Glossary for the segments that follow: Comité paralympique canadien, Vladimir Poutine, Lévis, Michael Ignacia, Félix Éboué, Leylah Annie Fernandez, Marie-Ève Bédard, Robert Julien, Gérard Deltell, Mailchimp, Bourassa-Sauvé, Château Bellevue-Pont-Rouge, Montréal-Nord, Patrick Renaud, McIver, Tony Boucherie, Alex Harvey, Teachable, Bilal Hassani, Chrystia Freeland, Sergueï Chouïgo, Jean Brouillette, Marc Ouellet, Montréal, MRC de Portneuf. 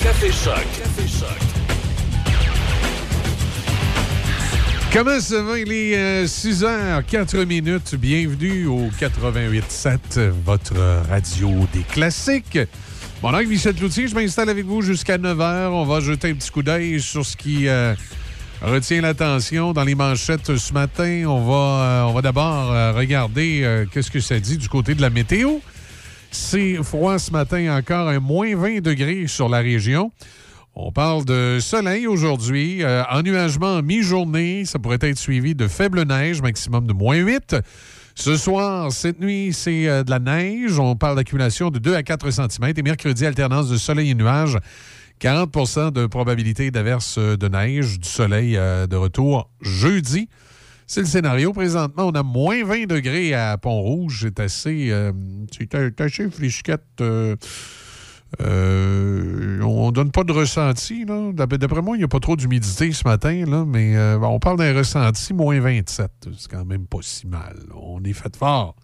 Café Choc. Comment ça va? Il est 6h04. Bienvenue au 88.7, votre radio des classiques. Mon nom est Michel Cloutier. Je m'installe avec vous jusqu'à 9h. On va jeter un petit coup d'œil sur ce qui retient l'attention dans les manchettes ce matin. On va d'abord regarder qu'est-ce que ça dit du côté de la météo. C'est froid ce matin encore, un moins 20 degrés sur la région. On parle de soleil aujourd'hui, ennuagement à mi-journée. Ça pourrait être suivi de faible neige, maximum de moins 8. Ce soir, cette nuit, c'est de la neige. On parle d'accumulation de 2 à 4 cm. Et mercredi, alternance de soleil et nuages. 40 % de probabilité d'averse de neige, du soleil de retour jeudi. C'est le scénario. Présentement, on a moins 20 degrés à Pont-Rouge. C'est assez frisquette. On donne pas de ressenti, là. D'après moi, il n'y a pas trop d'humidité ce matin, là, mais on parle d'un ressenti moins 27. C'est quand même pas si mal. On est fait fort.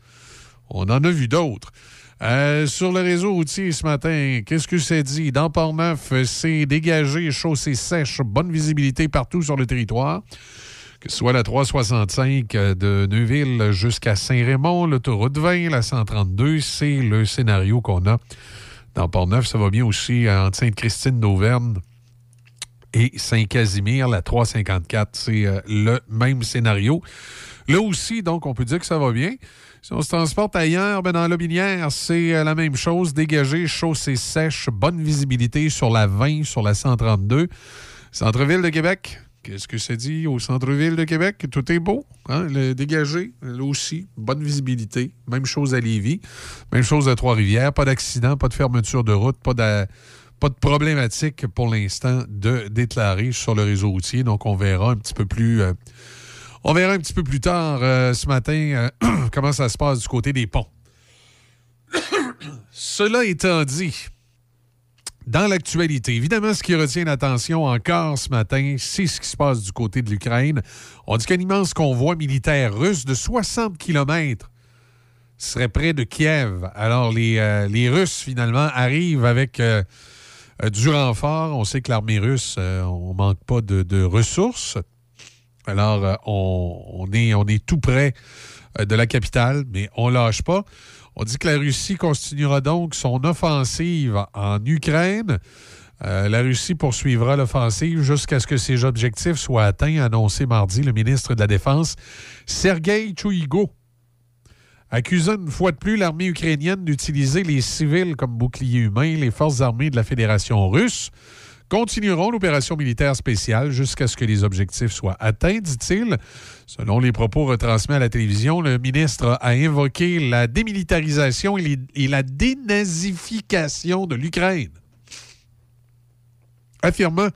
On en a vu d'autres. Sur le réseau routier ce matin, qu'est-ce que ça dit? Dans Port-Neuf, c'est dégagé, chaussée sèche, bonne visibilité partout sur le territoire. Que ce soit la 365 de Neuville jusqu'à Saint-Raymond, l'autoroute 20, la 132, c'est le scénario qu'on a dans Port-Neuf. Ça va bien aussi entre Sainte-Christine-d'Auvergne et Saint-Casimir, la 354, c'est le même scénario. Là aussi, donc, on peut dire que ça va bien. Si on se transporte ailleurs, dans l'Aubinière, c'est la même chose. Dégagé, chaussée sèche, bonne visibilité sur la 20, sur la 132. Centre-ville de Québec. Qu'est-ce que ça dit au centre-ville de Québec? Tout est beau, hein? Le dégagé, là aussi, bonne visibilité. Même chose à Lévis, même chose à Trois-Rivières. Pas d'accident, pas de fermeture de route, pas de problématique pour l'instant de déclarer sur le réseau routier. Donc, on verra un petit peu plus... tard ce matin comment ça se passe du côté des ponts. Cela étant dit... Dans l'actualité, évidemment, ce qui retient l'attention encore ce matin, c'est ce qui se passe du côté de l'Ukraine. On dit qu'un immense convoi militaire russe de 60 km serait près de Kiev. Alors, les Russes, finalement, arrivent avec du renfort. On sait que l'armée russe, on ne manque pas de ressources. Alors, on est tout près de la capitale, mais on ne lâche pas. On dit que la Russie continuera donc son offensive en Ukraine. La Russie poursuivra l'offensive jusqu'à ce que ses objectifs soient atteints, a annoncé mardi le ministre de la Défense, Sergueï Chouïgo, accusant une fois de plus l'armée ukrainienne d'utiliser les civils comme boucliers humains. Les forces armées de la Fédération russe continueront l'opération militaire spéciale jusqu'à ce que les objectifs soient atteints, dit-il. Selon les propos retransmis à la télévision, le ministre a invoqué la démilitarisation et la dénazification de l'Ukraine, affirmant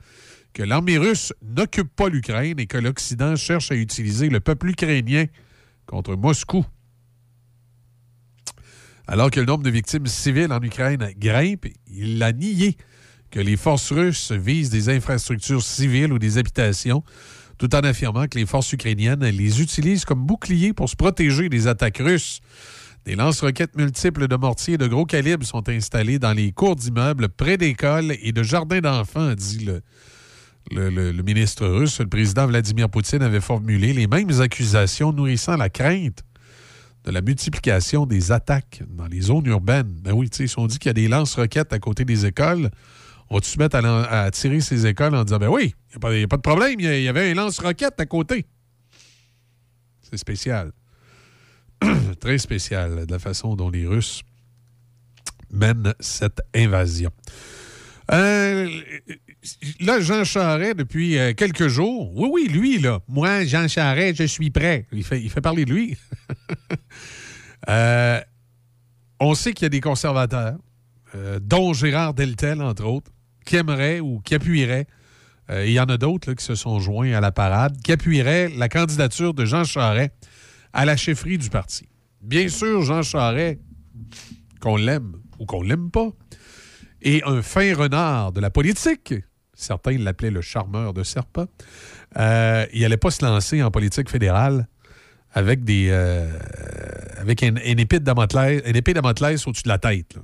que l'armée russe n'occupe pas l'Ukraine et que l'Occident cherche à utiliser le peuple ukrainien contre Moscou. Alors que le nombre de victimes civiles en Ukraine grimpe, il a nié que les forces russes visent des infrastructures civiles ou des habitations, tout en affirmant que les forces ukrainiennes les utilisent comme boucliers pour se protéger des attaques russes. Des lance-roquettes multiples de mortiers de gros calibre sont installés dans les cours d'immeubles, près d'écoles et de jardins d'enfants, dit le ministre russe. Le président Vladimir Poutine avait formulé les mêmes accusations, nourrissant la crainte de la multiplication des attaques dans les zones urbaines. Ben oui, tu sais, si on dit qu'il y a des lance-roquettes à côté des écoles, on va-tu se mettre à tirer ces écoles en disant « Ben oui, il n'y a pas de problème, il y avait un lance-roquette à côté. » C'est spécial. Très spécial, de la façon dont les Russes mènent cette invasion. Là, Jean Charest, depuis quelques jours, oui, lui, là, moi, Jean Charest, je suis prêt. Il fait parler de lui. On sait qu'il y a des conservateurs, dont Gérard Deltell, entre autres, qui aimerait ou qui appuierait, il y en a d'autres là, qui se sont joints à la parade, qui appuieraient la candidature de Jean Charest à la chefferie du parti. Bien sûr, Jean Charest, qu'on l'aime ou qu'on l'aime pas, est un fin renard de la politique. Certains l'appelaient le charmeur de serpent. Il n'allait pas se lancer en politique fédérale avec avec une épée de Damoclès au-dessus de la tête, là.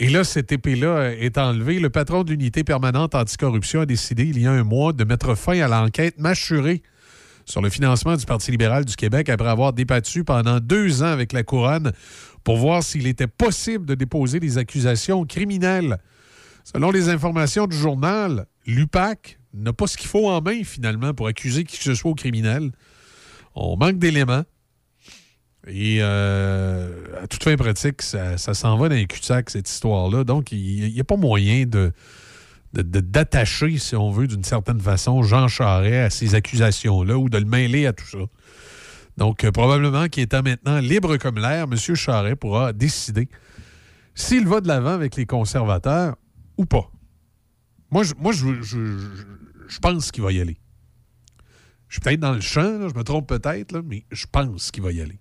Et là, cette épée-là est enlevée. Le patron de l'unité permanente anticorruption a décidé, il y a un mois, de mettre fin à l'enquête mâchurée sur le financement du Parti libéral du Québec après avoir débattu pendant 2 ans avec la Couronne pour voir s'il était possible de déposer des accusations criminelles. Selon les informations du journal, l'UPAC n'a pas ce qu'il faut en main, finalement, pour accuser qui que ce soit au criminel. On manque d'éléments. Et à toute fin pratique, ça s'en va dans les cul-de-sac, cette histoire-là. Donc, il n'y a pas moyen d'attacher, si on veut, d'une certaine façon, Jean Charest à ces accusations-là ou de le mêler à tout ça. Donc, probablement qu'il étant maintenant libre comme l'air, M. Charest pourra décider s'il va de l'avant avec les conservateurs ou pas. Moi, je pense qu'il va y aller. Je suis peut-être dans le champ, là, je me trompe peut-être, là, mais je pense qu'il va y aller.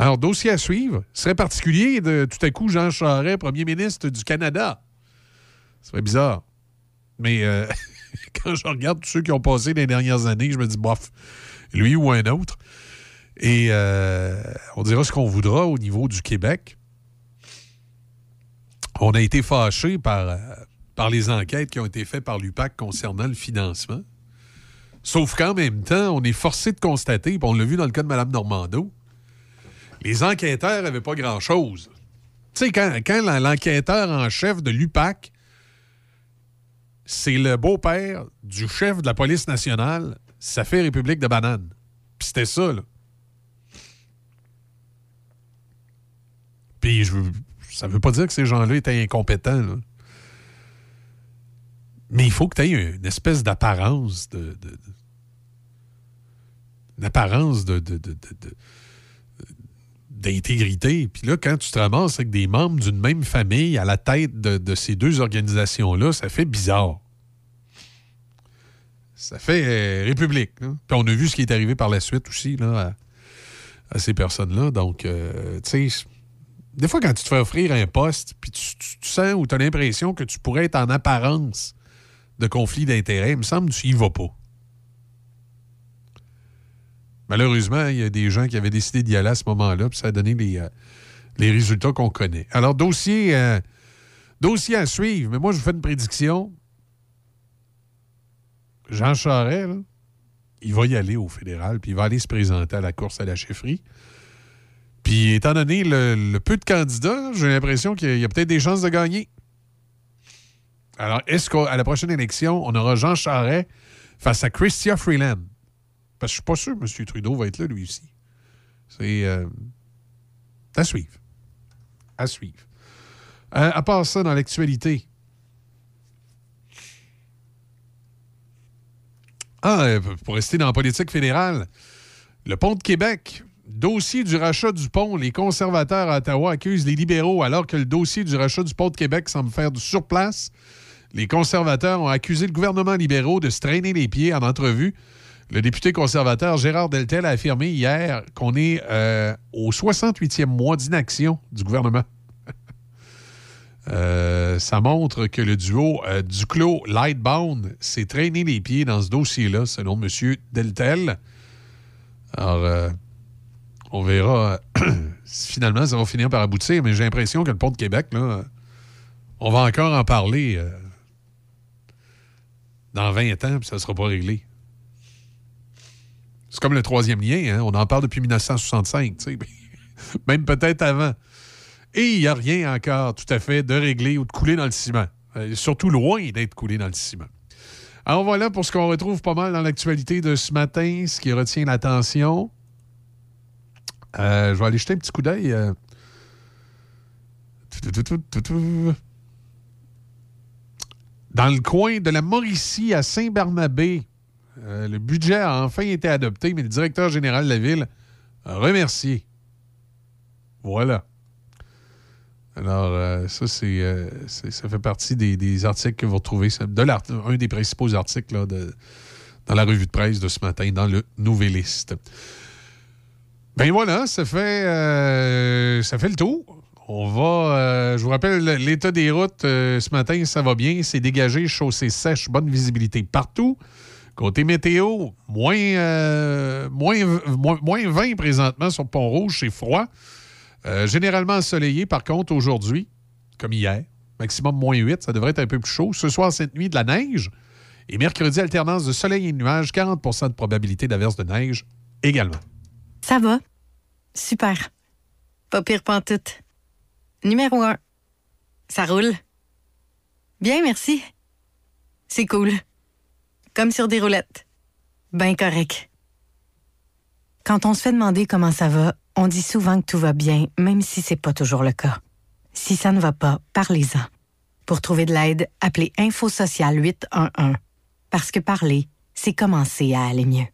Alors, dossier à suivre. Ce serait particulier de, tout à coup, Jean Charest, premier ministre du Canada. Ce serait bizarre. Mais quand je regarde tous ceux qui ont passé les dernières années, je me dis, bof, lui ou un autre. Et on dira ce qu'on voudra au niveau du Québec. On a été fâchés par les enquêtes qui ont été faites par l'UPAC concernant le financement. Sauf qu'en même temps, on est forcé de constater, puis on l'a vu dans le cas de Mme Normando, les enquêteurs n'avaient pas grand-chose. Tu sais, quand l'enquêteur en chef de l'UPAC, c'est le beau-père du chef de la police nationale, ça fait République de bananes. Puis c'était ça, là. Puis ça veut pas dire que ces gens-là étaient incompétents, là. Mais il faut que tu aies une espèce d'apparence d'intégrité. Puis là, quand tu te ramasses avec des membres d'une même famille à la tête de ces deux organisations-là, ça fait bizarre. Ça fait république. Hein? Puis on a vu ce qui est arrivé par la suite aussi là, à ces personnes-là. Donc, tu sais, des fois, quand tu te fais offrir un poste, puis tu sens ou tu as l'impression que tu pourrais être en apparence de conflit d'intérêts, il me semble que tu n'y vas pas. Malheureusement, il y a des gens qui avaient décidé d'y aller à ce moment-là, puis ça a donné les résultats qu'on connaît. Alors, dossier à suivre, mais moi, je vous fais une prédiction. Jean Charest, là, il va y aller au fédéral, puis il va aller se présenter à la course à la chefferie. Puis, étant donné le peu de candidats, j'ai l'impression qu'il y a peut-être des chances de gagner. Alors, est-ce qu'à la prochaine élection, on aura Jean Charest face à Chrystia Freeland? Parce que je suis pas sûr que M. Trudeau va être là, lui aussi. C'est à suivre. À suivre. À part ça, dans l'actualité... pour rester dans la politique fédérale, le pont de Québec, dossier du rachat du pont. Les conservateurs à Ottawa accusent les libéraux alors que le dossier du rachat du pont de Québec semble faire du surplace. Les conservateurs ont accusé le gouvernement libéraux de se traîner les pieds en entrevue. Le député conservateur Gérard Deltell a affirmé hier qu'on est au 68e mois d'inaction du gouvernement. Ça montre que le duo Duclos-Lightbound s'est traîné les pieds dans ce dossier-là, selon M. Deltell. Alors, on verra si finalement ça va finir par aboutir, mais j'ai l'impression que le pont de Québec, là, on va encore en parler dans 20 ans, puis ça ne sera pas réglé. C'est comme le troisième lien, hein? On en parle depuis 1965, tu sais, même peut-être avant. Et il n'y a rien encore tout à fait de réglé ou de coulé dans le ciment. Surtout loin d'être coulé dans le ciment. Alors voilà pour ce qu'on retrouve pas mal dans l'actualité de ce matin, ce qui retient l'attention. Je vais aller jeter un petit coup d'œil. Dans le coin de la Mauricie à Saint-Barnabé, le budget a enfin été adopté, mais le directeur général de la ville a remercié. Voilà. Alors, ça, ça fait partie des articles que vous retrouvez. Un des principaux articles là, dans la revue de presse de ce matin, dans le Nouvelliste. Ben voilà, ça fait le tour. On va... je vous rappelle, l'état des routes ce matin, ça va bien. C'est dégagé, chaussée sèche, bonne visibilité partout. Côté météo, moins 20 présentement sur Pont-Rouge, c'est froid. Généralement ensoleillé, par contre, aujourd'hui. comme hier. Maximum moins 8, ça devrait être un peu plus chaud. Ce soir, cette nuit, de la neige. Et mercredi, alternance de soleil et de nuages, 40 % de probabilité d'averse de neige également. Ça va. Super. Pas pire pantoute. Numéro 1. Ça roule. Bien, merci. C'est cool. Comme sur des roulettes. Ben correct. Quand on se fait demander comment ça va, on dit souvent que tout va bien, même si c'est pas toujours le cas. Si ça ne va pas, parlez-en. Pour trouver de l'aide, appelez Infosocial 811. Parce que parler, c'est commencer à aller mieux.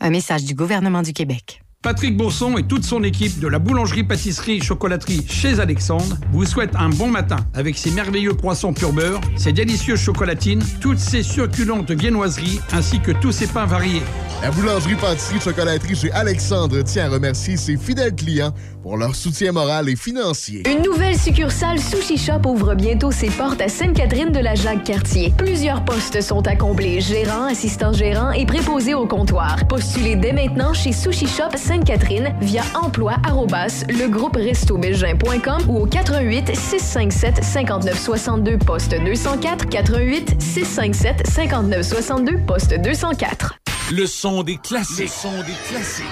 Un message du gouvernement du Québec. Patrick Bourson et toute son équipe de la boulangerie-pâtisserie-chocolaterie chez Alexandre vous souhaitent un bon matin avec ses merveilleux poissons pur beurre, ses délicieuses chocolatines, toutes ses succulentes viennoiseries ainsi que tous ses pains variés. La boulangerie-pâtisserie-chocolaterie chez Alexandre tient à remercier ses fidèles clients pour leur soutien moral et financier. Une nouvelle succursale Sushi Shop ouvre bientôt ses portes à Sainte-Catherine-de-la-Jacques-Cartier. Plusieurs postes sont à combler, gérant, assistant gérant et préposé au comptoir. Postulez dès maintenant chez Sushi Shop Sainte-Catherine via emploi@legrouperestobelgin.com ou au 88 657 59 62 poste 204 88 657 59 62 poste 204. Le son des classiques. Le son des classiques.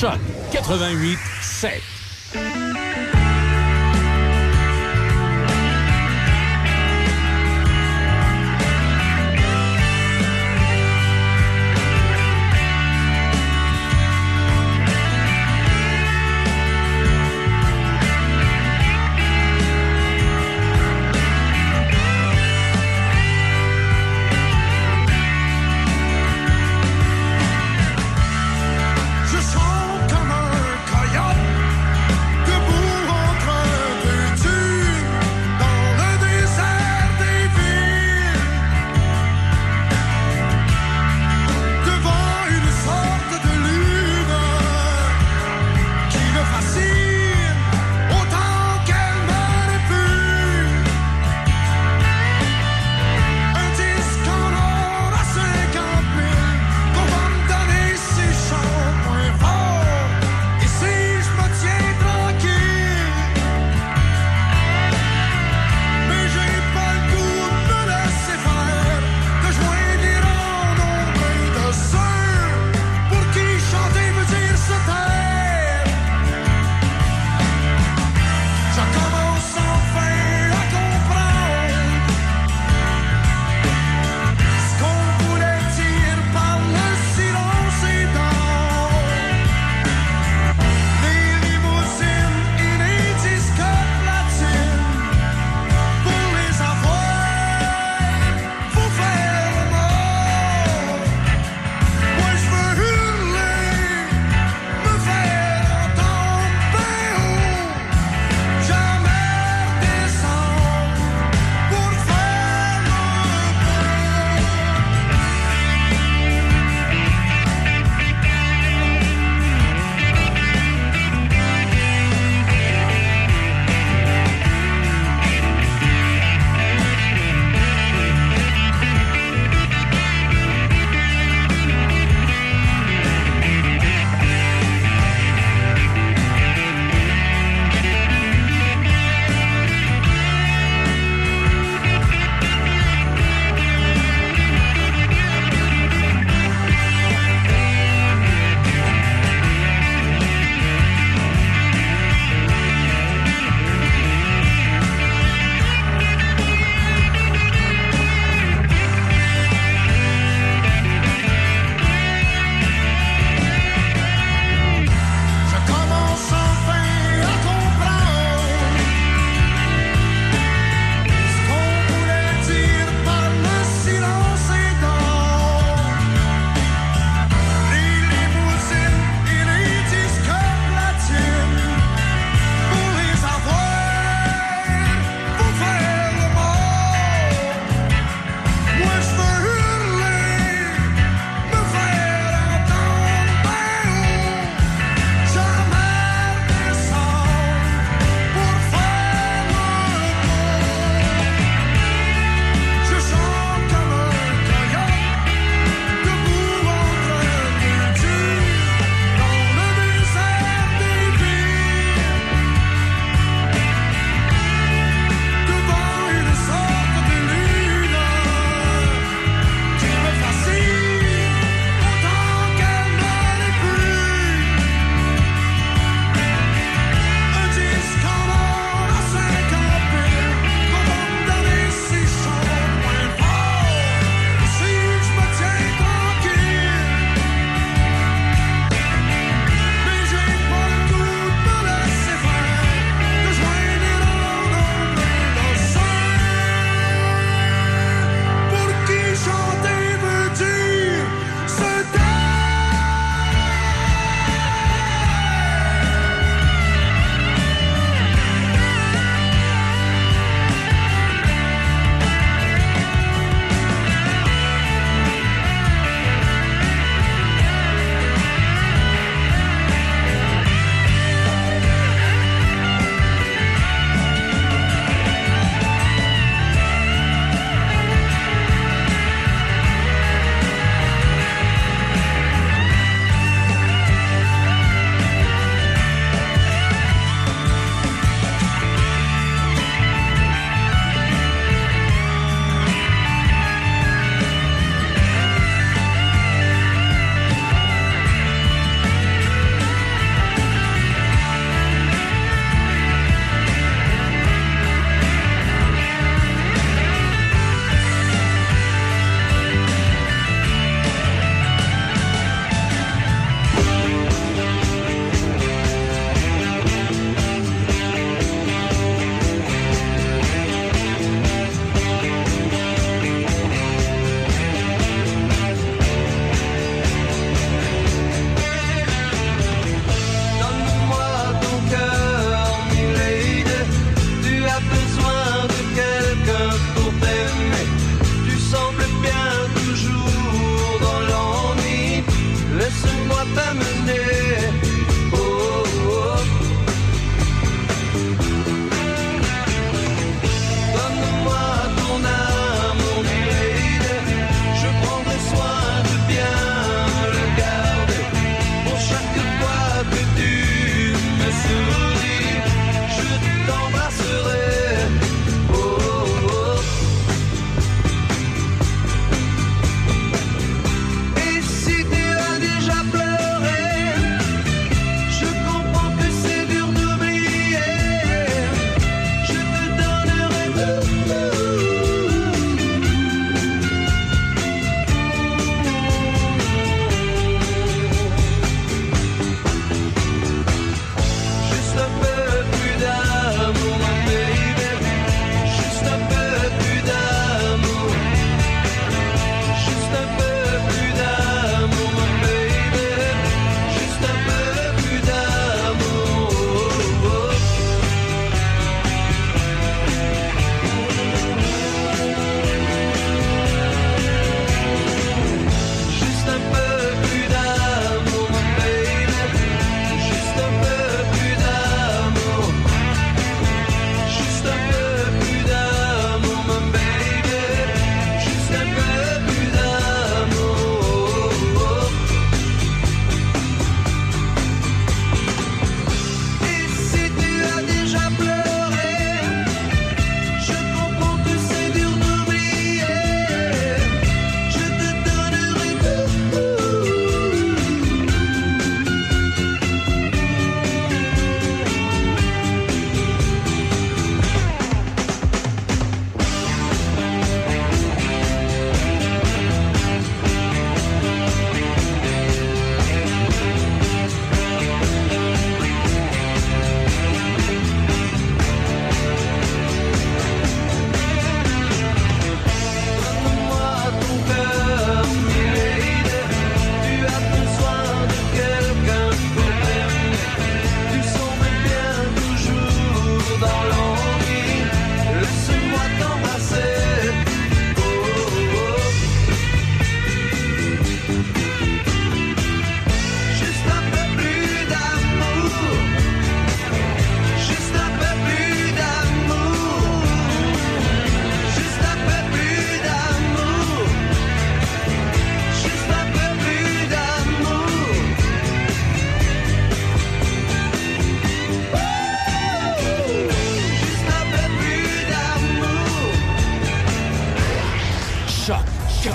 Choc 88.7. Je chante comme un coyote.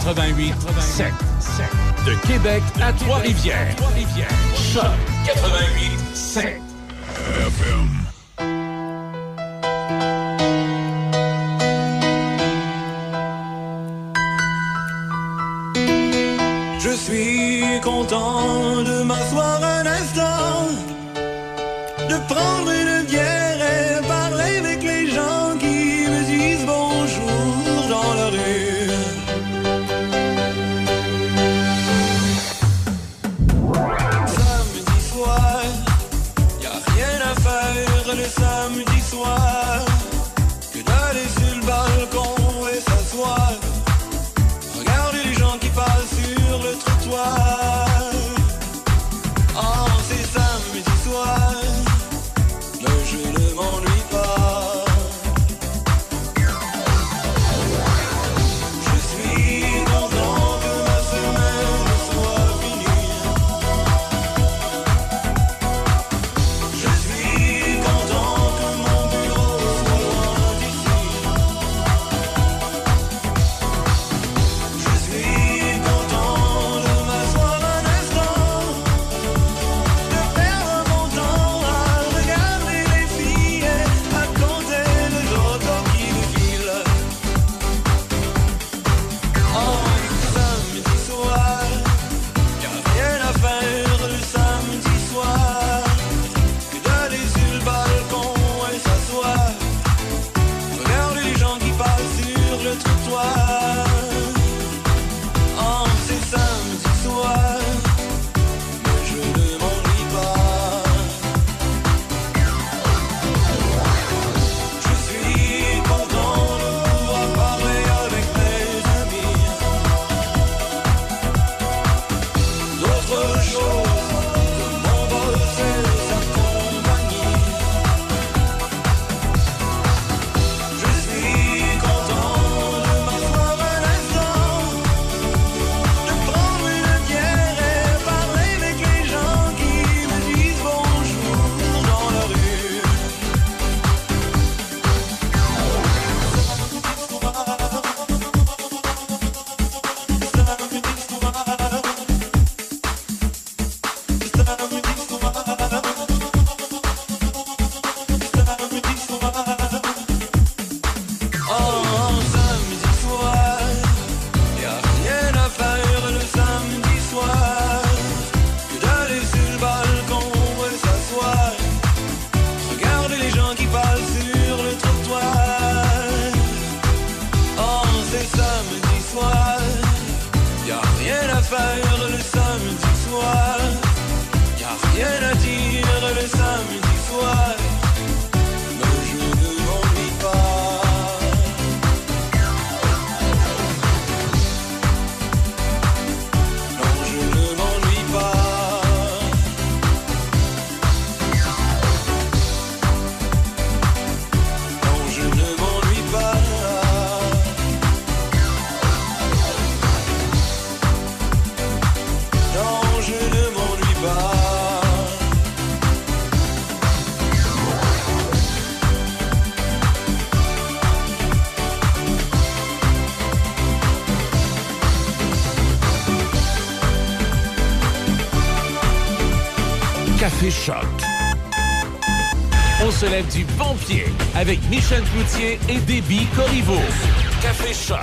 88.7 de Québec à Trois-Rivières. Choc 88.7 FM. Je suis content de m'asseoir un instant, de prendre une bière et parler avec les gens qui me disent bonjour dans la rue. Samedi soir, y a rien à faire le samedi soir que d'aller sur le balcon et s'asseoir, regarder les gens qui passent sur le trottoir. On se lève du bon pied avec Michel Cloutier et Debbie Corriveau. Café Choc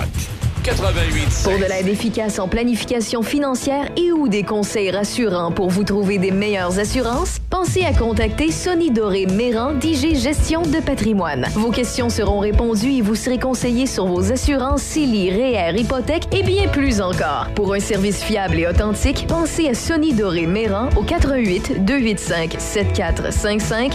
88.7. Pour de l'aide efficace en planification financière et ou des conseils rassurants pour vous trouver des meilleures assurances, pensez à contacter Sonny Doré-Méran d'IG Gestion de patrimoine. Vos questions seront répondues et vous serez conseillé sur vos assurances, CELI, REER, hypothèques et bien plus encore. Pour un service fiable et authentique, pensez à Sonny Doré-Méran au 418-285-7455,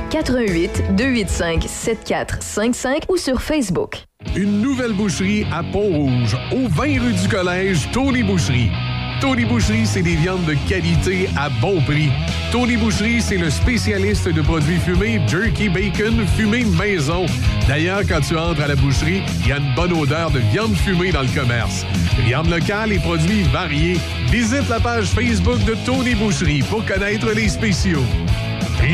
418-285-7455 ou sur Facebook. Une nouvelle boucherie à Pont-Rouge, au 20 rue du Collège, Tony Boucherie. Tony Boucherie, c'est des viandes de qualité à bon prix. Tony Boucherie, c'est le spécialiste de produits fumés, jerky, bacon, fumé maison. D'ailleurs, quand tu entres à la boucherie, il y a une bonne odeur de viande fumée dans le commerce. Viande locale et produits variés. Visite la page Facebook de Tony Boucherie pour connaître les spéciaux.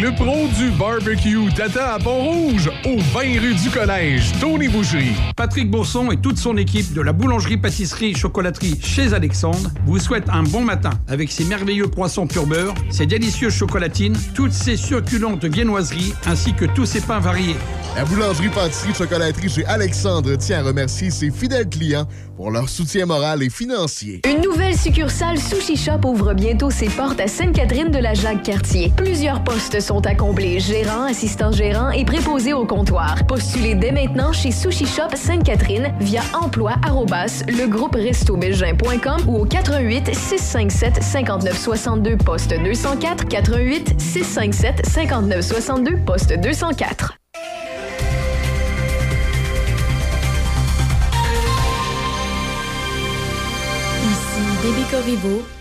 Le pro du barbecue Tata à Pont-Rouge, au 20 rue du Collège, Tony Boucherie. Patrick Bourson et toute son équipe de la boulangerie-pâtisserie-chocolaterie chez Alexandre vous souhaitent un bon matin avec ses merveilleux poissons pur beurre, ses délicieuses chocolatines, toutes ses succulentes viennoiseries ainsi que tous ses pains variés. La boulangerie-pâtisserie-chocolaterie chez Alexandre tient à remercier ses fidèles clients pour leur soutien moral et financier. Une nouvelle succursale Sushi Shop ouvre bientôt ses portes à Sainte-Catherine-de-la-Jacques-Cartier. Plusieurs postes sont à combler, gérants, assistants gérants et préposés au comptoir. Postulez dès maintenant chez Sushi Shop Sainte-Catherine via emploi@legrouperestobelgin.com ou au 88 657 59 62 poste 204, 88 657 59 62 poste 204. Ici Déby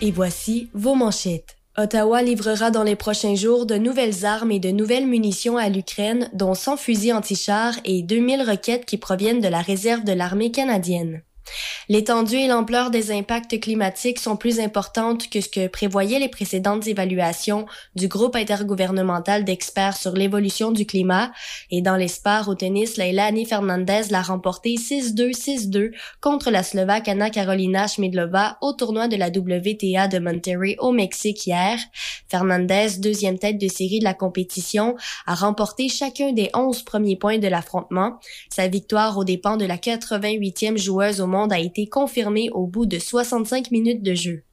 et voici vos manchettes. Ottawa livrera dans les prochains jours de nouvelles armes et de nouvelles munitions à l'Ukraine, dont 100 fusils anti-chars et 2000 roquettes qui proviennent de la réserve de l'armée canadienne. L'étendue et l'ampleur des impacts climatiques sont plus importantes que ce que prévoyaient les précédentes évaluations du groupe intergouvernemental d'experts sur l'évolution du climat. Et dans les sports, au tennis, Leylah Annie Fernandez l'a remporté 6-2, 6-2 contre la Slovaque Anna Karolína Schmiedlová au tournoi de la WTA de Monterrey au Mexique hier. Fernandez, deuxième tête de série de la compétition, a remporté chacun des 11 premiers points de l'affrontement. Sa victoire aux dépens de la 88e joueuse au monde a été confirmé au bout de 65 minutes de jeu.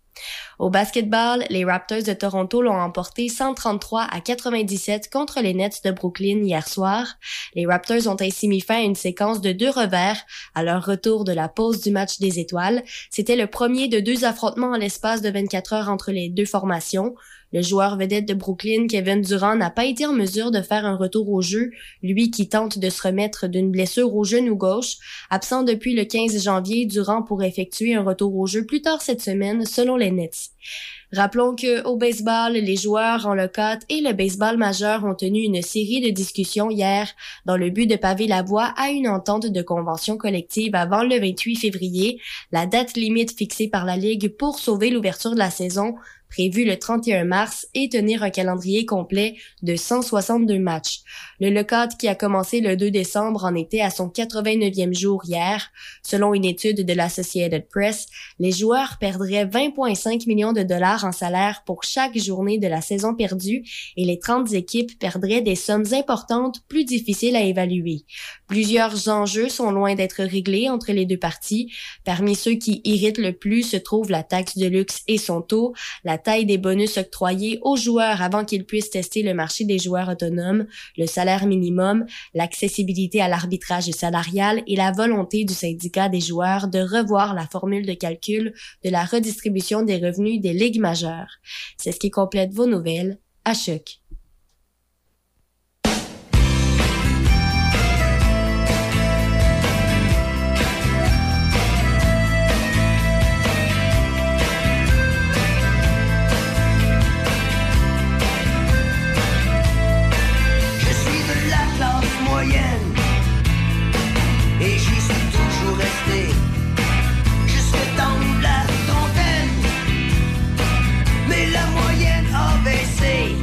Au basketball, les Raptors de Toronto l'ont emporté 133 à 97 contre les Nets de Brooklyn hier soir. Les Raptors ont ainsi mis fin à une séquence de 2 revers à leur retour de la pause du match des étoiles. C'était le premier de 2 affrontements en l'espace de 24 heures entre les deux formations. Le joueur vedette de Brooklyn, Kevin Durant, n'a pas été en mesure de faire un retour au jeu, lui qui tente de se remettre d'une blessure au genou gauche. Absent depuis le 15 janvier, Durant pourrait effectuer un retour au jeu plus tard cette semaine, selon les Nets. Rappelons que au baseball, les joueurs en lockout et le baseball majeur ont tenu une série de discussions hier dans le but de paver la voie à une entente de convention collective avant le 28 février, la date limite fixée par la Ligue pour sauver l'ouverture de la saison prévue le 31 mars et tenir un calendrier complet de 162 matchs. Le lockout qui a commencé le 2 décembre en était à son 89e jour hier. Selon une étude de l'Associated Press, les joueurs perdraient 20,5 millions de dollars en salaire pour chaque journée de la saison perdue et les 30 équipes perdraient des sommes importantes plus difficiles à évaluer. Plusieurs enjeux sont loin d'être réglés entre les deux parties. Parmi ceux qui irritent le plus se trouvent la taxe de luxe et son taux, la taille des bonus octroyés aux joueurs avant qu'ils puissent tester le marché des joueurs autonomes, le salaire minimum, l'accessibilité à l'arbitrage salarial et la volonté du syndicat des joueurs de revoir la formule de calcul de la redistribution des revenus des ligues majeures. C'est ce qui complète vos nouvelles à Choc. Et j'y suis toujours resté jusque dans la trentaine. Mais la moyenne a baissé.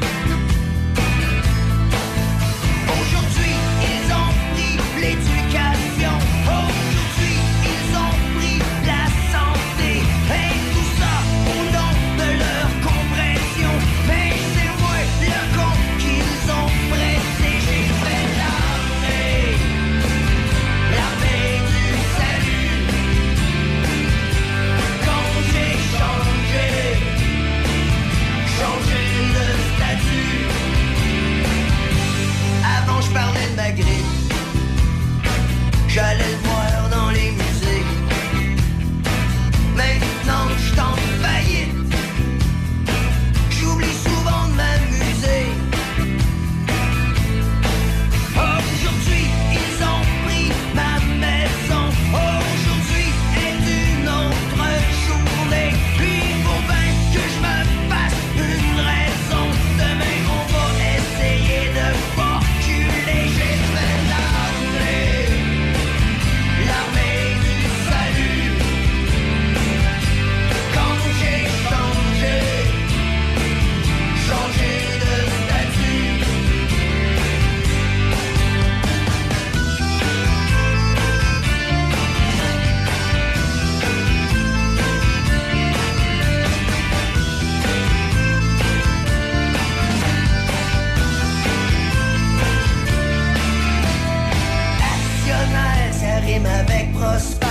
prospère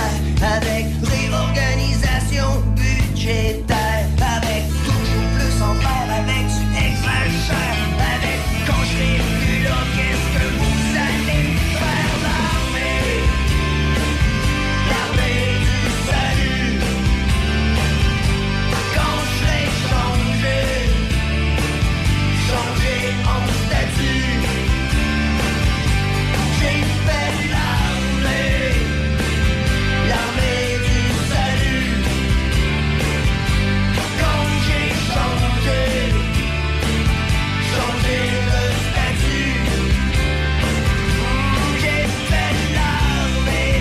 avec les organisations budgétaires, avec toujours plus en faire, avec du exagère, avec quand je n'ai plus là, qu'est-ce que vous allez faire? L'armée du salut, quand je l'ai changé en statut, j'ai fait l'armée du salut. Quand j'ai changé le statut, j'ai fait l'armée.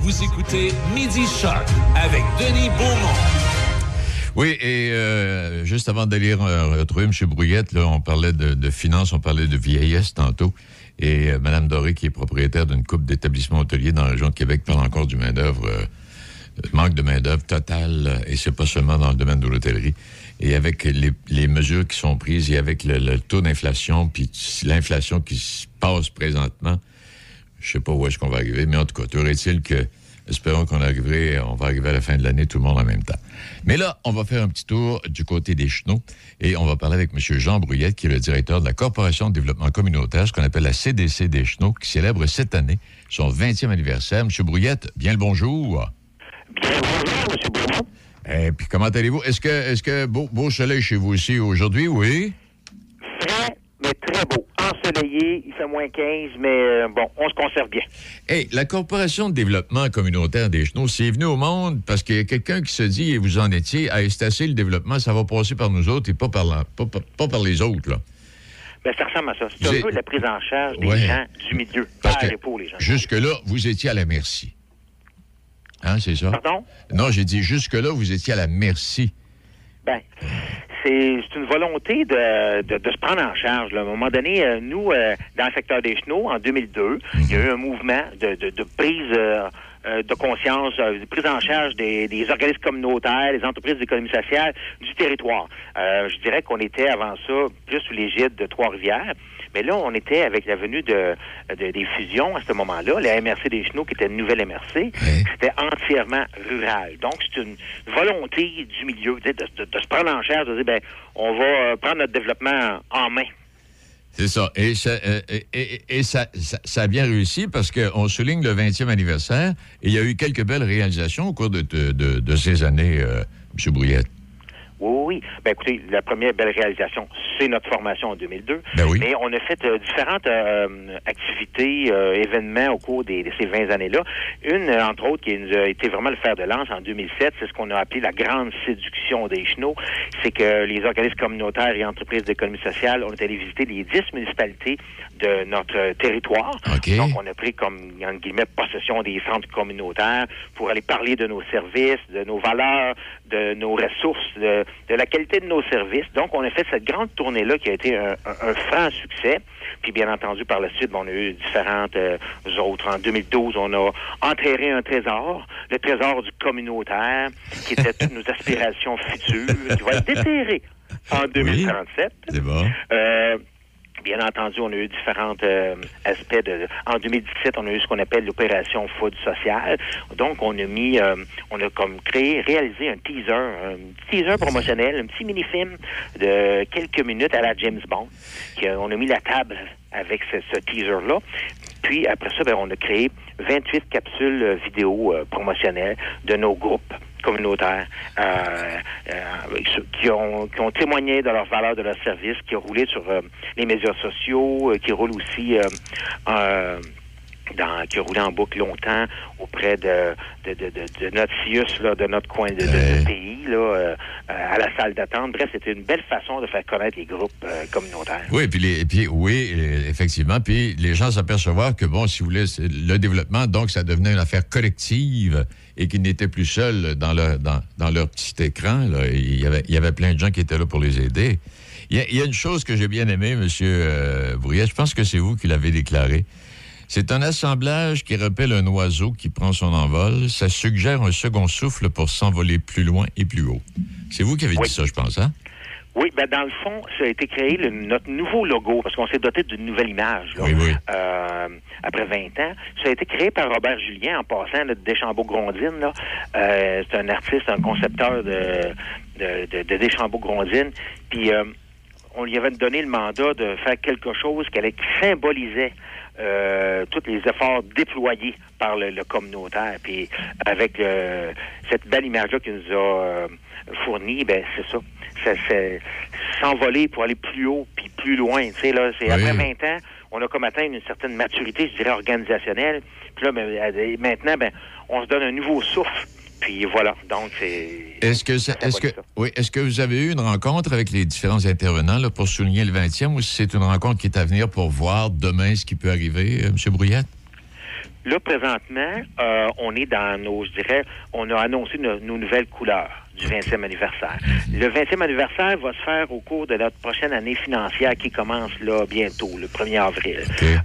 Vous écoutez Midi Choc avec Denis Beaumont. Oui, et juste avant d'aller retrouver M. Brouillette, là, on parlait de finances, on parlait de vieillesse tantôt. Et Mme Doré, qui est propriétaire d'une couple d'établissements hôteliers dans la région de Québec, parle encore du main-d'œuvre, manque de main-d'œuvre total, et c'est pas seulement dans le domaine de l'hôtellerie. Et avec les mesures qui sont prises et avec le taux d'inflation, puis l'inflation qui se passe présentement, je sais pas où est-ce qu'on va arriver, mais en tout cas, t'aurait-il que, espérons qu'on arriverait, on va arriver à la fin de l'année, tout le monde en même temps. Mais là, on va faire un petit tour du côté des Chenaux et on va parler avec M. Jean Brouillette, qui est le directeur de la Corporation de développement communautaire, ce qu'on appelle la CDC des Chenaux, qui célèbre cette année son 20e anniversaire. M. Brouillette, bien le bonjour. Bien le bonjour, M. Beaumont. Et puis, comment allez-vous? Est-ce que beau soleil chez vous aussi aujourd'hui, oui? Frais, mais très beau. Ensoleillé, il fait moins 15, mais bon, on se conserve bien. Hey, la Corporation de développement communautaire des Chenaux, c'est venu au monde parce qu'il y a quelqu'un qui se dit, et vous en étiez, à estacer le développement, ça va passer par nous autres et pas par les autres, là. Bien, ça ressemble à ça. C'est un peu la prise en charge des gens du milieu. Parce que pour les gens. Jusque-là, vous étiez à la merci. Hein, c'est ça? Pardon? Non, j'ai dit, jusque-là, vous étiez à la merci. Bien, c'est une volonté de se prendre en charge, là. À un moment donné, nous, dans le secteur des Chenaux, en 2002, il y a eu un mouvement de prise de conscience, de prise en charge des organismes communautaires, des entreprises d'économie sociale, du territoire. Je dirais qu'on était avant ça plus sous l'égide de Trois-Rivières. Mais là, on était avec la venue des fusions à ce moment-là. La MRC des Chenaux, qui était une nouvelle MRC, c'était entièrement rural. Donc, c'est une volonté du milieu de se prendre en charge, de dire, bien, on va prendre notre développement en main. C'est ça. Et ça a bien réussi parce qu'on souligne le 20e anniversaire et il y a eu quelques belles réalisations au cours de ces années, M. Brouillette. Oui. Ben écoutez, la première belle réalisation, c'est notre formation en 2002. Ben oui. Mais on a fait différentes activités, événements au cours de ces 20 années-là. Une, entre autres, qui nous a été vraiment le fer de lance en 2007, c'est ce qu'on a appelé la grande séduction des Chenaux. C'est que les organismes communautaires et entreprises d'économie sociale, on est allé visiter les 10 municipalités de notre territoire. Okay. Donc, on a pris comme, entre guillemets, possession des centres communautaires pour aller parler de nos services, de nos valeurs, de nos ressources, de la qualité de nos services. Donc, on a fait cette grande tournée-là qui a été un franc succès. Puis, bien entendu, par la suite, on a eu différentes autres. En 2012, on a enterré un trésor, le trésor du communautaire, qui était toutes nos aspirations futures, qui va être déterré en 2037. Oui, c'est bon. Bien entendu, on a eu différents aspects. En 2017, on a eu ce qu'on appelle l'opération Food Social. Donc, on a mis, on a comme réalisé un teaser promotionnel, un petit mini-film de quelques minutes à la James Bond. On a mis la table avec ce teaser-là. Puis, après ça, on a créé 28 capsules vidéo promotionnelles de nos groupes communautaires qui ont témoigné de leur valeur, de leur service, qui ont roulé sur les médias sociaux, qui roulent aussi qui a roulé en boucle longtemps auprès de notre CIUS, là, de notre coin de pays, là, à la salle d'attente. Bref, c'était une belle façon de faire connaître les groupes communautaires. Oui, effectivement. Puis les gens s'apercevoir que, bon, si vous voulez, le développement, donc, ça devenait une affaire collective et qu'ils n'étaient plus seuls dans leur petit écran, là. Il y avait plein de gens qui étaient là pour les aider. Il y a une chose que j'ai bien aimée, M. Brouillet, je pense que c'est vous qui l'avez déclaré. C'est un assemblage qui rappelle un oiseau qui prend son envol. Ça suggère un second souffle pour s'envoler plus loin et plus haut. C'est vous qui avez dit ça, je pense, hein? Oui, ben dans le fond, ça a été créé notre nouveau logo, parce qu'on s'est doté d'une nouvelle image là, après 20 ans. Ça a été créé par Robert Julien, en passant, là, de Deschambault-Grondine. Là. C'est un artiste, un concepteur de Deschambault-Grondine. Puis on lui avait donné le mandat de faire quelque chose qui symbolisait tous les efforts déployés par le communautaire. Puis avec cette belle image-là qu'il nous a fournie, ben c'est ça. C'est s'envoler pour aller plus haut puis plus loin. Tu sais, là, c'est après 20 ans, on a comme atteint une certaine maturité, je dirais, organisationnelle. Puis là, ben, maintenant, ben, on se donne un nouveau souffle. Puis voilà. Donc, c'est. Est-ce que vous avez eu une rencontre avec les différents intervenants là, pour souligner le 20e, ou si c'est une rencontre qui est à venir pour voir demain ce qui peut arriver, M. Brouillette? Là, présentement, on est dans nos, je dirais, on a annoncé nos nouvelles couleurs du 20e anniversaire. Le 20e anniversaire va se faire au cours de notre prochaine année financière qui commence là bientôt, le 1er avril. Okay.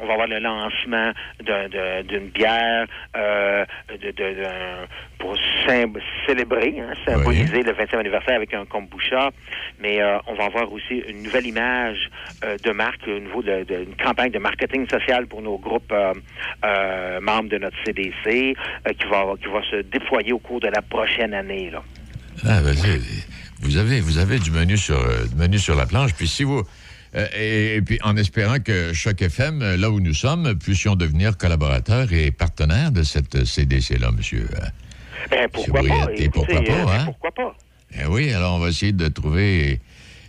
On va avoir le lancement d'une bière pour célébrer, hein, symboliser le 20e anniversaire avec un kombucha. Mais on va avoir aussi une nouvelle image de marque au niveau d'une campagne de marketing social pour nos groupes membres de notre CDC qui va se déployer au cours de la prochaine année, là. Ah, ben, vous avez du menu sur la planche. Puis si vous puis en espérant que Choc FM, là où nous sommes, puissions devenir collaborateurs et partenaires de cette CDC là, monsieur. Ben, pourquoi pas? Ben oui, alors on va essayer de trouver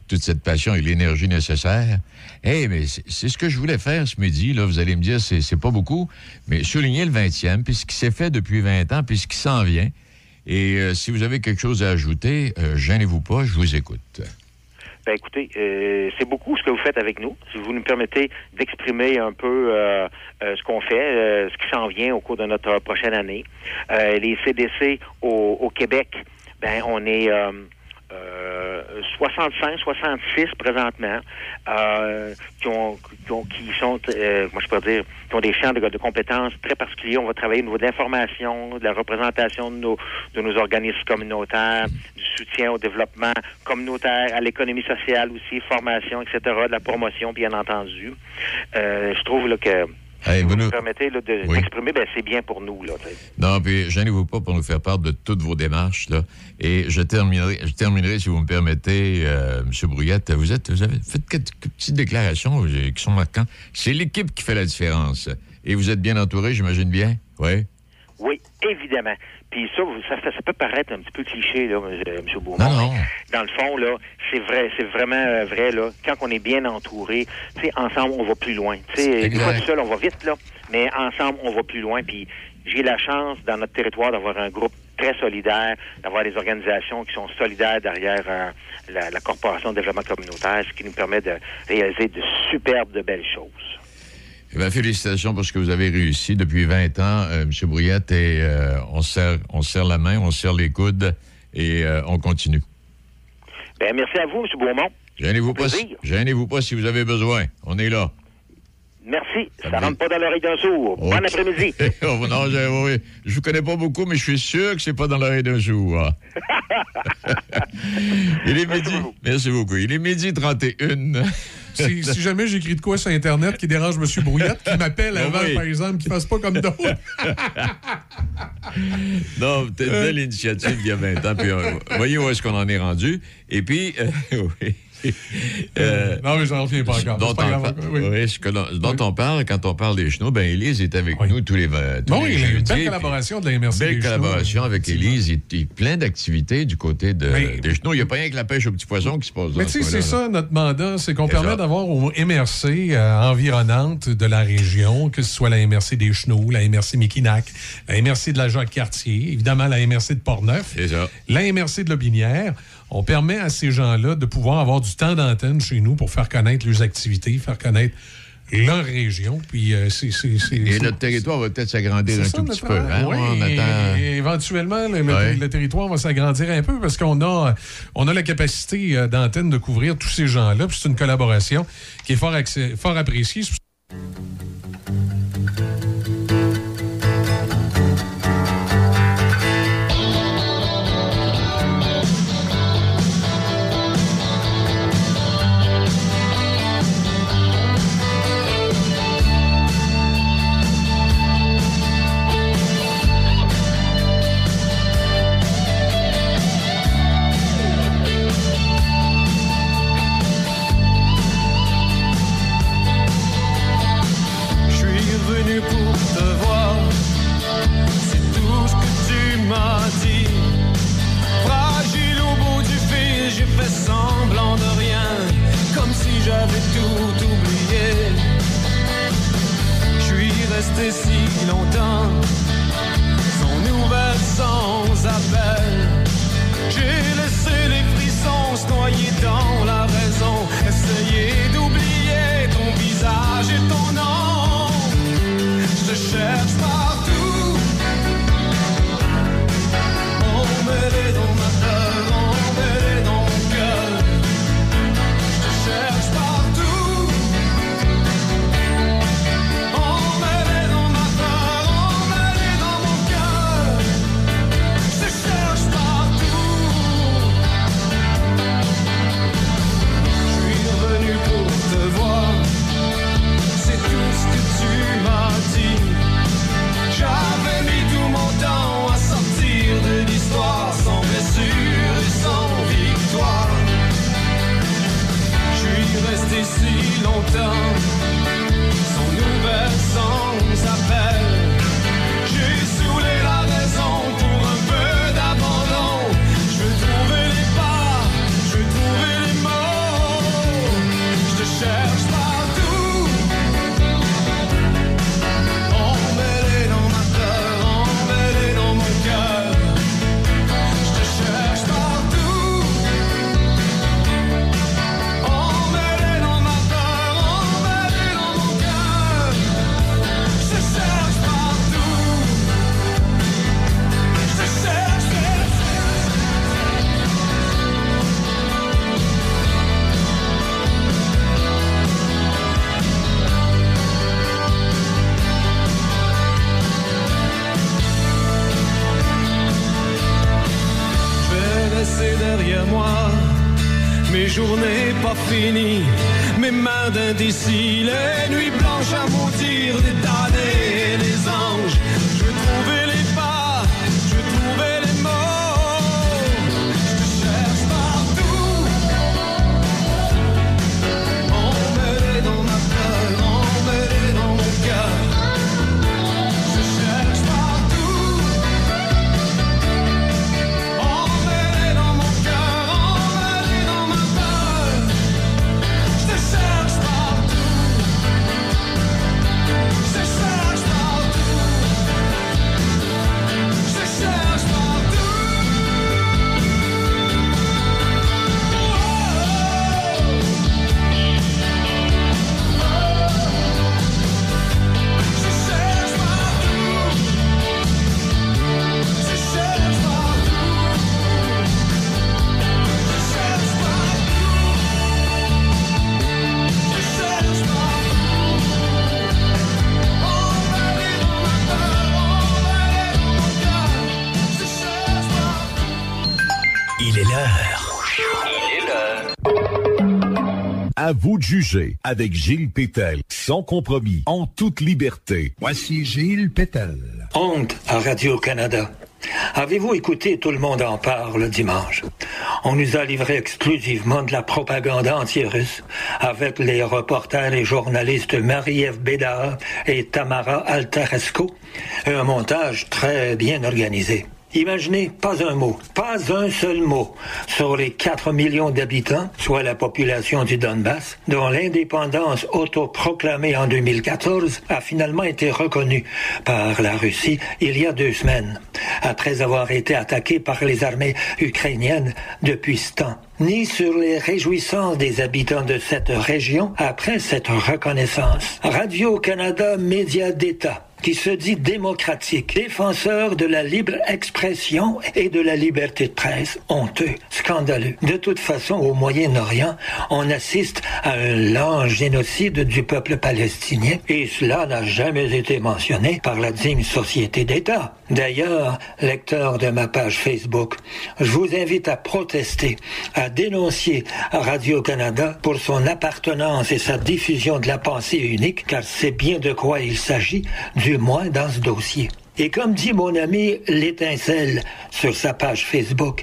toute cette passion et l'énergie nécessaire. Mais c'est ce que je voulais faire ce midi, là. Vous allez me dire, c'est pas beaucoup, mais souligner le 20e, puis ce qui s'est fait depuis 20 ans, puis ce qui s'en vient. Et si vous avez quelque chose à ajouter, gênez-vous pas, je vous écoute. Ben écoutez, c'est beaucoup ce que vous faites avec nous. Si vous nous permettez d'exprimer un peu ce qu'on fait, ce qui s'en vient au cours de notre prochaine année. Les CDC au Québec, ben on est 65, 66 présentement, qui ont des champs de compétences très particuliers. On va travailler au niveau de l'information, de la représentation de nos organismes communautaires, du soutien au développement communautaire, à l'économie sociale aussi, formation, etc., de la promotion, bien entendu. Je trouve là, que... Hey, vous nous permettez là, de m'exprimer, ben, c'est bien pour nous. Là, non, puis gênez-vous pas pour nous faire part de toutes vos démarches. Là. Et je terminerai, si vous me permettez, M. Brouillette, vous avez fait quelques petites déclarations qui sont marquantes. C'est l'équipe qui fait la différence. Et vous êtes bien entouré, j'imagine bien? Oui? Oui, évidemment. Puis ça peut paraître un petit peu cliché, là, M. Beaumont. Non. Dans le fond, là, c'est vraiment vrai, là. Quand on est bien entouré, tu sais, ensemble, on va plus loin. Tu sais, une fois tout seul, on va vite, là. Mais ensemble, on va plus loin. Puis j'ai la chance, dans notre territoire, d'avoir un groupe très solidaire, d'avoir des organisations qui sont solidaires derrière la Corporation de développement communautaire, ce qui nous permet de réaliser de superbes, de belles choses. Eh bien, félicitations pour ce que vous avez réussi depuis 20 ans, M. Brouillette, et on serre la main, on serre les coudes et on continue. Bien, merci à vous, M. Beaumont. Gênez-vous pas si vous avez besoin. On est là. Merci. Ça rentre pas dans l'oreille d'un sourd. Bon après-midi. Non, je vous connais pas beaucoup, mais je suis sûr que c'est pas dans l'oreille d'un sourd. Il est midi. Merci beaucoup. Il est midi 31. Si jamais j'écris de quoi sur Internet qui dérange M. Brouillette, qui m'appelle avant, par exemple, qui ne fasse pas comme d'autres. Non, peut-être belle initiative il y a 20 ans. Puis, voyez où est-ce qu'on en est rendu. Et puis, non, mais je n'en reviens pas encore. Dont on parle, quand on parle des Chenaux, bien, Élise est avec nous tous les jeudis. Bon, il y a une belle collaboration de la MRC des Chenaux. Belle collaboration avec Élise. Il y a plein d'activités du côté des Chenaux. Il n'y a pas rien que la pêche aux petits poissons qui se passe. Mais tu sais, c'est ça notre mandat, c'est qu'on permet d'avoir aux MRC environnantes de la région, que ce soit la MRC des Chenaux, la MRC Mekinac, la MRC de la Jacques-Cartier, évidemment la MRC de Portneuf, la MRC de Lobinière. On permet à ces gens-là de pouvoir avoir du temps d'antenne chez nous pour faire connaître leurs activités, faire connaître leur région. Puis notre territoire va peut-être s'agrandir un tout petit peu. Hein? Oui, on attend... éventuellement, le territoire va s'agrandir un peu parce qu'on a la capacité d'antenne de couvrir tous ces gens-là. Puis c'est une collaboration qui est fort appréciée. mes journées pas finies, mes mains d'indécis, les nuits blanches à maudire des damnés et des anges. Je veux trouver les pas, je veux trouver les mots, je te cherche partout. Emmêlé dans ma peur, emmêlé dans mon cœur, je cherche partout. Emmêlé dans mon cœur, emmêlé dans ma peur, je te cherche partout, je te cherche partout, je te cherche partout. Je cherche partout, je cherche partout, je cherche partout, je cherche partout. Emmêlé dans ma peur, emmêlé dans mon cœur, je cherche partout. Il est l'heure. Il est l'heure. À vous de juger avec Gilles Pétel, sans compromis, en toute liberté. Voici Gilles Pétel. Honte à Radio-Canada. Avez-vous écouté Tout le monde en parle dimanche? On nous a livré exclusivement de la propagande anti-russe avec les reporters et journalistes Marie-Ève Bédard et Tamara Altaresco, et un montage très bien organisé. Imaginez, pas un mot, pas un seul mot, sur les 4 millions d'habitants, soit la population du Donbass, dont l'indépendance autoproclamée en 2014 a finalement été reconnue par la Russie il y a 2 semaines, après avoir été attaquée par les armées ukrainiennes depuis ce temps. Ni sur les réjouissances des habitants de cette région après cette reconnaissance. Radio-Canada, média d'État, qui se dit démocratique, défenseur de la libre expression et de la liberté de presse. Honteux, scandaleux. De toute façon, au Moyen-Orient, on assiste à un lent génocide du peuple palestinien, et cela n'a jamais été mentionné par la digne société d'État. D'ailleurs, lecteur de ma page Facebook, je vous invite à protester, à dénoncer Radio-Canada pour son appartenance et sa diffusion de la pensée unique, car c'est bien de quoi il s'agit, du moins dans ce dossier. Et comme dit mon ami L'Étincelle sur sa page Facebook,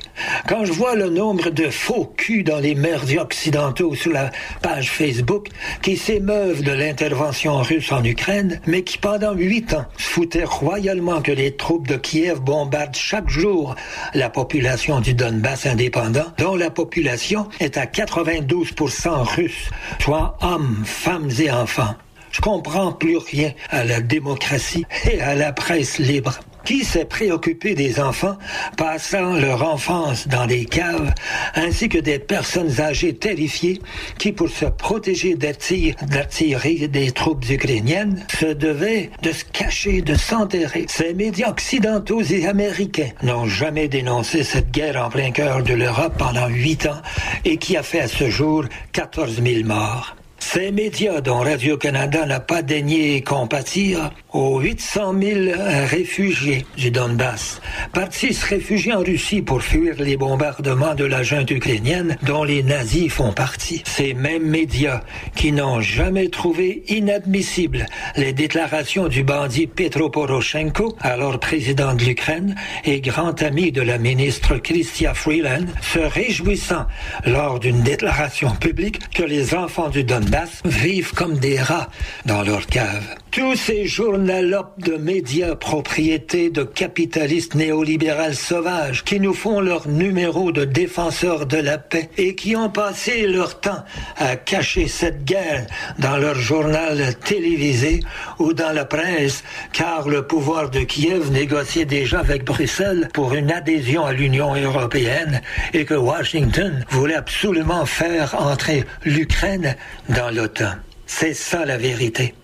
quand je vois le nombre de faux culs dans les médias occidentaux sur la page Facebook qui s'émeuvent de l'intervention russe en Ukraine, mais qui pendant 8 ans se foutaient royalement que les troupes de Kiev bombardent chaque jour la population du Donbass indépendant, dont la population est à 92% russe, soit hommes, femmes et enfants. Je comprends plus rien à la démocratie et à la presse libre. Qui s'est préoccupé des enfants passant leur enfance dans des caves, ainsi que des personnes âgées terrifiées qui, pour se protéger des tirs d'artillerie des troupes ukrainiennes, se devaient de se cacher, de s'enterrer. Ces médias occidentaux et américains n'ont jamais dénoncé cette guerre en plein cœur de l'Europe pendant 8 ans et qui a fait à ce jour 14 000 morts. Ces médias dont Radio-Canada n'a pas daigné compatir aux 800 000 réfugiés du Donbass, partis se réfugier en Russie pour fuir les bombardements de la junte ukrainienne dont les nazis font partie. Ces mêmes médias qui n'ont jamais trouvé inadmissibles les déclarations du bandit Petro Poroshenko, alors président de l'Ukraine et grand ami de la ministre Chrystia Freeland, se réjouissant lors d'une déclaration publique que les enfants du Donbass vivent comme des rats dans leur cave. Tous ces journalopes de médias propriétés de capitalistes néolibérales sauvages qui nous font leur numéro de défenseurs de la paix et qui ont passé leur temps à cacher cette guerre dans leur journal télévisé ou dans la presse, car le pouvoir de Kiev négociait déjà avec Bruxelles pour une adhésion à l'Union européenne et que Washington voulait absolument faire entrer l'Ukraine dans l'OTAN. C'est ça la vérité.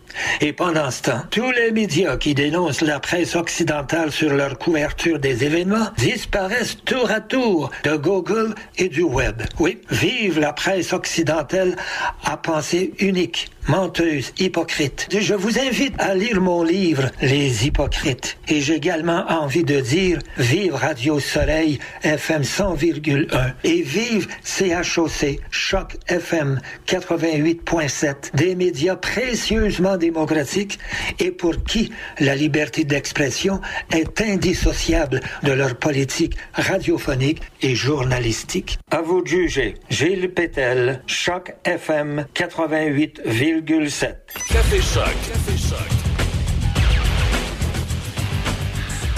Et pendant ce temps, tous les médias qui dénoncent la presse occidentale sur leur couverture des événements disparaissent tour à tour de Google et du Web. Oui, vive la presse occidentale à pensée unique, menteuse, hypocrite. Je vous invite à lire mon livre « Les hypocrites ». Et j'ai également envie de dire « Vive Radio Soleil FM 100,1 » et « Vive CHOC, Choc FM 88.7 », des médias précieusement démocratiques et pour qui la liberté d'expression est indissociable de leur politique radiophonique et journalistique. À vous de juger. Gilles Pétel, Choc FM 88,7. Café Choc. Café Choc.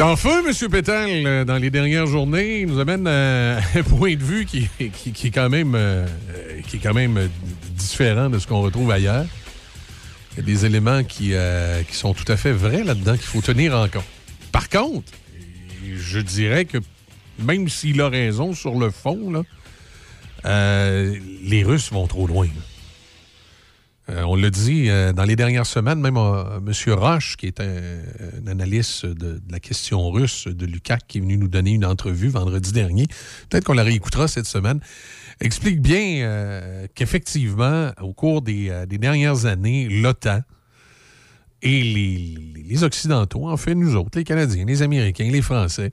En feu, M. Pétel, dans les dernières journées, nous amène à un point de vue qui est quand même différent de ce qu'on retrouve ailleurs. Il y a des éléments qui sont tout à fait vrais là-dedans, qu'il faut tenir en compte. Par contre, je dirais que même s'il a raison sur le fond, là, les Russes vont trop loin. On l'a dit dans les dernières semaines, même M. Roche, qui est un analyste de la question russe de l'UQAC, qui est venu nous donner une entrevue vendredi dernier, peut-être qu'on la réécoutera cette semaine, explique bien qu'effectivement, au cours des dernières années, l'OTAN et les Occidentaux, en fait nous autres, les Canadiens, les Américains, les Français,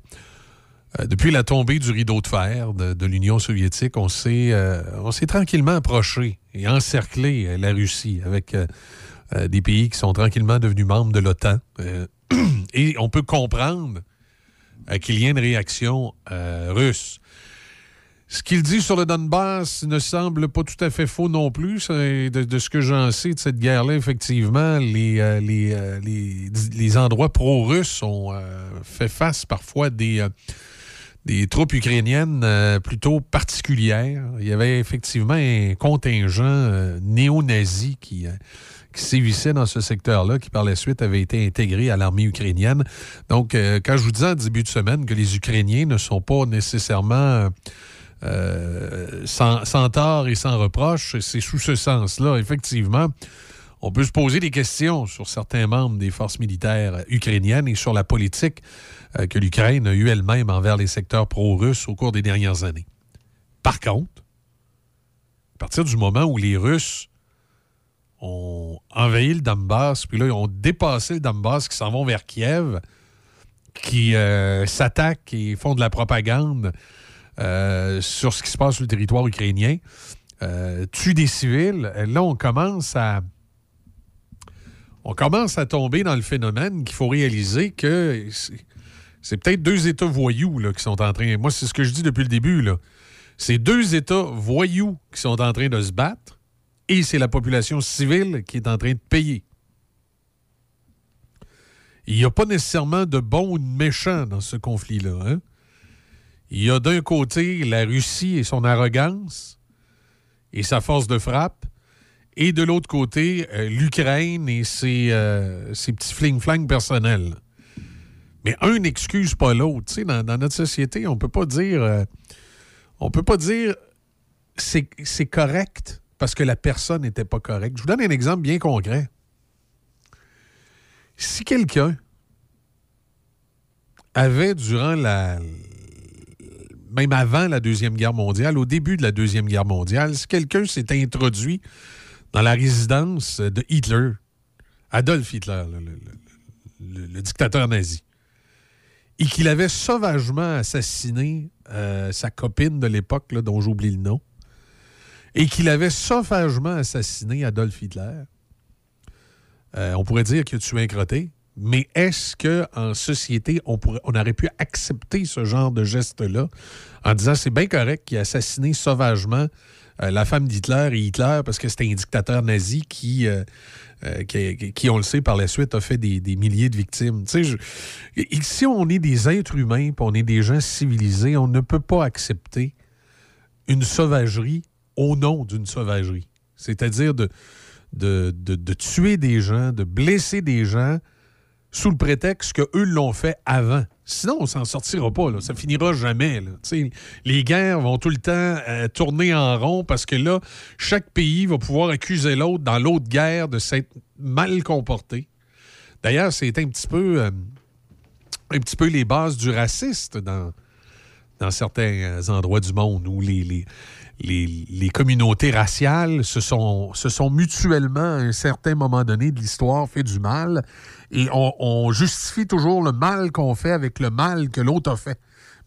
depuis la tombée du rideau de fer de l'Union soviétique, on s'est tranquillement approché et encerclé la Russie avec des pays qui sont tranquillement devenus membres de l'OTAN. Et on peut comprendre qu'il y a une réaction russe. Ce qu'il dit sur le Donbass ne semble pas tout à fait faux non plus. De ce que j'en sais de cette guerre-là, effectivement, les endroits pro-russes ont fait face parfois des troupes ukrainiennes plutôt particulières. Il y avait effectivement un contingent néo-nazi qui sévissait dans ce secteur-là, qui par la suite avait été intégré à l'armée ukrainienne. Donc, quand je vous disais en début de semaine que les Ukrainiens ne sont pas nécessairement sans tort et sans reproche, c'est sous ce sens-là, effectivement. On peut se poser des questions sur certains membres des forces militaires ukrainiennes et sur la politique que l'Ukraine a eue elle-même envers les secteurs pro-russes au cours des dernières années. Par contre, à partir du moment où les Russes ont envahi le Donbass, puis là, ils ont dépassé le Donbass, qui s'en vont vers Kiev, qui s'attaquent et font de la propagande sur ce qui se passe sur le territoire ukrainien, tuent des civils, là, on commence à tomber dans le phénomène qu'il faut réaliser que c'est peut-être deux États voyous là, qui sont en train... Moi, c'est ce que je dis depuis le début, là. C'est deux États voyous qui sont en train de se battre et c'est la population civile qui est en train de payer. Il n'y a pas nécessairement de bons ou de méchants dans ce conflit-là. Hein? Il y a d'un côté la Russie et son arrogance et sa force de frappe, et de l'autre côté, l'Ukraine et ses petits fling-flang personnels. Mais un n'excuse pas l'autre. Tu sais, dans notre société, on peut pas dire c'est correct parce que la personne n'était pas correcte. Je vous donne un exemple bien concret. Si quelqu'un avait, même avant la Deuxième Guerre mondiale, au début de la Deuxième Guerre mondiale, si quelqu'un s'est introduit dans la résidence de Hitler, Adolf Hitler, le dictateur nazi, et qu'il avait sauvagement assassiné sa copine de l'époque, là, dont j'oublie le nom, et qu'il avait sauvagement assassiné Adolf Hitler, on pourrait dire qu'il a tué un crotté, mais est-ce qu'en société, on aurait pu accepter ce genre de geste-là en disant c'est bien correct qu'il a assassiné sauvagement la femme d'Hitler et Hitler, parce que c'était un dictateur nazi qui on le sait, par la suite, a fait des milliers de victimes. Si on est des êtres humains, puis on est des gens civilisés, on ne peut pas accepter une sauvagerie au nom d'une sauvagerie. C'est-à-dire de tuer des gens, de blesser des gens sous le prétexte qu'eux l'ont fait avant. Sinon, on ne s'en sortira pas. Là. Ça finira jamais. Là. Les guerres vont tout le temps tourner en rond parce que là, chaque pays va pouvoir accuser l'autre dans l'autre guerre de s'être mal comporté. D'ailleurs, c'est un petit peu les bases du racisme dans certains endroits du monde où les communautés raciales se sont mutuellement, à un certain moment donné de l'histoire, fait du mal. Et on justifie toujours le mal qu'on fait avec le mal que l'autre a fait.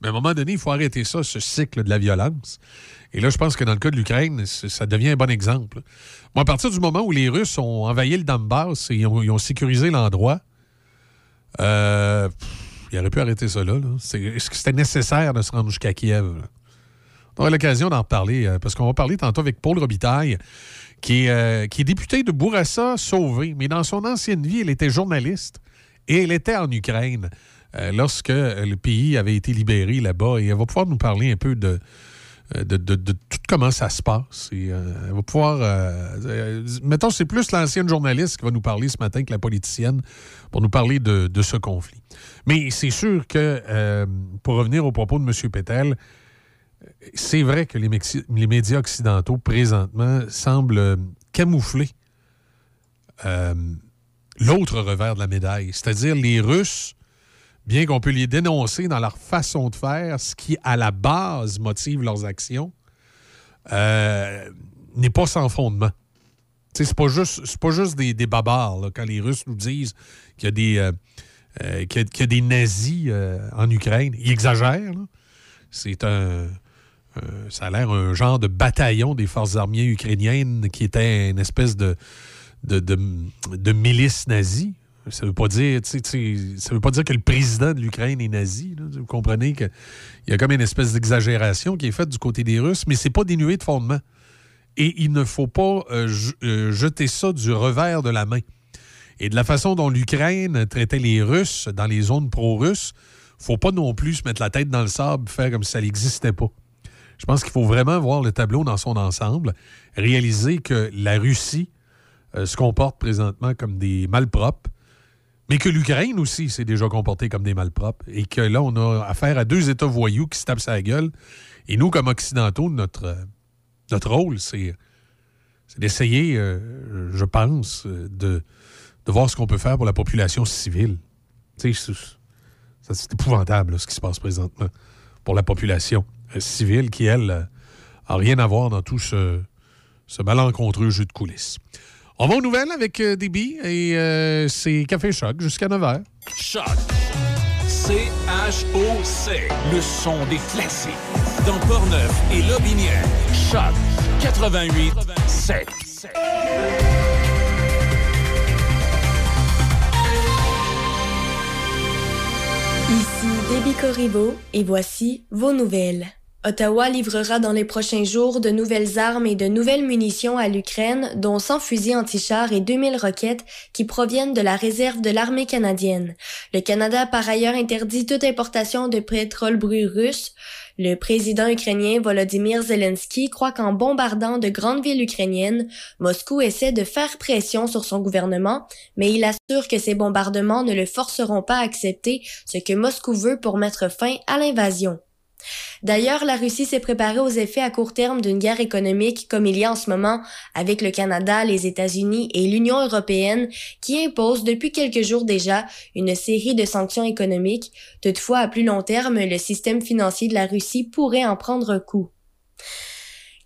Mais à un moment donné, il faut arrêter ça, ce cycle de la violence. Et là, je pense que dans le cas de l'Ukraine, ça devient un bon exemple. Bon, à partir du moment où les Russes ont envahi le Donbass et ils ont sécurisé l'endroit, il aurait pu arrêter ça là. Est-ce que c'était nécessaire de se rendre jusqu'à Kiev? Là? On aura l'occasion d'en parler, parce qu'on va parler tantôt avec Paule Robitaille, qui est députée de Bourassa-Sauvé, mais dans son ancienne vie, elle était journaliste et elle était en Ukraine lorsque le pays avait été libéré là-bas. Et elle va pouvoir nous parler un peu de tout comment ça se passe. Et, elle va pouvoir... mettons, c'est plus l'ancienne journaliste qui va nous parler ce matin que la politicienne pour nous parler de ce conflit. Mais c'est sûr que, pour revenir au propos de M. Pétel, c'est vrai que les médias occidentaux, présentement, semblent camoufler l'autre revers de la médaille. C'est-à-dire les Russes, bien qu'on peut les dénoncer dans leur façon de faire, ce qui, à la base, motive leurs actions, n'est pas sans fondement. T'sais, c'est pas juste des babards. Là, quand les Russes nous disent qu'il y a des nazis en Ukraine, ils exagèrent. Là. C'est ça a l'air un genre de bataillon des forces armées ukrainiennes qui était une espèce de milice nazie. Ça ne veut pas dire, que le président de l'Ukraine est nazi. Là. Vous comprenez qu'il y a comme une espèce d'exagération qui est faite du côté des Russes, mais c'est pas dénué de fondement. Et il ne faut pas jeter ça du revers de la main. Et de la façon dont l'Ukraine traitait les Russes dans les zones pro-russes, faut pas non plus se mettre la tête dans le sable et faire comme si ça n'existait pas. Je pense qu'il faut vraiment voir le tableau dans son ensemble, réaliser que la Russie se comporte présentement comme des malpropres, mais que l'Ukraine aussi s'est déjà comportée comme des malpropres, et que là, on a affaire à deux États voyous qui se tapent sur la gueule. Et nous, comme Occidentaux, notre rôle, c'est d'essayer, je pense, de voir ce qu'on peut faire pour la population civile. Tu sais, c'est épouvantable là, ce qui se passe présentement pour la population civile qui, elle, n'a rien à voir dans tout ce malencontreux jeu de coulisses. On va aux nouvelles avec Déby et c'est Café Choc jusqu'à 9h. Choc. C-H-O-C. Le son des classiques. Dans Portneuf et Lobinière. Choc 88.7. Ici Déby Corriveau et voici vos nouvelles. Ottawa livrera dans les prochains jours de nouvelles armes et de nouvelles munitions à l'Ukraine, dont 100 fusils anti-chars et 2000 roquettes qui proviennent de la réserve de l'armée canadienne. Le Canada a par ailleurs interdit toute importation de pétrole brut russe. Le président ukrainien Volodymyr Zelensky croit qu'en bombardant de grandes villes ukrainiennes, Moscou essaie de faire pression sur son gouvernement, mais il assure que ces bombardements ne le forceront pas à accepter ce que Moscou veut pour mettre fin à l'invasion. D'ailleurs, la Russie s'est préparée aux effets à court terme d'une guerre économique comme il y a en ce moment avec le Canada, les États-Unis et l'Union européenne qui imposent depuis quelques jours déjà une série de sanctions économiques. Toutefois, à plus long terme, le système financier de la Russie pourrait en prendre coup.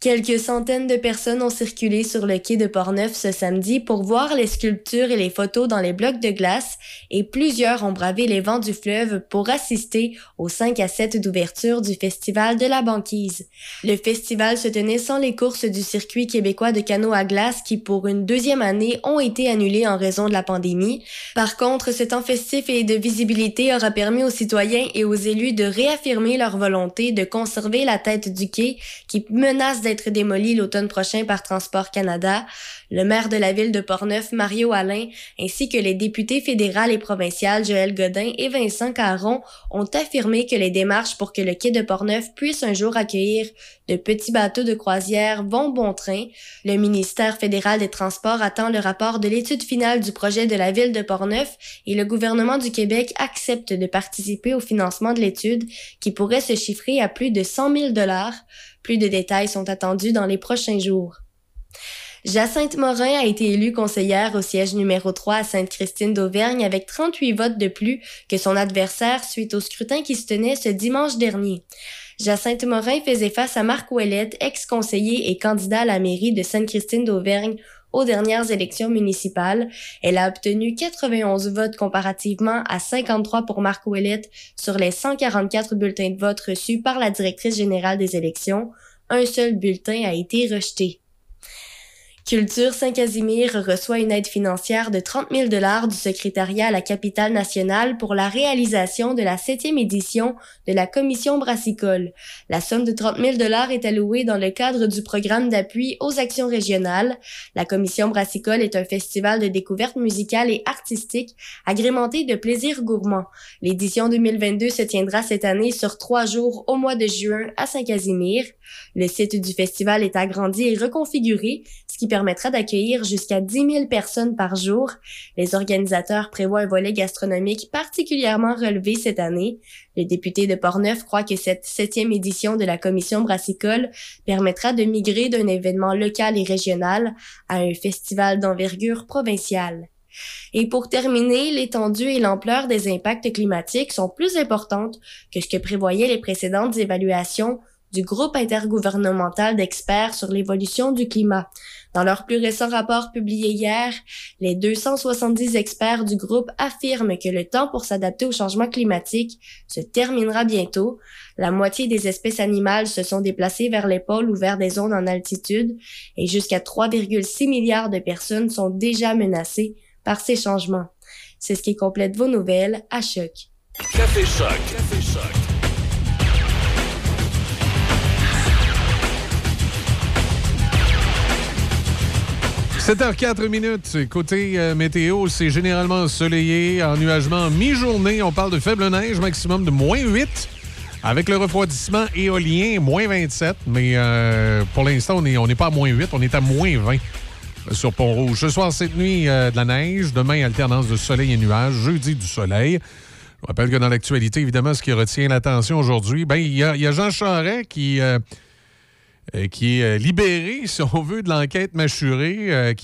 Quelques centaines de personnes ont circulé sur le quai de Portneuf ce samedi pour voir les sculptures et les photos dans les blocs de glace et plusieurs ont bravé les vents du fleuve pour assister aux 5 à 7 d'ouverture du Festival de la banquise. Le festival se tenait sans les courses du circuit québécois de canots à glace qui, pour une deuxième année, ont été annulées en raison de la pandémie. Par contre, ce temps festif et de visibilité aura permis aux citoyens et aux élus de réaffirmer leur volonté de conserver la tête du quai qui menace d'être d'être démolie l'automne prochain par Transport Canada, le maire de la ville de Portneuf, Mario Alain, ainsi que les députés fédérales et provinciales Joël Godin et Vincent Caron ont affirmé que les démarches pour que le quai de Portneuf puisse un jour accueillir de petits bateaux de croisière vont bon train. Le ministère fédéral des Transports attend le rapport de l'étude finale du projet de la ville de Portneuf et le gouvernement du Québec accepte de participer au financement de l'étude qui pourrait se chiffrer à plus de 100 000 $. Plus de détails sont attendus dans les prochains jours. Jacinthe Morin a été élue conseillère au siège numéro 3 à Sainte-Christine-d'Auvergne avec 38 votes de plus que son adversaire suite au scrutin qui se tenait ce dimanche dernier. Jacinthe Morin faisait face à Marc Ouellet, ex-conseiller et candidat à la mairie de Sainte-Christine-d'Auvergne aux dernières élections municipales. Elle a obtenu 91 votes comparativement à 53 pour Marc Ouellet sur les 144 bulletins de vote reçus par la directrice générale des élections. Un seul bulletin a été rejeté. Culture Saint-Casimir reçoit une aide financière de 30 000 $ du secrétariat à la capitale nationale pour la réalisation de la 7e édition de la commission brassicole. La somme de 30 000 $ est allouée dans le cadre du programme d'appui aux actions régionales. La commission brassicole est un festival de découvertes musicales et artistiques agrémenté de plaisirs gourmands. L'édition 2022 se tiendra cette année sur 3 jours au mois de juin à Saint-Casimir. Le site du festival est agrandi et reconfiguré, ce qui permettra d'accueillir jusqu'à 10 000 personnes par jour. Les organisateurs prévoient un volet gastronomique particulièrement relevé cette année. Le député de Portneuf croit que cette 7e édition de la commission brassicole permettra de migrer d'un événement local et régional à un festival d'envergure provinciale. Et pour terminer, l'étendue et l'ampleur des impacts climatiques sont plus importantes que ce que prévoyaient les précédentes évaluations du groupe intergouvernemental d'experts sur l'évolution du climat. Dans leur plus récent rapport publié hier, les 270 experts du groupe affirment que le temps pour s'adapter au changement climatique se terminera bientôt. La moitié des espèces animales se sont déplacées vers les pôles ou vers des zones en altitude et jusqu'à 3,6 milliards de personnes sont déjà menacées par ces changements. C'est ce qui complète vos nouvelles à Choc. Café Choc, Café Choc. – 7h04, côté météo, c'est généralement ensoleillé, ennuagement mi-journée, on parle de faible neige, maximum de moins 8, avec le refroidissement éolien, moins 27, mais pour l'instant, on n'est pas à moins 8, on est à moins 20 sur Pont-Rouge. Ce soir, cette nuit, de la neige, demain, alternance de soleil et nuages, jeudi, du soleil. Je rappelle que dans l'actualité, évidemment, ce qui retient l'attention aujourd'hui, ben il y a Jean Charest qui est libéré, si on veut, de l'enquête mâchurée,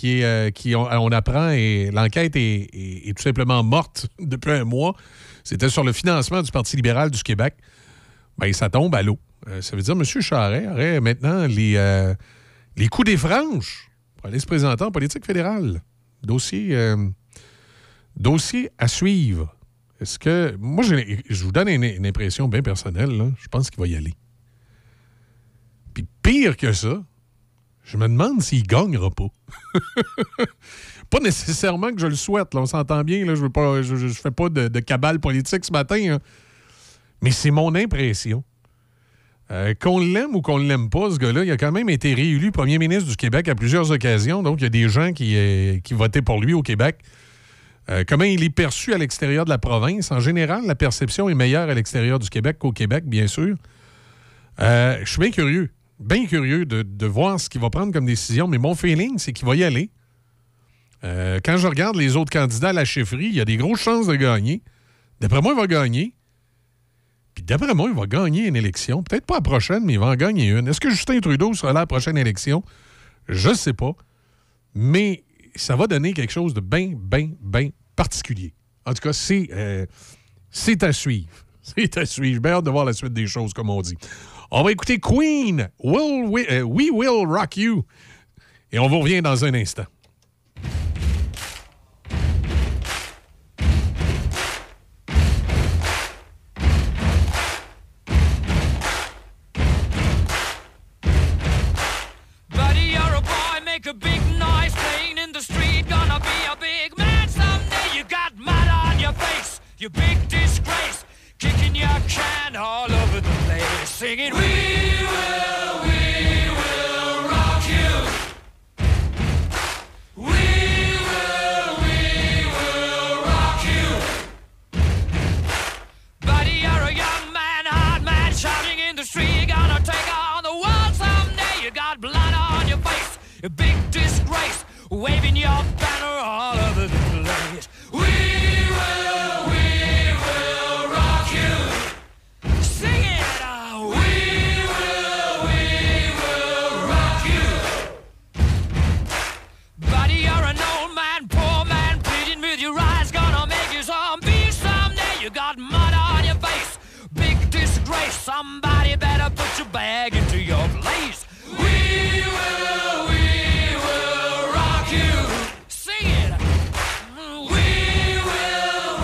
on apprend, et l'enquête est tout simplement morte depuis un mois. C'était sur le financement du Parti libéral du Québec. Ben, ça tombe à l'eau. Ça veut dire que M. Charest aurait maintenant les coups des franges pour aller se présenter en politique fédérale. Dossier à suivre. Est-ce que... Moi, je vous donne une impression bien personnelle, là. Je pense qu'il va y aller. Puis pire que ça, je me demande s'il gagnera pas. Pas nécessairement que je le souhaite, là, on s'entend bien, là, je fais pas de cabale politique ce matin, hein. Mais c'est mon impression. Qu'on l'aime ou qu'on ne l'aime pas, ce gars-là, il a quand même été réélu premier ministre du Québec à plusieurs occasions, donc il y a des gens qui votaient pour lui au Québec. Comment il est perçu à l'extérieur de la province? En général, la perception est meilleure à l'extérieur du Québec qu'au Québec, bien sûr. Je suis bien curieux de voir ce qu'il va prendre comme décision, mais mon feeling, c'est qu'il va y aller. Quand je regarde les autres candidats à la chefferie, il y a des grosses chances de gagner. D'après moi, il va gagner. Puis d'après moi, il va gagner une élection. Peut-être pas la prochaine, mais il va en gagner une. Est-ce que Justin Trudeau sera là à la prochaine élection? Je ne sais pas. Mais ça va donner quelque chose de bien particulier. En tout cas, c'est à suivre. C'est à suivre. J'ai bien hâte de voir la suite des choses, comme on dit. On va écouter Queen, We Will Rock You. Et on vous revient dans un instant. All over the place, singing, we will, we will. waving your banner all over the place. We will rock you. Sing it out. We will rock you. Buddy, you're an old man, poor man, pleading with your eyes, gonna make you zombie someday. You got mud on your face, big disgrace. Somebody better put your bag into your place. We will rock you. Sing it. We will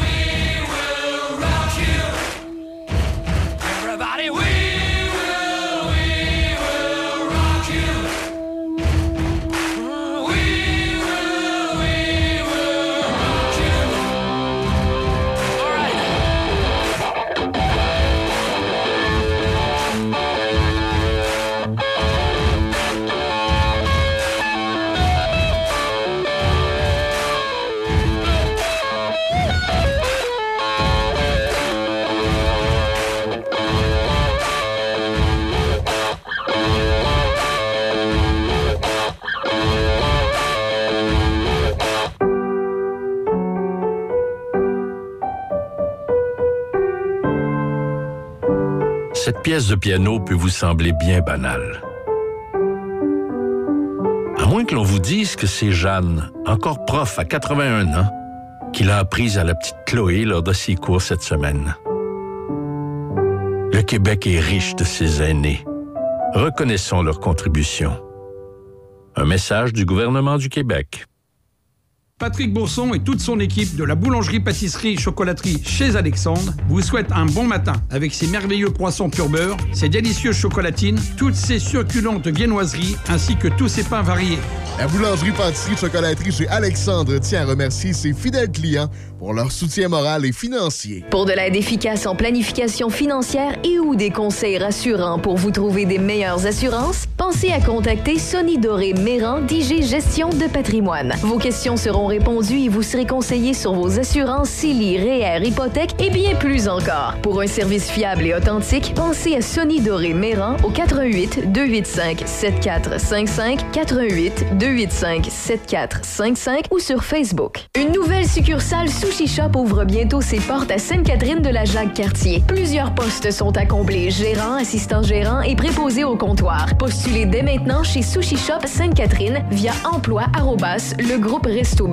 rock you. Everybody, we will rock you. We will rock you. All right. Cette pièce de piano peut vous sembler bien banale. À moins que l'on vous dise que c'est Jeanne, encore prof à 81 ans, qui l'a apprise à la petite Chloé lors de ses cours cette semaine. Le Québec est riche de ses aînés. Reconnaissons leur contribution. Un message du gouvernement du Québec. Patrick Bourson et toute son équipe de la boulangerie-pâtisserie-chocolaterie chez Alexandre vous souhaitent un bon matin avec ses merveilleux croissants pur beurre, ses délicieuses chocolatines, toutes ses succulentes viennoiseries ainsi que tous ses pains variés. La boulangerie-pâtisserie-chocolaterie chez Alexandre tient à remercier ses fidèles clients pour leur soutien moral et financier. Pour de l'aide efficace en planification financière et ou des conseils rassurants pour vous trouver des meilleures assurances, pensez à contacter Sonny Doré-Méran d'IG Gestion de patrimoine. Vos questions seront répondu et vous serez conseillé sur vos assurances, CELI, REER, hypothèques et bien plus encore. Pour un service fiable et authentique, pensez à Sonny Doré-Méran au 418-285-7455, 418-285-7455 ou sur Facebook. Une nouvelle succursale Sushi Shop ouvre bientôt ses portes à Sainte-Catherine-de-la-Jacques-Cartier. Plusieurs postes sont à combler, gérant, assistant-gérant et préposé au comptoir. Postulez dès maintenant chez Sushi Shop Sainte-Catherine via emploi@legrouperesto.com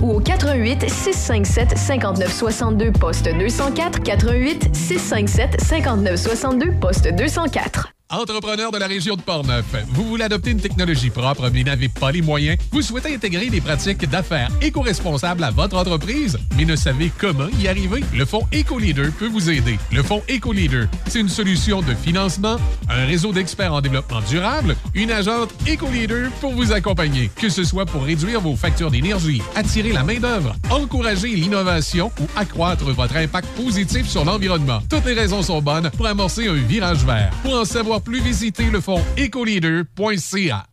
ou au 418-657-5962 poste 204, 418-657-5962 poste 204. Entrepreneur de la région de Portneuf, vous voulez adopter une technologie propre mais n'avez pas les moyens? Vous souhaitez intégrer des pratiques d'affaires éco-responsables à votre entreprise mais ne savez comment y arriver? Le Fonds Éco-Leader peut vous aider. Le Fonds Éco-Leader, c'est une solution de financement, un réseau d'experts en développement durable, une agente Éco-Leader pour vous accompagner. Que ce soit pour réduire vos factures d'énergie, attirer la main-d'œuvre, encourager l'innovation ou accroître votre impact positif sur l'environnement. Toutes les raisons sont bonnes pour amorcer un virage vert. Pour en savoir plus, visiter le fonds ecoleader.ca.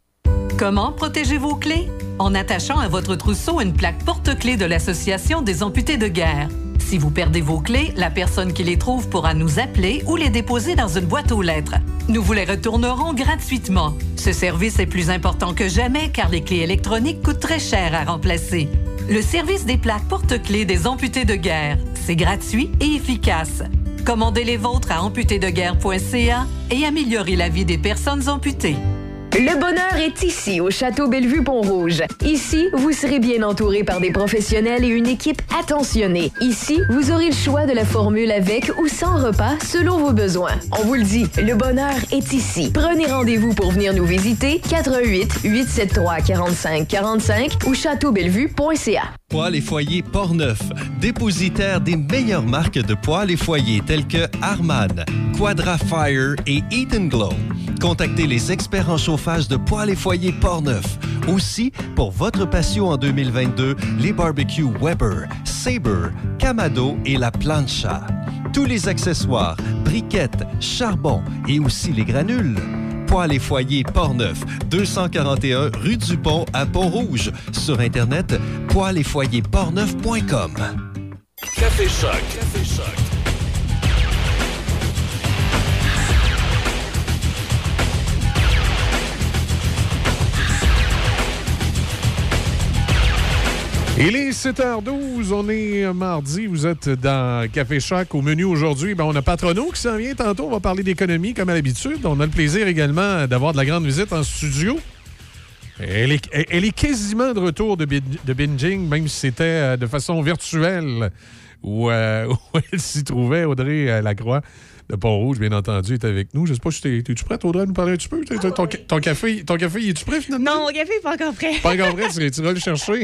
Comment protéger vos clés? En attachant à votre trousseau une plaque porte-clés de l'Association des amputés de guerre. Si vous perdez vos clés, la personne qui les trouve pourra nous appeler ou les déposer dans une boîte aux lettres. Nous vous les retournerons gratuitement. Ce service est plus important que jamais car les clés électroniques coûtent très cher à remplacer. Le service des plaques porte-clés des amputés de guerre. C'est gratuit et efficace. Commandez les vôtres à amputédeguerre.ca et améliorez la vie des personnes amputées. Le bonheur est ici, au Château Bellevue-Pont-Rouge. Ici, vous serez bien entouré par des professionnels et une équipe attentionnée. Ici, vous aurez le choix de la formule avec ou sans repas, selon vos besoins. On vous le dit, le bonheur est ici. Prenez rendez-vous pour venir nous visiter 418-873-4545 ou châteaubellevue.ca. Poêles et foyers Portneuf, dépositaire des meilleures marques de poêles et foyers telles que Arman, Quadra Fire et Eat & Glow. Contactez les experts en chauffage de poêles et foyers Portneuf. Aussi, pour votre patio en 2022, les barbecues Weber, Sabre, Kamado et la Plancha. Tous les accessoires, briquettes, charbon et aussi les granules. Poêles et foyers Portneuf, 241 rue du Pont à Pont-Rouge. Sur Internet, poêles-et-foyers-portneuf.com. Café Choc. Café Choc. Il est 7h12, on est mardi, vous êtes dans Café Choc. Au menu aujourd'hui, on a Patrick Renaud qui s'en vient tantôt, on va parler d'économie comme à l'habitude. On a le plaisir également d'avoir de la grande visite en studio. Elle est quasiment de retour de binging, même si c'était de façon virtuelle où elle s'y trouvait. Audrey Lacroix de Pont-Rouge, bien entendu, est avec nous. Je ne sais pas si es-tu prête, Audrey, à nous parler un petit peu? Ah, ton café, es-tu prêt finalement? Non, mon café n'est pas encore prêt. Pas encore prêt, tu vas le chercher.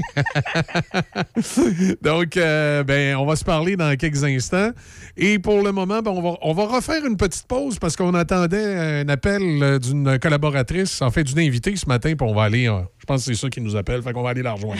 Donc, on va se parler dans quelques instants. Et pour le moment, on va refaire une petite pause parce qu'on attendait un appel d'une collaboratrice, en fait d'une invitée ce matin, puis on va aller, je pense que c'est ça qui nous appelle, fait qu'on va aller la rejoindre.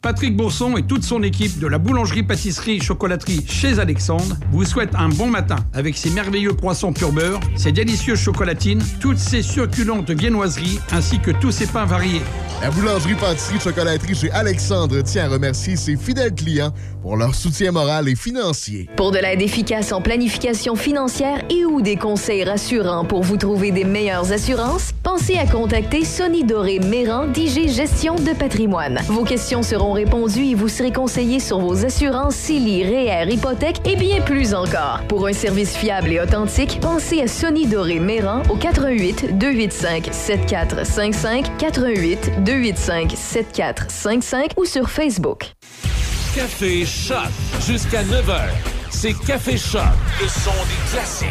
Patrick Bourson et toute son équipe de la boulangerie-pâtisserie-chocolaterie chez Alexandre vous souhaitent un bon matin avec ses merveilleux poissons pur beurre, ses délicieuses chocolatines, toutes ses succulentes viennoiseries ainsi que tous ses pains variés. La boulangerie-pâtisserie-chocolaterie chez Alexandre tient à remercier ses fidèles clients pour leur soutien moral et financier. Pour de l'aide efficace en planification financière et ou des conseils rassurants pour vous trouver des meilleures assurances, pensez à contacter Sonny Doré-Méran d'IG Gestion de patrimoine. Vos questions seront répondu et vous serez conseillé sur vos assurances, CELI, REER, hypothèques et bien plus encore. Pour un service fiable et authentique, pensez à Sonny Doré-Méran au 418-285-7455, 418-285-7455 ou sur Facebook. Café Choc jusqu'à 9h. C'est Café Choc, le son des classiques.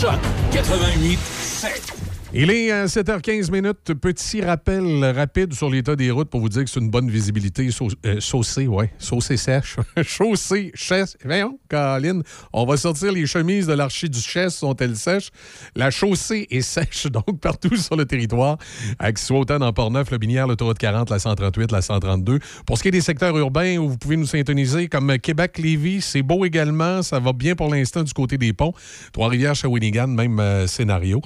Choc 88.7. Il est à 7h15. Petit rappel rapide sur l'état des routes pour vous dire que c'est une bonne visibilité saucée sèche. Chaussée, chaise. Voyons, Caroline, on va sortir les chemises de l'archiduchesse, sont-elles sèches? La chaussée est sèche, donc partout sur le territoire, que ce soit autant dans Port-Neuf, le Binière, l'autoroute 40, la 138, la 132. Pour ce qui est des secteurs urbains où vous pouvez nous syntoniser, comme Québec, Lévis, c'est beau également. Ça va bien pour l'instant du côté des ponts. Trois-Rivières, Shawinigan, même scénario.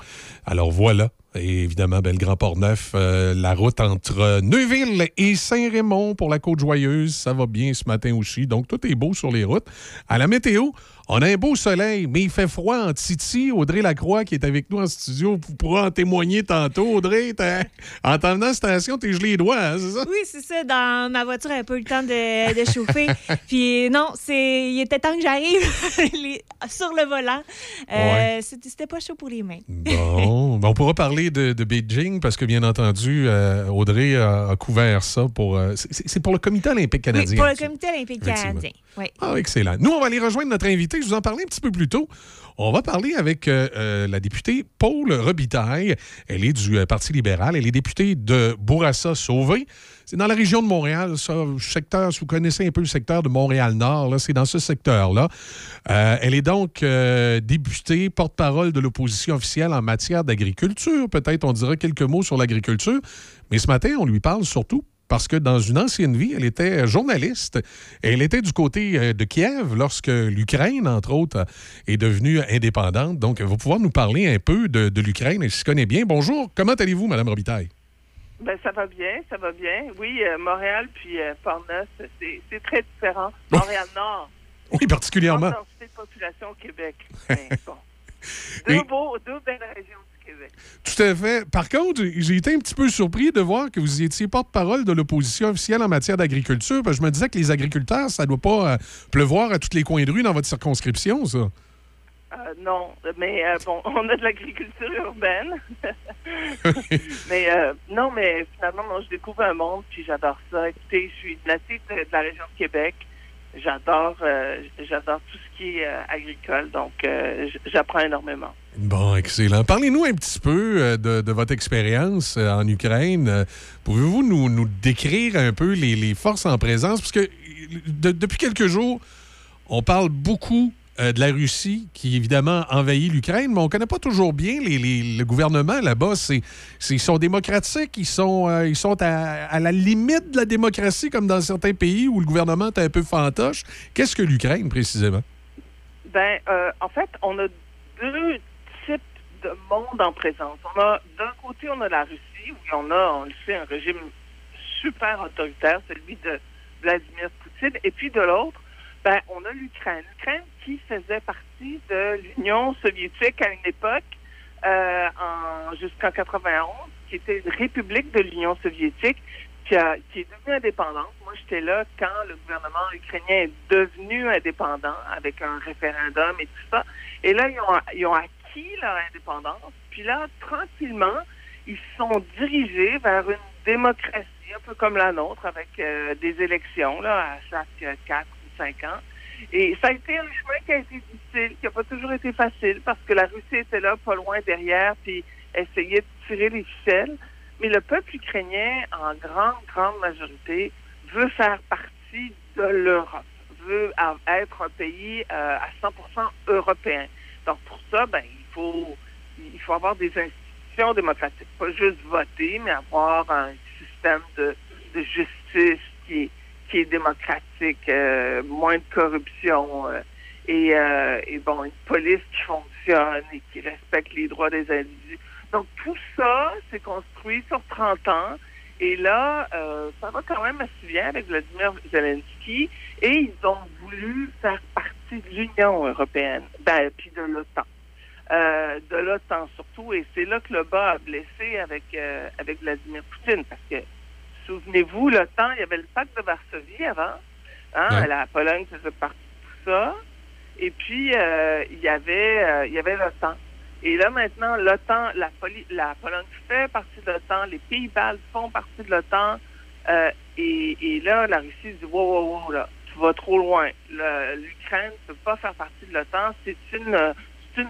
Alors voilà. Et évidemment, le Grand Port-Neuf, la route entre Neuville et Saint-Raymond pour la Côte-Joyeuse, ça va bien ce matin aussi. Donc, tout est beau sur les routes. À la météo, on a un beau soleil, mais il fait froid en Titi. Audrey Lacroix, qui est avec nous en studio, vous pourrez en témoigner tantôt. Audrey, en t'en venant à la station, t'es gelé les doigts, hein, c'est ça? Oui, c'est ça. Dans ma voiture, elle n'a pas eu le temps de chauffer. Puis non, il était temps que j'arrive sur le volant. Ouais. C'était pas chaud pour les mains. Bon, on pourra parler de Beijing, parce que bien entendu, Audrey a couvert ça pour... c'est pour le Comité olympique canadien. Oui, pour le Comité olympique canadien, oui. Ah, excellent. Nous, on va aller rejoindre notre invité. Je vous en parlais un petit peu plus tôt. On va parler avec la députée Paule Robitaille. Elle est du Parti libéral. Elle est députée de Bourassa-Sauvé. C'est dans la région de Montréal, ça, secteur, si vous connaissez un peu le secteur de Montréal-Nord, là, c'est dans ce secteur-là. Elle est donc députée, porte-parole de l'opposition officielle en matière d'agriculture. Peut-être on dira quelques mots sur l'agriculture, mais ce matin, on lui parle surtout parce que dans une ancienne vie, elle était journaliste. Elle était du côté de Kiev lorsque l'Ukraine, entre autres, est devenue indépendante. Donc, elle va pouvoir nous parler un peu de l'Ukraine. Elle s'y connaît bien. Bonjour, comment allez-vous, Mme Robitaille? Ben ça va bien. Oui, Montréal puis Port-Neuf, c'est très différent. Montréal-Nord. Oui, particulièrement. C'est une population au Québec. Mais bon. Deux belles régions du Québec. Tout à fait. Par contre, j'ai été un petit peu surpris de voir que vous étiez porte-parole de l'opposition officielle en matière d'agriculture, parce que je me disais que les agriculteurs, ça ne doit pas pleuvoir à tous les coins de rue dans votre circonscription, ça. Non, mais on a de l'agriculture urbaine. mais finalement, je découvre un monde, puis j'adore ça. Écoutez, je suis native de la région de Québec. J'adore tout ce qui est agricole, donc j'apprends énormément. Bon, excellent. Parlez-nous un petit peu de votre expérience en Ukraine. Pouvez-vous nous décrire un peu les forces en présence? Parce que depuis quelques jours, on parle beaucoup de la Russie qui, évidemment, envahit l'Ukraine, mais on ne connaît pas toujours bien le gouvernement là-bas. Ils sont démocratiques, ils sont à la limite de la démocratie, comme dans certains pays où le gouvernement est un peu fantoche. Qu'est-ce que l'Ukraine, précisément? En fait, on a deux types de monde en présence. D'un côté, on a la Russie, où on le sait, un régime super autoritaire, celui de Vladimir Poutine, et puis de l'autre, on a l'Ukraine. L'Ukraine qui faisait partie de l'Union soviétique à une époque, jusqu'en 91, qui était une république de l'Union soviétique, qui est devenue indépendante. Moi, j'étais là quand le gouvernement ukrainien est devenu indépendant avec un référendum et tout ça. Et là, ils ont acquis leur indépendance. Puis là, tranquillement, ils se sont dirigés vers une démocratie, un peu comme la nôtre, avec des élections là, à chaque 4 ou 5 ans. Et ça a été un chemin qui a été difficile, qui n'a pas toujours été facile, parce que la Russie était là, pas loin derrière, puis essayait de tirer les ficelles. Mais le peuple ukrainien, en grande majorité, veut faire partie de l'Europe, veut être un pays à 100% européen. Donc pour ça, il faut avoir des institutions démocratiques. Pas juste voter, mais avoir un système de justice qui est démocratique, moins de corruption et une police qui fonctionne et qui respecte les droits des individus. Donc tout ça s'est construit sur 30 ans et là, ça va quand même assez bien avec Volodymyr Zelensky et ils ont voulu faire partie de l'Union européenne, puis de l'OTAN. De l'OTAN surtout, et c'est là que le bas a blessé avec Vladimir Poutine, parce que, souvenez-vous, l'OTAN, il y avait le pacte de Varsovie avant, hein? La Pologne faisait partie de tout ça, et puis il y avait l'OTAN. Et là, maintenant, l'OTAN, la Pologne fait partie de l'OTAN, les Pays-Baltes font partie de l'OTAN, et là, la Russie se dit « wow, là, tu vas trop loin. L'Ukraine ne peut pas faire partie de l'OTAN, c'est une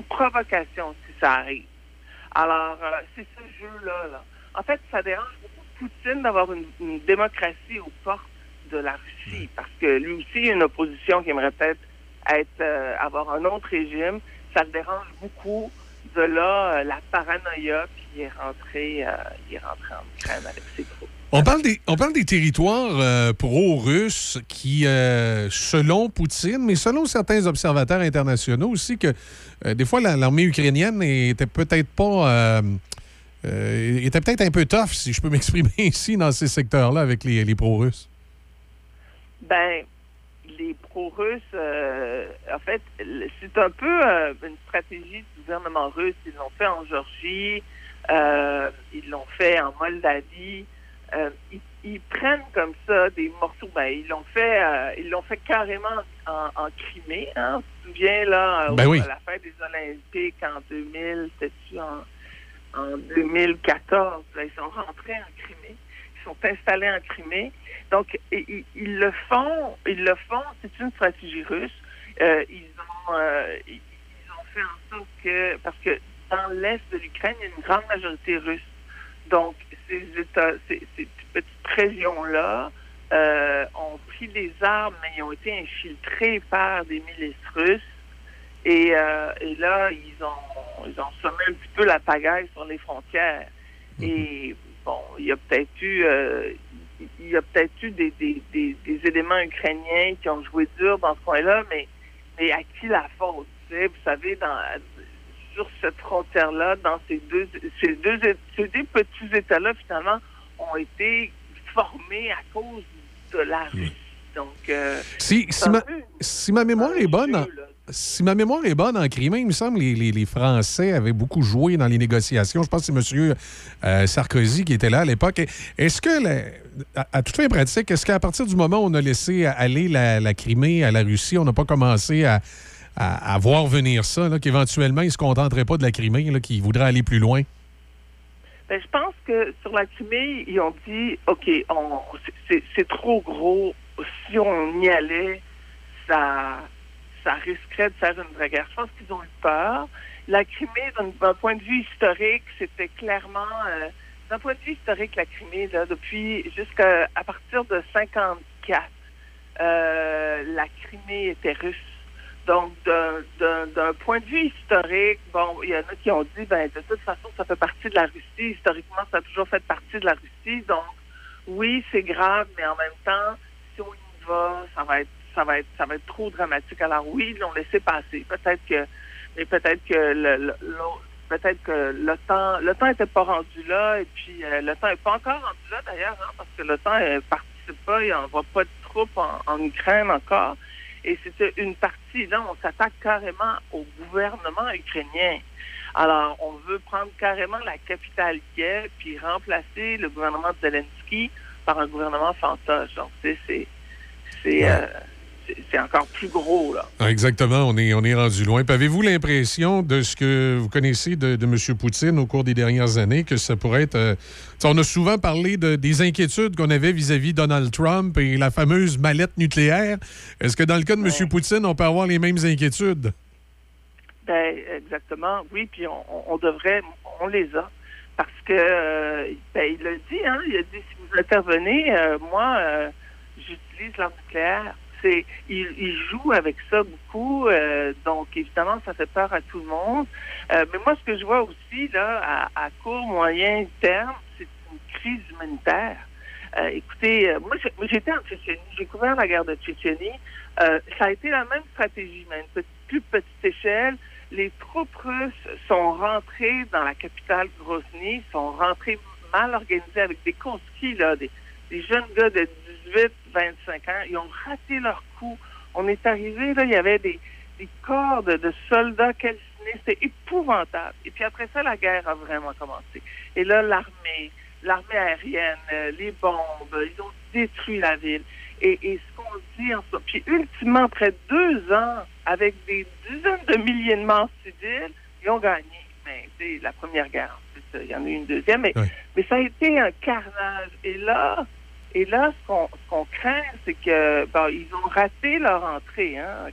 provocation si ça arrive. » Alors, c'est ce jeu-là. Là. En fait, ça dérange beaucoup Poutine d'avoir une démocratie aux portes de la Russie, parce que lui aussi, il y a une opposition qui aimerait peut-être avoir un autre régime. Ça le dérange beaucoup. De là, la paranoïa, puis il est rentré en Ukraine avec ses troupes. On parle des territoires pro-russes qui, selon Poutine, mais selon certains observateurs internationaux aussi, que des fois l'armée ukrainienne était peut-être un peu tough, si je peux m'exprimer ici, dans ces secteurs-là avec les pro-russes. Les pro-russes, en fait, c'est un peu une stratégie du gouvernement russe. Ils l'ont fait en Géorgie, ils l'ont fait en Moldavie. Ils prennent comme ça des morceaux. Ils l'ont fait carrément en Crimée. Hein? On se souvient, là, à la fin des Olympiques en 2000, c'était-tu en 2014? Là, ils sont rentrés en Crimée. Sont installés en Crimée. Donc, ils le font, c'est une stratégie russe. Ils ont fait en sorte que, parce que dans l'est de l'Ukraine, il y a une grande majorité russe. Donc, ces petites régions-là ont pris des armes, mais ils ont été infiltrés par des milices russes. Et là, ils ont semé un petit peu la pagaille sur les frontières. Et il y a peut-être eu des éléments ukrainiens qui ont joué dur dans ce coin-là, mais à qui la faute? Tu sais? Vous savez, sur cette frontière-là, dans ces deux petits États-là, finalement, ont été formés à cause de la Russie. Donc, si ma mémoire est bonne, en Crimée, il me semble que les Français avaient beaucoup joué dans les négociations. Je pense que c'est M. Sarkozy qui était là à l'époque. Est-ce que, à toute fin pratique, est-ce qu'à partir du moment où on a laissé aller la Crimée à la Russie, on n'a pas commencé à voir venir ça, là, qu'éventuellement, ils ne se contenteraient pas de la Crimée, là, qu'ils voudraient aller plus loin? Je pense que sur la Crimée, ils ont dit, OK, c'est trop gros. Si on y allait, ça risquerait de faire une vraie guerre. Je pense qu'ils ont eu peur. La Crimée, d'un point de vue historique, c'était clairement... d'un point de vue historique, la Crimée, là, à partir de 1954, la Crimée était russe. Donc, d'un point de vue historique, bon, il y en a qui ont dit, ben de toute façon, ça fait partie de la Russie. Historiquement, ça a toujours fait partie de la Russie. Donc, oui, c'est grave, mais en même temps, si on y va, ça va être trop dramatique. Alors oui, ils l'ont laissé passer. Peut-être que le temps n'était pas rendu là, et puis le temps n'est pas encore rendu là d'ailleurs, hein, parce que le temps ne participe pas, il n'envoie pas de troupes en Ukraine encore. Et c'était une partie, là, on s'attaque carrément au gouvernement ukrainien. Alors, on veut prendre carrément la capitale Kiev puis remplacer le gouvernement de Zelensky par un gouvernement fantoche. Donc, c'est encore plus gros, là. Ah, exactement, on est rendu loin. Puis avez-vous l'impression de ce que vous connaissez de M. Poutine au cours des dernières années, que ça pourrait être... on a souvent parlé des inquiétudes qu'on avait vis-à-vis Donald Trump et la fameuse mallette nucléaire. Est-ce que dans le cas de M. Poutine, on peut avoir les mêmes inquiétudes? Ben, exactement, oui, puis on les a. Parce que, il l'a dit, hein, il a dit, si vous intervenez, moi, j'utilise l'arme nucléaire. Il joue avec ça beaucoup, donc évidemment, ça fait peur à tout le monde. Mais moi, ce que je vois aussi, là, à court, moyen terme, c'est une crise humanitaire. Écoutez, moi, j'étais en Tchétchénie, j'ai couvert la guerre de Tchétchénie. Ça a été la même stratégie, mais à une plus petite échelle. Les troupes russes sont rentrées dans la capitale Grozny, sont rentrées mal organisées avec des conscrits, là, des jeunes gars de 25 ans, ils ont raté leur coup. On est arrivé, là, il y avait des corps de soldats calcinés. C'était épouvantable. Et puis après ça, la guerre a vraiment commencé. Et là, l'armée aérienne, les bombes, ils ont détruit la ville. Et ce qu'on dit en ce moment... Puis ultimement, après 2 ans, avec des dizaines de milliers de morts civils, ils ont gagné. Mais c'est la première guerre. Ensuite, il y en a eu une deuxième. Mais, oui. Mais ça a été un carnage. Et là, ce qu'on craint, c'est que ils ont raté leur entrée, hein, en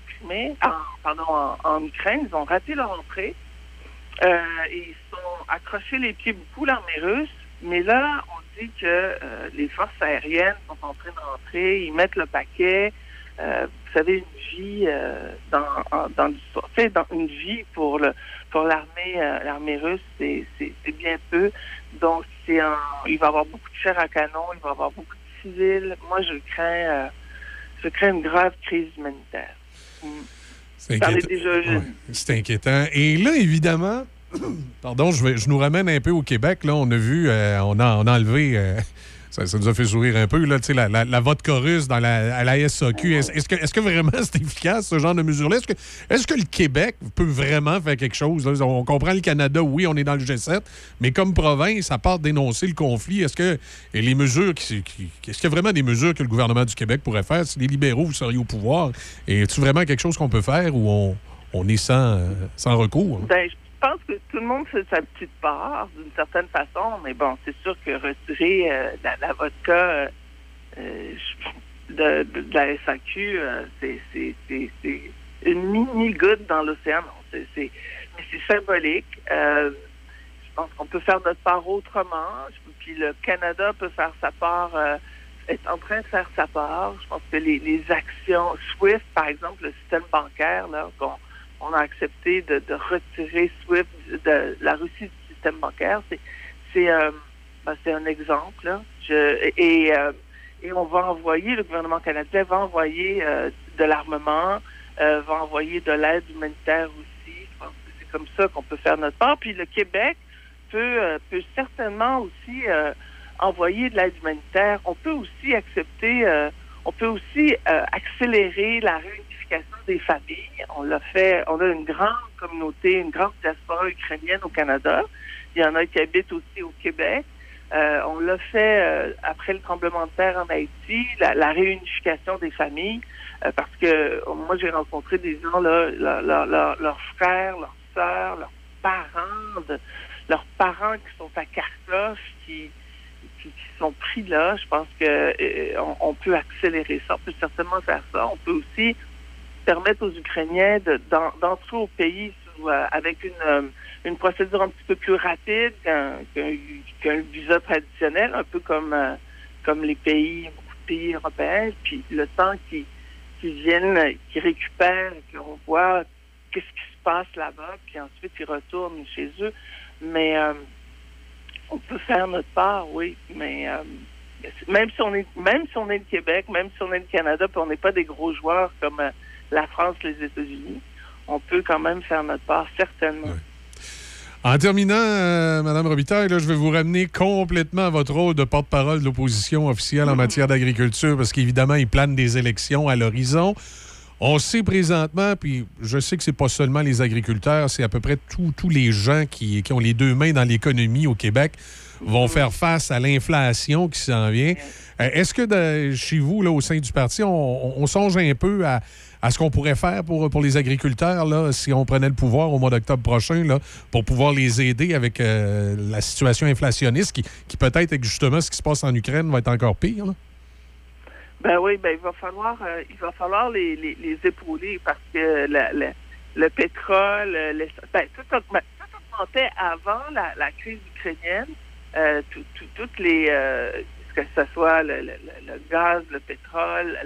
Ukraine, ils ont raté leur entrée. Ils sont accrochés les pieds beaucoup, l'armée russe, mais là, on dit que les forces aériennes sont en train d'entrer, ils mettent le paquet. Vous savez, une vie dans l'histoire. Tu sais, une vie pour l'armée russe, c'est bien peu. Donc, il va y avoir beaucoup de chair à canon, il va y avoir beaucoup de civils. Moi, je crains une grave crise humanitaire. C'est inquiétant. Ouais, c'est inquiétant. Et là, évidemment... Pardon, je nous ramène un peu au Québec. Là, on a vu... on a enlevé... Ça nous a fait sourire un peu, là, tu sais, la vodka russe à la SAQ. Est-ce que vraiment c'est efficace, ce genre de mesure-là? Est-ce que le Québec peut vraiment faire quelque chose? Là? On comprend le Canada, oui, on est dans le G7, mais comme province, à part dénoncer le conflit, est-ce qu'il y a vraiment des mesures que le gouvernement du Québec pourrait faire? Si les libéraux, vous seriez au pouvoir, est-ce vraiment quelque chose qu'on peut faire ou on est sans recours? Hein? Ben, je pense que tout le monde fait sa petite part, d'une certaine façon, mais bon, c'est sûr que retirer la vodka de la SAQ, c'est une mini-goutte dans l'océan. Non, mais c'est symbolique. Je pense qu'on peut faire notre part autrement, puis le Canada peut faire sa part, est en train de faire sa part. Je pense que les actions SWIFT, par exemple, le système bancaire, là, on a accepté de retirer SWIFT de la Russie du système bancaire. C'est un exemple. Là. Et on va envoyer, le gouvernement canadien va envoyer de l'armement, va envoyer de l'aide humanitaire aussi. Je pense que c'est comme ça qu'on peut faire notre part. Puis le Québec peut certainement aussi envoyer de l'aide humanitaire. On peut aussi accélérer la des familles. On l'a fait, on a une grande communauté, une grande diaspora ukrainienne au Canada. Il y en a qui habitent aussi au Québec. On l'a fait après le tremblement de terre en Haïti, la réunification des familles, parce que moi, j'ai rencontré des gens, là, leurs frères, leurs sœurs, leurs parents qui sont à Kharkov, qui sont pris là. Je pense qu'on peut accélérer ça. On peut certainement faire ça. On peut aussi permettre aux Ukrainiens d'entrer au pays avec une procédure un petit peu plus rapide qu'un visa traditionnel, un peu comme les pays, beaucoup de pays européens, puis le temps qui qui viennent, qui récupèrent, qu'on voit qu'est-ce qui se passe là-bas, puis ensuite ils retournent chez eux. Mais on peut faire notre part, oui, mais même si on est le Québec, même si on est le Canada, puis on n'est pas des gros joueurs comme la France, les États-Unis, on peut quand même faire notre part, certainement. Oui. En terminant, Mme Robitaille, là, je vais vous ramener complètement à votre rôle de porte-parole de l'opposition officielle en matière d'agriculture, parce qu'évidemment, ils planent des élections à l'horizon. On sait présentement, puis je sais que c'est pas seulement les agriculteurs, c'est à peu près tous les gens qui ont les deux mains dans l'économie au Québec vont faire face à l'inflation qui s'en vient. Est-ce que chez vous, là, au sein du parti, on songe un peu à ce qu'on pourrait faire pour les agriculteurs là, si on prenait le pouvoir au mois d'octobre prochain là, pour pouvoir les aider avec la situation inflationniste qui peut-être justement ce qui se passe en Ukraine va être encore pire là? Ben oui, ben il va falloir les épauler parce que le pétrole, tout augmentait avant la crise ukrainienne. Toutes les que ce soit le gaz, le pétrole,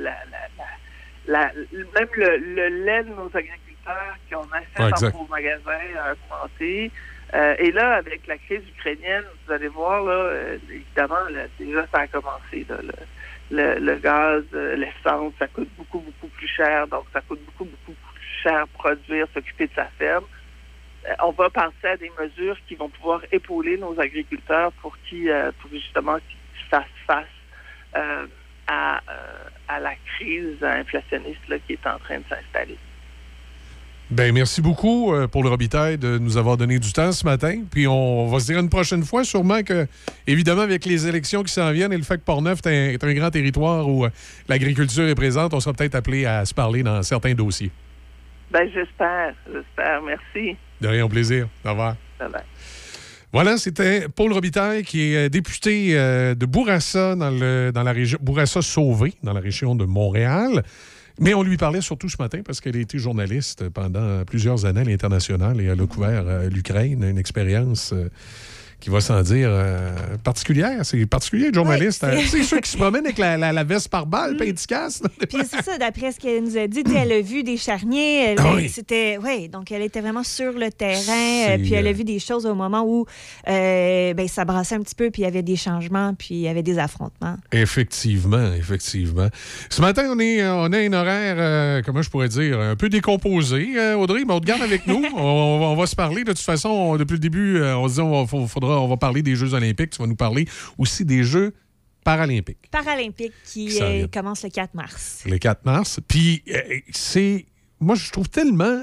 même le lait de nos agriculteurs qui ont acheté en gros magasin a augmenté. Et là, avec la crise ukrainienne, vous allez voir là, évidemment, déjà ça a commencé là. Le gaz, l'essence, ça coûte beaucoup, beaucoup plus cher. Donc, ça coûte beaucoup, beaucoup plus cher produire, s'occuper de sa ferme. On va penser à des mesures qui vont pouvoir épauler nos agriculteurs pour justement qu'ils fassent face à la crise inflationniste là, qui est en train de s'installer. Bien, merci beaucoup, Paule Robitaille, de nous avoir donné du temps ce matin. Puis on va se dire une prochaine fois, sûrement que, évidemment, avec les élections qui s'en viennent et le fait que Portneuf est un grand territoire où l'agriculture est présente, on sera peut-être appelé à se parler dans certains dossiers. Bien, j'espère. Merci. De rien, au plaisir. Au revoir. Bye-bye. Voilà, c'était Paule Robitaille qui est députée de Bourassa dans la région Bourassa-Sauvé, dans la région de Montréal. Mais on lui parlait surtout ce matin parce qu'elle a été journaliste pendant plusieurs années à l'international et elle a couvert l'Ukraine, une expérience qui va sans dire particulière. C'est particulier, le journaliste. Ouais, c'est ceux qui se promènent avec la veste par balle, puis ils se cassent. Puis c'est ça, d'après ce qu'elle nous a dit, elle a vu des charniers. C'était, ouais, donc elle était vraiment sur le terrain. Puis elle a vu des choses au moment où ça brassait un petit peu, puis il y avait des changements, puis il y avait des affrontements. Effectivement. Ce matin, on a un horaire, comment je pourrais dire, un peu décomposé. Audrey, mais on te garde avec nous. on va se parler. De toute façon, depuis le début, on se dit on va parler des Jeux olympiques. Tu vas nous parler aussi des Jeux paralympiques. Paralympiques qui commencent le 4 mars. Le 4 mars. Puis c'est... Moi, je trouve tellement...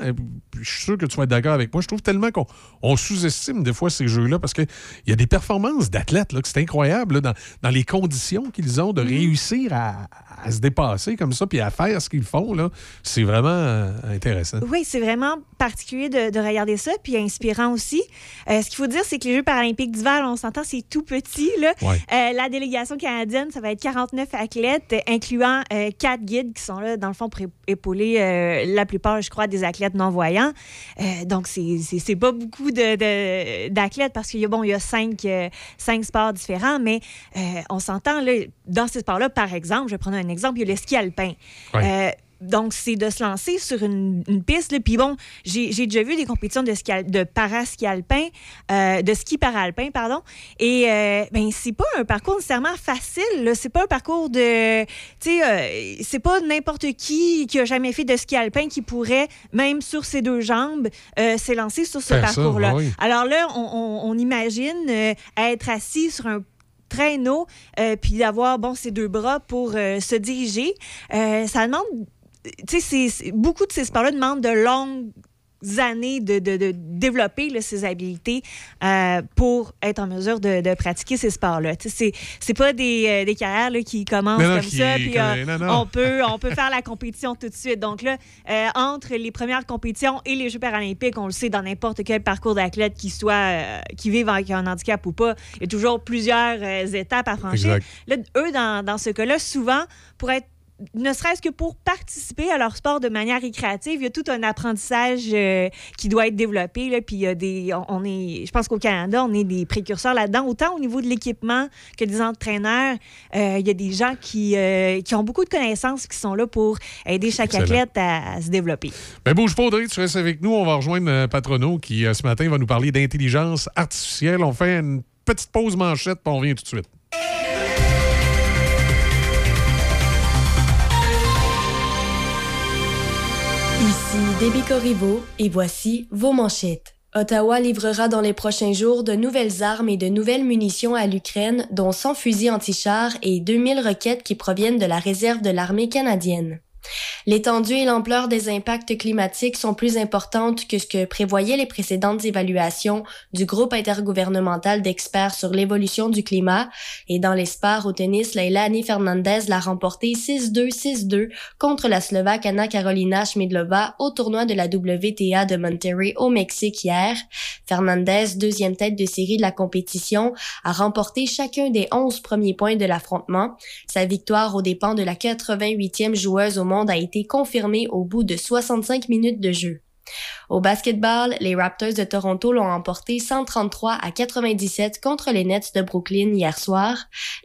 Je suis sûr que tu vas être d'accord avec moi. Je trouve tellement qu'on sous-estime des fois ces Jeux-là parce qu'il y a des performances d'athlètes là, que c'est incroyable là, dans les conditions qu'ils ont de réussir à se dépasser comme ça puis à faire ce qu'ils font. Là, c'est vraiment intéressant. Oui, c'est vraiment particulier de regarder ça puis inspirant aussi. Ce qu'il faut dire, c'est que les Jeux paralympiques d'hiver, on s'entend, c'est tout petit. Là. Ouais. La délégation canadienne, ça va être 49 athlètes, incluant 4 guides qui sont là, dans le fond, pour épauler la plupart, je crois, des athlètes non-voyants. Donc, c'est pas beaucoup d'athlètes parce qu'il y a, il y a cinq sports différents, mais on s'entend, là, dans ces sports-là, par exemple, je vais prendre un exemple, il y a le ski alpin. Oui. Donc, c'est de se lancer sur une piste. Puis bon, j'ai déjà vu des compétitions de ski paralpin, pardon. Et c'est pas un parcours nécessairement facile. Là. C'est pas un parcours de... Tu sais, c'est pas n'importe qui a jamais fait de ski alpin qui pourrait, même sur ses deux jambes, s'élancer sur ce parcours-là. Oui. Alors là, on imagine être assis sur un traîneau, puis d'avoir, ces deux bras pour se diriger. Ça demande... Tu sais, beaucoup de ces sports-là demandent de longues années de développer là, ces habiletés pour être en mesure de pratiquer ces sports-là. Tu sais, c'est pas des carrières là, qui commencent ça, puis on peut faire la compétition tout de suite. Donc là, entre les premières compétitions et les Jeux paralympiques, on le sait, dans n'importe quel parcours d'athlète qui vive avec un handicap ou pas, il y a toujours plusieurs étapes à franchir. Exact. Là, eux, dans ce cas-là, souvent, pour être ne serait-ce que pour participer à leur sport de manière récréative, il y a tout un apprentissage qui doit être développé. Là, puis il y a je pense qu'au Canada, on est des précurseurs là-dedans. Autant au niveau de l'équipement que des entraîneurs, il y a des gens qui ont beaucoup de connaissances qui sont là pour aider chaque athlète à se développer. Ben, bouge pas, Audrey, tu restes avec nous. On va rejoindre Patrick Renaud qui, ce matin, va nous parler d'intelligence artificielle. On fait une petite pause manchette, puis on revient tout de suite. Ici Debbie Corriveau et voici vos manchettes. Ottawa livrera dans les prochains jours de nouvelles armes et de nouvelles munitions à l'Ukraine, dont 100 fusils anti-chars et 2000 roquettes qui proviennent de la réserve de l'armée canadienne. L'étendue et l'ampleur des impacts climatiques sont plus importantes que ce que prévoyaient les précédentes évaluations du groupe intergouvernemental d'experts sur l'évolution du climat. Et dans l'espoir au tennis, Leylah Annie Fernandez l'a remporté 6-2, 6-2 contre la Slovaque Anna Karolína Schmiedlová au tournoi de la WTA de Monterrey au Mexique hier. Fernandez, deuxième tête de série de la compétition, a remporté chacun des 11 premiers points de l'affrontement. Sa victoire aux dépens de la 88e joueuse au monde a été confirmé au bout de 65 minutes de jeu. Au basketball, les Raptors de Toronto l'ont emporté 133-97 contre les Nets de Brooklyn hier soir.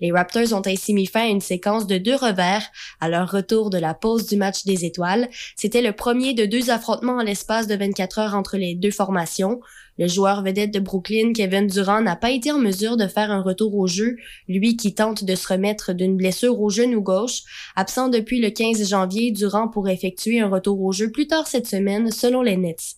Les Raptors ont ainsi mis fin à une séquence de 2 revers à leur retour de la pause du match des étoiles. C'était le premier de 2 affrontements en l'espace de 24 heures entre les deux formations. Le joueur vedette de Brooklyn, Kevin Durant, n'a pas été en mesure de faire un retour au jeu, lui qui tente de se remettre d'une blessure au genou gauche. Absent depuis le 15 janvier, Durant pourrait effectuer un retour au jeu plus tard cette semaine, selon les Nets.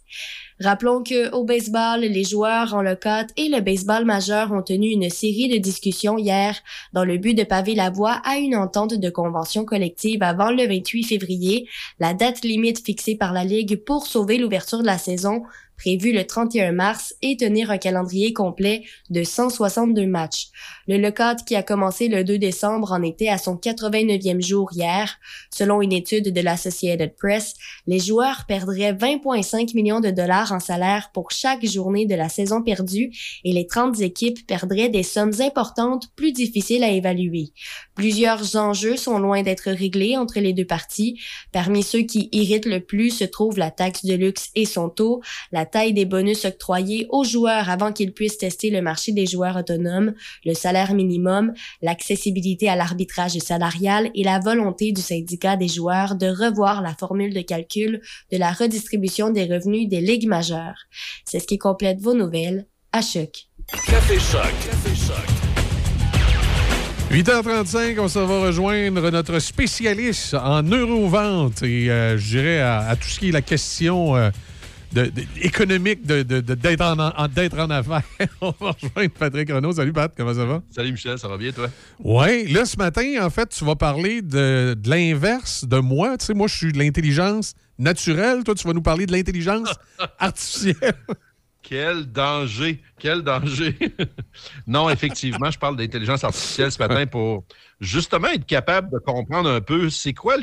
Rappelons que au baseball, les joueurs en lockout et le baseball majeur ont tenu une série de discussions hier dans le but de paver la voie à une entente de convention collective avant le 28 février, la date limite fixée par la Ligue pour sauver l'ouverture de la saison prévue le 31 mars et tenir un calendrier complet de 162 matchs. Le lockout qui a commencé le 2 décembre en était à son 89e jour hier. Selon une étude de l'Associated Press, les joueurs perdraient 20,5 millions de dollars en salaire pour chaque journée de la saison perdue et les 30 équipes perdraient des sommes importantes plus difficiles à évaluer. Plusieurs enjeux sont loin d'être réglés entre les deux parties. Parmi ceux qui irritent le plus se trouvent la taxe de luxe et son taux, la taille des bonus octroyés aux joueurs avant qu'ils puissent tester le marché des joueurs autonomes, le salaire minimum, l'accessibilité à l'arbitrage salarial et la volonté du syndicat des joueurs de revoir la formule de calcul de la redistribution des revenus des ligues majeures. C'est ce qui complète vos nouvelles à Choc. Café Choc. Café Choc. 8h35, on s'en va rejoindre notre spécialiste en neurovente et je dirais à tout ce qui est la question... économique d'être en affaires. On va rejoindre Patrick Renaud. Salut, Pat, comment ça va? Salut, Michel, ça va bien, toi? Oui, là, ce matin, en fait, tu vas parler de l'inverse de moi. Tu sais, moi, je suis de l'intelligence naturelle. Toi, tu vas nous parler de l'intelligence artificielle. Quel danger! Non, effectivement, je parle d'intelligence artificielle ce matin pour justement être capable de comprendre un peu c'est quoi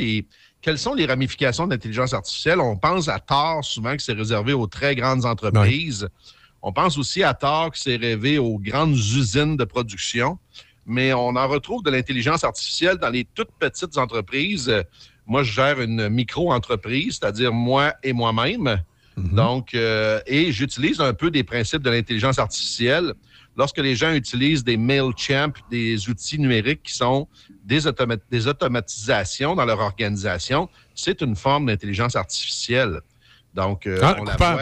quelles sont les ramifications de l'intelligence artificielle. On pense à tort souvent que c'est réservé aux très grandes entreprises. Oui. On pense aussi à tort que c'est réservé aux grandes usines de production. Mais on en retrouve de l'intelligence artificielle dans les toutes petites entreprises. Moi, je gère une micro-entreprise, c'est-à-dire moi et moi-même. Mm-hmm. Donc, et j'utilise un peu des principes de l'intelligence artificielle. Lorsque les gens utilisent des Mailchimp, des outils numériques qui sont des automatisations dans leur organisation, c'est une forme d'intelligence artificielle. Donc, on la voit...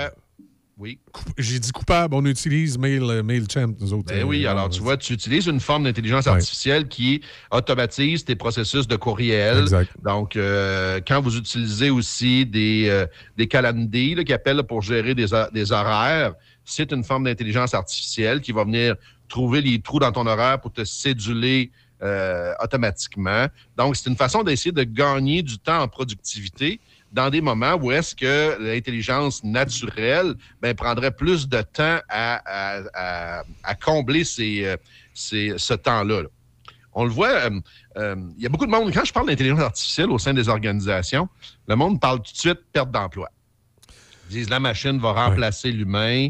Oui. J'ai dit coupable, on utilise Mailchimp, nous autres. Ben oui, alors tu vois, tu utilises une forme d'intelligence artificielle qui automatise tes processus de courriel. Exact. Donc, quand vous utilisez aussi des calendriers qui appellent pour gérer des horaires, c'est une forme d'intelligence artificielle qui va venir trouver les trous dans ton horaire pour te céduler automatiquement. Donc, c'est une façon d'essayer de gagner du temps en productivité dans des moments où est-ce que l'intelligence naturelle prendrait plus de temps à combler ce temps-là. On le voit, il y a beaucoup de monde, quand je parle d'intelligence artificielle au sein des organisations, le monde parle tout de suite de perte d'emploi. Ils disent la machine va remplacer l'humain.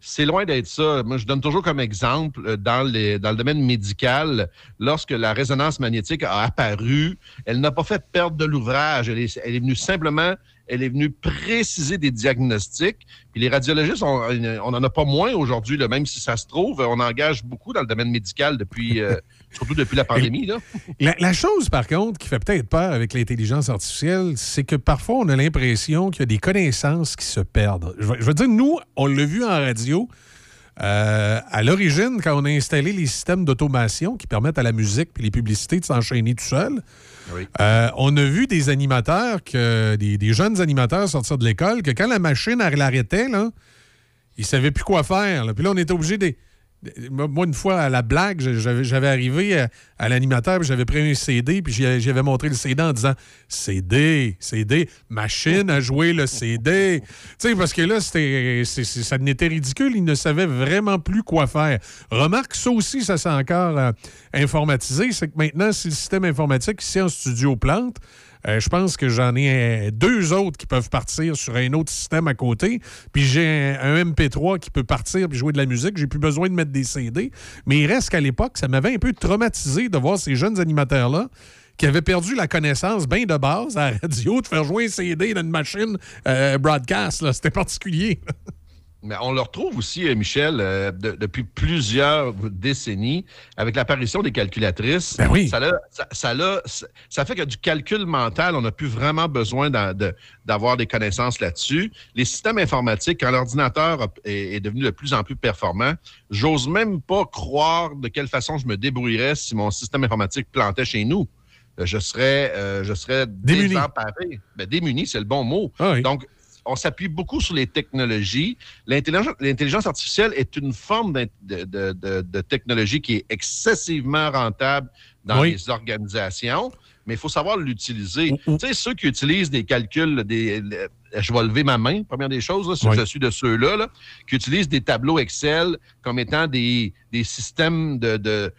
c'est loin d'être ça. Moi, je donne toujours comme exemple, dans le domaine médical, lorsque la résonance magnétique a apparu, elle n'a pas fait perdre de l'ouvrage. Elle est venue simplement... Elle est venue préciser des diagnostics. Puis les radiologistes, on n'en a pas moins aujourd'hui, là, même si ça se trouve. On engage beaucoup dans le domaine médical, surtout depuis la pandémie. Là. La chose, par contre, qui fait peut-être peur avec l'intelligence artificielle, c'est que parfois, on a l'impression qu'il y a des connaissances qui se perdent. Je veux dire, nous, on l'a vu en radio. À l'origine, quand on a installé les systèmes d'automation qui permettent à la musique et les publicités de s'enchaîner tout seul, oui. On a vu des animateurs, des jeunes animateurs sortir de l'école, que quand la machine l'arrêtait, là, ils ne savaient plus quoi faire. Là. Puis là, on était obligé de... Moi, une fois, à la blague, j'avais arrivé à l'animateur, puis j'avais pris un CD, puis j'avais montré le CD en disant « CD, machine à jouer le CD ». Tu sais, parce que là, ça n'était ridicule, ils ne savaient vraiment plus quoi faire. Remarque, ça aussi, ça s'est encore informatisé, c'est que maintenant, si le système informatique ici en studio plante, je pense que j'en ai deux autres qui peuvent partir sur un autre système à côté. Puis j'ai un MP3 qui peut partir puis jouer de la musique. J'ai plus besoin de mettre des CD. Mais il reste qu'à l'époque, ça m'avait un peu traumatisé de voir ces jeunes animateurs-là qui avaient perdu la connaissance bien de base à la radio de faire jouer un CD dans une machine broadcast. Là. C'était particulier. Mais on le retrouve aussi, Michel, depuis plusieurs décennies, avec l'apparition des calculatrices. Ben oui. Ça fait que du calcul mental, on n'a plus vraiment besoin d'avoir des connaissances là-dessus. Les systèmes informatiques, quand l'ordinateur est devenu de plus en plus performant, j'ose même pas croire de quelle façon je me débrouillerais si mon système informatique plantait chez nous. Je serais désemparé. Ben, démuni, c'est le bon mot. Ah oui. Donc, on s'appuie beaucoup sur les technologies. L'intelligence artificielle est une forme de technologie qui est excessivement rentable dans oui. les organisations, mais il faut savoir l'utiliser. Mm-hmm. Tu sais, ceux qui utilisent des calculs, je vais lever ma main, première des choses, là, si oui. je suis de ceux-là, là, qui utilisent des tableaux Excel comme étant des systèmes de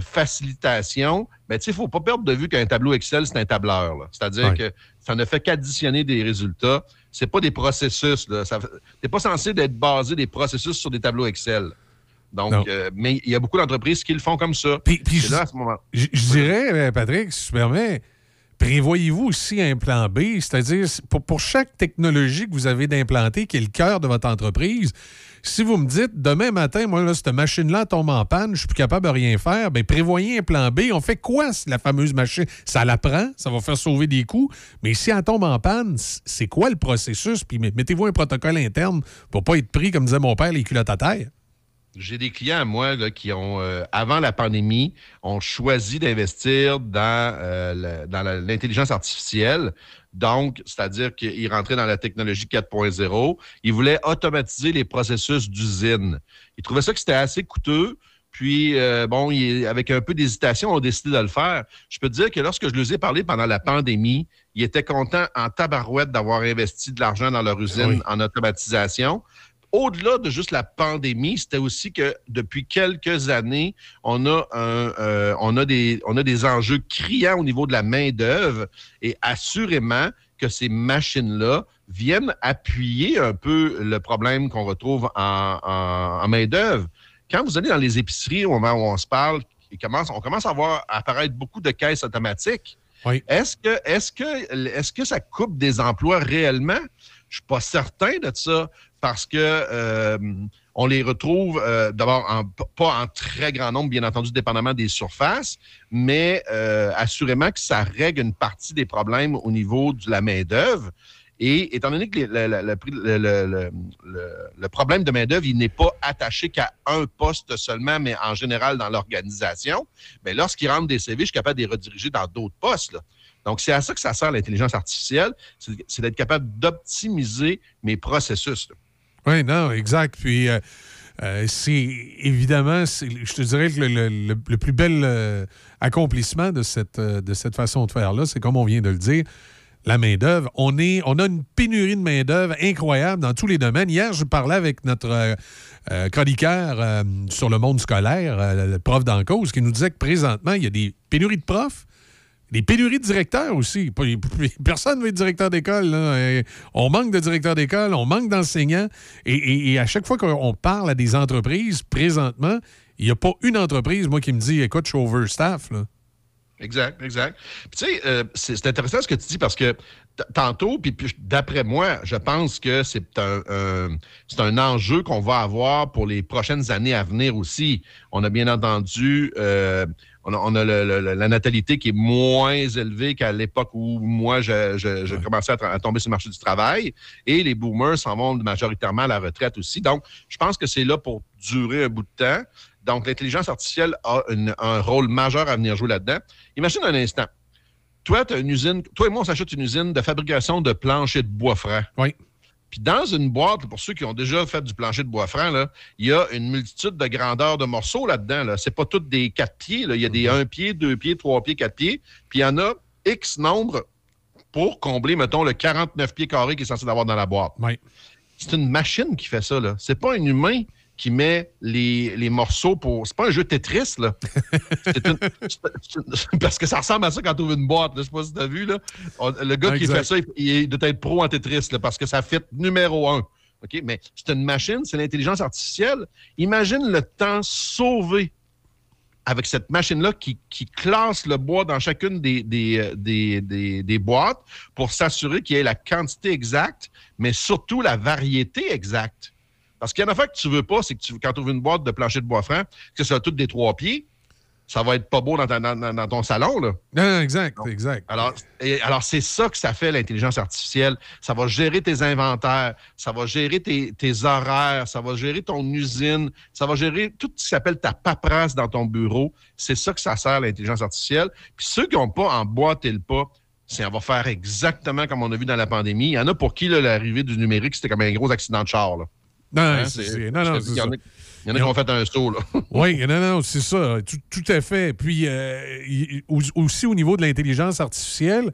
facilitation. Mais tu sais, il ne faut pas perdre de vue qu'un tableau Excel, c'est un tableur. Là. C'est-à-dire oui. que ça ne fait qu'additionner des résultats. C'est pas des processus. Tu n'es pas censé d'être basé des processus sur des tableaux Excel. Donc, mais il y a beaucoup d'entreprises qui le font comme ça. Puis là, à ce moment. Je dirais, Patrick, si tu permets, prévoyez-vous aussi un plan B, c'est-à-dire pour chaque technologie que vous avez d'implanter, qui est le cœur de votre entreprise, si vous me dites, demain matin, moi, là, cette machine-là tombe en panne, je ne suis plus capable de rien faire, bien, prévoyez un plan B. On fait quoi, la fameuse machine? Ça la prend, ça va faire sauver des coûts, mais si elle tombe en panne, c'est quoi le processus? Puis mettez-vous un protocole interne pour ne pas être pris, comme disait mon père, les culottes à terre. J'ai des clients à moi là, qui ont, avant la pandémie, ont choisi d'investir dans l'intelligence artificielle. Donc, c'est-à-dire qu'ils rentraient dans la technologie 4.0. Ils voulaient automatiser les processus d'usine. Ils trouvaient ça que c'était assez coûteux. Puis, avec un peu d'hésitation, on a décidé de le faire. Je peux te dire que lorsque je leur ai parlé pendant la pandémie, ils étaient contents en tabarouette d'avoir investi de l'argent dans leur usine oui. en automatisation. Au-delà de juste la pandémie, c'était aussi que depuis quelques années, on a des enjeux criants au niveau de la main-d'œuvre et assurément que ces machines-là viennent appuyer un peu le problème qu'on retrouve en main-d'œuvre. Quand vous allez dans les épiceries, au moment où on se parle, on commence à voir apparaître beaucoup de caisses automatiques. Oui. Est-ce que ça coupe des emplois réellement? Je ne suis pas certain de ça. Parce que on les retrouve d'abord pas en très grand nombre, bien entendu, dépendamment des surfaces, mais assurément que ça règle une partie des problèmes au niveau de la main-d'œuvre. Et étant donné que le problème de main-d'œuvre, il n'est pas attaché qu'à un poste seulement, mais en général dans l'organisation, bien, lorsqu'il rentre des CV, je suis capable de les rediriger dans d'autres postes, là. Donc, c'est à ça que ça sert l'intelligence artificielle, c'est d'être capable d'optimiser mes processus, là. Oui, non, exact. Puis, je te dirais que le plus bel accomplissement de cette façon de faire-là, c'est comme on vient de le dire, la main-d'œuvre. On a une pénurie de main-d'œuvre incroyable dans tous les domaines. Hier, je parlais avec notre chroniqueur sur le monde scolaire, le prof d'en cause, qui nous disait que présentement, il y a des pénuries de profs, Des pénuries de directeurs aussi. Personne ne veut être directeur d'école. Là. On manque de directeurs d'école, on manque d'enseignants. Et à chaque fois qu'on parle à des entreprises, présentement, il n'y a pas une entreprise, moi, qui me dit « Écoute, je suis overstaff. » Exact, exact. Puis tu sais, c'est intéressant ce que tu dis parce que tantôt, puis d'après moi, je pense que c'est un enjeu qu'on va avoir pour les prochaines années à venir aussi. On a bien entendu, on a la natalité qui est moins élevée qu'à l'époque où moi, je commençais à tomber sur le marché du travail et les boomers s'en vont majoritairement à la retraite aussi. Donc, je pense que c'est là pour durer un bout de temps. Donc, l'intelligence artificielle a un rôle majeur à venir jouer là-dedans. Imagine un instant. Toi, tu as une usine. Toi et moi, on s'achète une usine de fabrication de planchers de bois franc. Oui. Puis dans une boîte, pour ceux qui ont déjà fait du plancher de bois franc, il y a une multitude de grandeurs de morceaux là-dedans. Là. Ce n'est pas toutes des 4 pieds. Il y a des 1 pied, 2 pieds, 3 pieds, 4 pieds. Puis il y en a X nombre pour combler, mettons, le 49 pieds carrés qui est censé avoir dans la boîte. Oui. C'est une machine qui fait ça. Ce n'est pas un humain qui met les morceaux pour... C'est pas un jeu Tetris, là. Parce que ça ressemble à ça quand tu ouvres une boîte, là. Je sais pas si t'as vu, là. Le gars qui fait ça, il est de être pro en Tetris, là, parce que ça fit numéro 1. OK? Mais c'est une machine, c'est l'intelligence artificielle. Imagine le temps sauvé avec cette machine-là qui classe le bois dans chacune des boîtes pour s'assurer qu'il y ait la quantité exacte, mais surtout la variété exacte. Parce qu'il y en a fait que tu ne veux pas, c'est que quand tu ouvres une boîte de plancher de bois franc, que ça a toutes des 3 pieds, ça va être pas beau dans ton salon. Là. Non, exact, donc, exact. Alors, c'est ça que ça fait, l'intelligence artificielle. Ça va gérer tes inventaires, ça va gérer tes horaires, ça va gérer ton usine, ça va gérer tout ce qui s'appelle ta paperasse dans ton bureau. C'est ça que ça sert, l'intelligence artificielle. Puis ceux qui n'ont pas emboîté le pas, on va faire exactement comme on a vu dans la pandémie. Il y en a pour qui là, l'arrivée du numérique, c'était comme un gros accident de char, là. Non, hein, c'est ça. Il y en a qui ont fait un saut, là. Oui, non, c'est ça, tout à fait. Puis aussi au niveau de l'intelligence artificielle,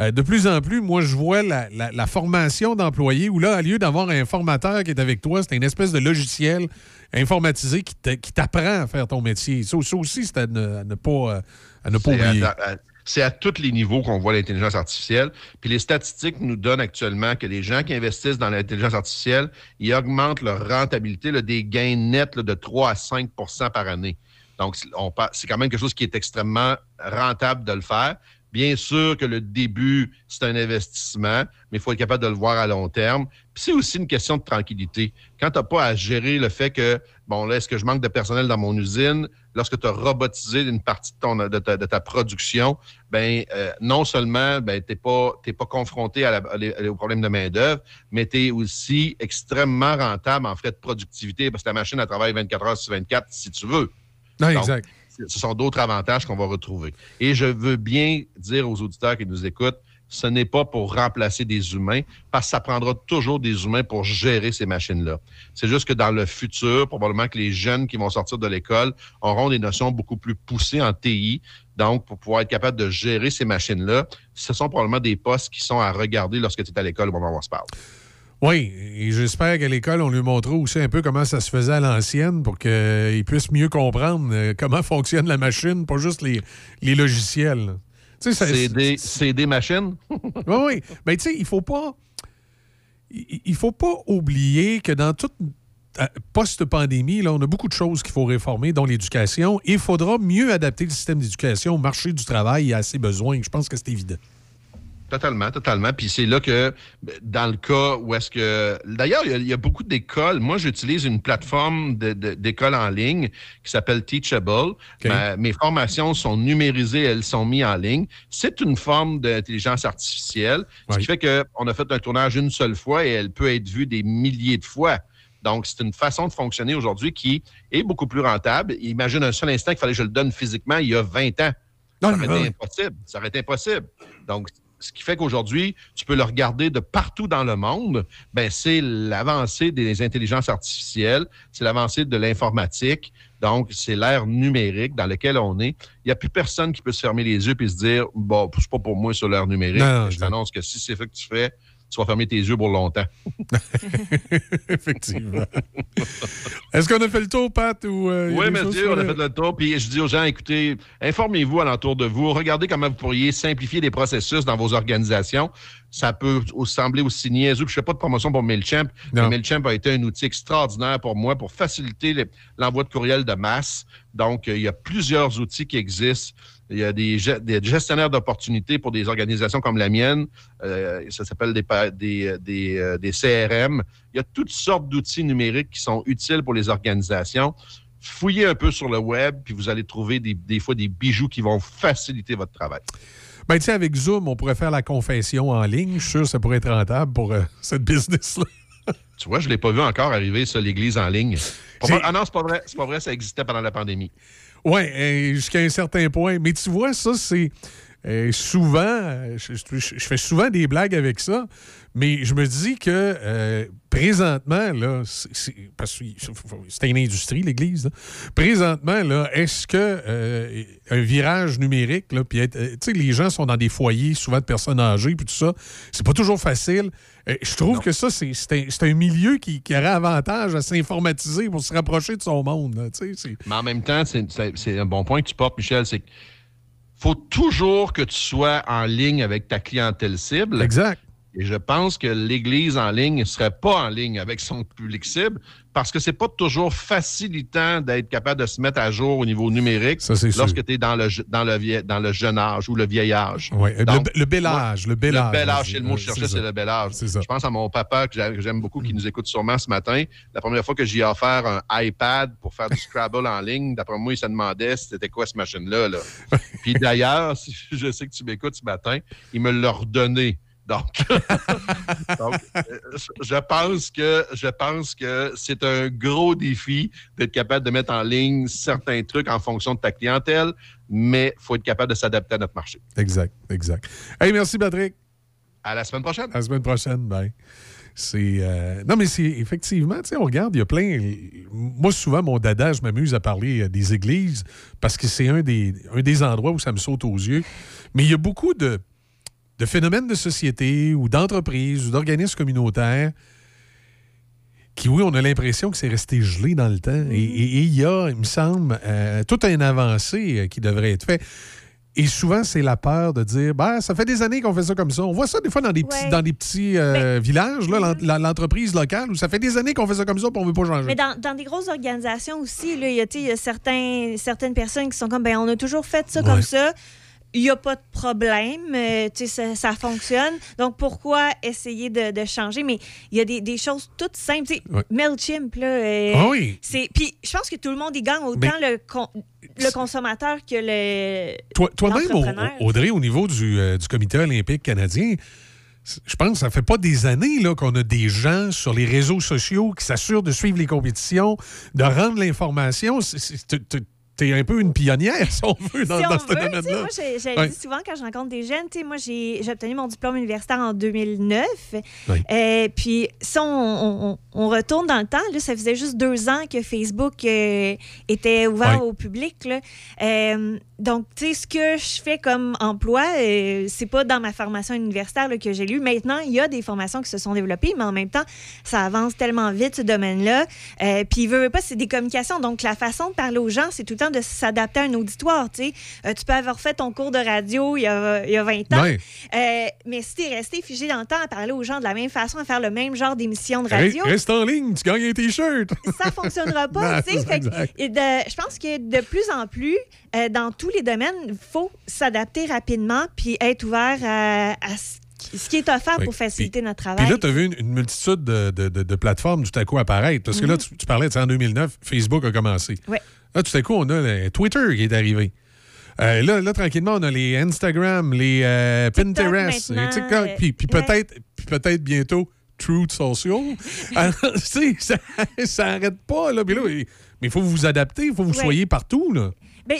de plus en plus, moi, je vois la formation d'employés où là, au lieu d'avoir un formateur qui est avec toi, c'est une espèce de logiciel informatisé qui t'apprend à faire ton métier. Ça aussi, c'est à ne pas oublier. C'est à tous les niveaux qu'on voit l'intelligence artificielle. Puis les statistiques nous donnent actuellement que les gens qui investissent dans l'intelligence artificielle, ils augmentent leur rentabilité des gains nets de 3 à 5 % par année. Donc, c'est quand même quelque chose qui est extrêmement rentable de le faire. Bien sûr que le début, c'est un investissement, mais il faut être capable de le voir à long terme. Puis c'est aussi une question de tranquillité. Quand tu n'as pas à gérer le fait que, bon, là, est-ce que je manque de personnel dans mon usine? Lorsque tu as robotisé une partie de ta production, bien, non seulement tu n'es pas confronté au problème de main-d'œuvre, mais tu es aussi extrêmement rentable en frais de productivité parce que la machine, elle travaille 24 heures sur 24 si tu veux. Non, donc, exact. Ce sont d'autres avantages qu'on va retrouver. Et je veux bien dire aux auditeurs qui nous écoutent, ce n'est pas pour remplacer des humains, parce que ça prendra toujours des humains pour gérer ces machines-là. C'est juste que dans le futur, probablement que les jeunes qui vont sortir de l'école auront des notions beaucoup plus poussées en TI. Donc, pour pouvoir être capable de gérer ces machines-là, ce sont probablement des postes qui sont à regarder lorsque tu es à l'école au moment où on se parle. Oui, et j'espère qu'à l'école, on lui montrera aussi un peu comment ça se faisait à l'ancienne pour qu'il puisse mieux comprendre comment fonctionne la machine, pas juste les logiciels. C'est des machines. Oui, mais tu sais, il faut pas oublier que dans toute post-pandémie, là, on a beaucoup de choses qu'il faut réformer, dont l'éducation. Il faudra mieux adapter le système d'éducation au marché du travail et à ses besoins. Je pense que c'est évident. Totalement, totalement. Puis c'est là que, dans le cas où est-ce que... D'ailleurs, il y a beaucoup d'écoles. Moi, j'utilise une plateforme d'école en ligne qui s'appelle Teachable. Okay. Mes formations sont numérisées, elles sont mises en ligne. C'est une forme d'intelligence artificielle, ce qui fait qu'on a fait un tournage une seule fois et elle peut être vue des milliers de fois. Donc, c'est une façon de fonctionner aujourd'hui qui est beaucoup plus rentable. Imagine un seul instant qu'il fallait que je le donne physiquement il y a 20 ans. Ça aurait été impossible. Donc, ce qui fait qu'aujourd'hui, tu peux le regarder de partout dans le monde, bien, c'est l'avancée des intelligences artificielles, c'est l'avancée de l'informatique. Donc, c'est l'ère numérique dans laquelle on est. Il n'y a plus personne qui peut se fermer les yeux et se dire « Bon, c'est pas pour moi sur l'ère numérique. » Je t'annonce que si c'est ça que tu fais, tu vas fermer tes yeux pour longtemps. Effectivement. Est-ce qu'on a fait le tour, Pat? Oui, monsieur, on a fait le tour. Puis je dis aux gens, écoutez, informez-vous alentour de vous. Regardez comment vous pourriez simplifier les processus dans vos organisations. Ça peut sembler aussi niaiseux. Je ne fais pas de promotion pour Mailchimp. Mais Mailchimp a été un outil extraordinaire pour moi pour faciliter l'envoi de courriel de masse. Donc, il y a plusieurs outils qui existent. Il y a des gestionnaires d'opportunités pour des organisations comme la mienne. Ça s'appelle des CRM. Il y a toutes sortes d'outils numériques qui sont utiles pour les organisations. Fouillez un peu sur le web, puis vous allez trouver des fois des bijoux qui vont faciliter votre travail. Bien, tu sais, avec Zoom, on pourrait faire la confession en ligne. Je suis sûr que ça pourrait être rentable pour cette business-là. Tu vois, je ne l'ai pas vu encore arriver, ça, l'église en ligne. Ah non, c'est pas vrai. C'est pas vrai, ça existait pendant la pandémie. Oui, jusqu'à un certain point. Mais tu vois, ça, c'est souvent... Je fais souvent des blagues avec ça, mais je me dis que présentement, là, parce que c'est une industrie, l'Église, là. Présentement, là, est-ce que un virage numérique, puis les gens sont dans des foyers, souvent de personnes âgées, puis tout ça, c'est pas toujours facile. Je trouve que ça, c'est un milieu qui aurait avantage à s'informatiser pour se rapprocher de son monde. Là, mais en même temps, c'est un bon point que tu portes, Michel, c'est que faut toujours que tu sois en ligne avec ta clientèle cible. Exact. Et je pense que l'Église en ligne ne serait pas en ligne avec son public cible parce que c'est pas toujours facilitant d'être capable de se mettre à jour au niveau numérique lorsque tu es dans le jeune âge ou le vieil âge. Ouais. Donc, le bel âge. Le bel âge, c'est le mot que je cherchais, c'est le bel âge. Je pense à mon papa, que j'aime beaucoup, qui nous écoute sûrement ce matin. La première fois que j'y ai offert un iPad pour faire du Scrabble en ligne, d'après moi, il se demandait c'était quoi cette machine-là. Là. Puis d'ailleurs, si je sais que tu m'écoutes ce matin, il me l'a redonné. Donc je pense que c'est un gros défi d'être capable de mettre en ligne certains trucs en fonction de ta clientèle, mais il faut être capable de s'adapter à notre marché. Exact. Hey, merci Patrick. À la semaine prochaine. À la semaine prochaine, bye. Non, mais c'est effectivement, tu sais, on regarde, il y a plein... Moi, souvent, mon dada, je m'amuse à parler des églises parce que c'est un des endroits où ça me saute aux yeux. Mais il y a beaucoup de phénomènes de société ou d'entreprises ou d'organismes communautaires qui, oui, on a l'impression que c'est resté gelé dans le temps. Et il y a, il me semble, toute une avancée qui devrait être faite. Et souvent, c'est la peur de dire, ça fait des années qu'on fait ça comme ça. On voit ça des fois dans des petits villages, là, l'entreprise locale, où ça fait des années qu'on fait ça comme ça, puis on ne veut pas changer. Mais dans des grosses organisations aussi, là, il y a certaines personnes qui sont comme, on a toujours fait ça comme ça. Il n'y a pas de problème, ça fonctionne. Donc, pourquoi essayer de changer? Mais il y a des choses toutes simples. Mailchimp, là, puis je pense que tout le monde y gagne, autant le consommateur que le l'entrepreneur. Toi-même, Audrey, au niveau du Comité olympique canadien, je pense que ça fait pas des années là, qu'on a des gens sur les réseaux sociaux qui s'assurent de suivre les compétitions, de rendre l'information. T'es un peu une pionnière, si on veut, dans ce domaine-là. Moi, je dis souvent quand je rencontre des jeunes, moi, j'ai obtenu mon diplôme universitaire en 2009. Oui. Puis, si on retourne dans le temps, là, ça faisait juste 2 ans que Facebook était ouvert au public. Là. Donc, ce que je fais comme emploi, c'est pas dans ma formation universitaire là, que j'ai lu. Maintenant, il y a des formations qui se sont développées, mais en même temps, ça avance tellement vite, ce domaine-là. Puis, veut pas, c'est des communications. Donc, la façon de parler aux gens, c'est tout de s'adapter à un auditoire. Tu peux avoir fait ton cours de radio il y a 20 ans, mais si tu es resté figé dans le temps à parler aux gens de la même façon, à faire le même genre d'émission de radio... Reste en ligne, tu gagnes un T-shirt! Ça fonctionnera pas. Je pense que de plus en plus, dans tous les domaines, il faut s'adapter rapidement puis être ouvert à ce qui est offert pour faciliter notre travail. Puis là, tu as vu une multitude de plateformes tout à coup apparaître. Parce que là, tu parlais, en 2009, Facebook a commencé. Oui. Là, tout à coup, on a le Twitter qui est arrivé. Là, tranquillement, on a les Instagram, les Pinterest, puis peut-être bientôt Truth Social. Ça n'arrête pas. Là, mais il faut vous adapter, il faut que vous soyez partout. Là. Bien,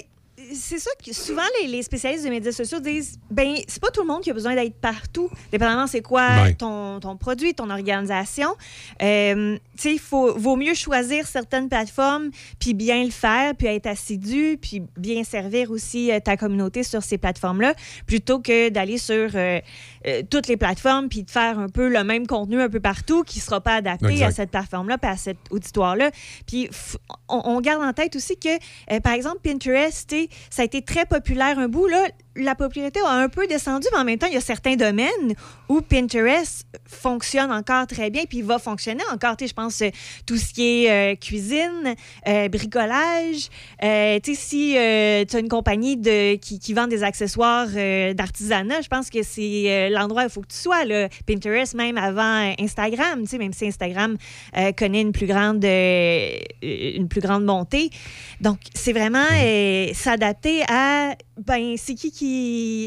c'est ça que souvent les spécialistes des médias sociaux disent, ben c'est pas tout le monde qui a besoin d'être partout, dépendamment c'est quoi ton produit, ton organisation. Tu sais, vaut mieux choisir certaines plateformes, puis bien le faire, puis être assidu, puis bien servir aussi ta communauté sur ces plateformes-là, plutôt que d'aller sur toutes les plateformes, puis de faire un peu le même contenu un peu partout, qui sera pas adapté à cette plateforme-là, puis à cet auditoire-là. Puis on garde en tête aussi que, par exemple, Pinterest, ça a été très populaire un bout, là. La popularité a un peu descendu, mais en même temps, il y a certains domaines où Pinterest fonctionne encore très bien, puis va fonctionner encore. Je pense tout ce qui est cuisine, bricolage. Si tu as une compagnie qui vend des accessoires d'artisanat, je pense que c'est l'endroit où il faut que tu sois. Là. Pinterest, même avant Instagram, même si Instagram connaît une plus grande montée. Donc, c'est vraiment s'adapter à c'est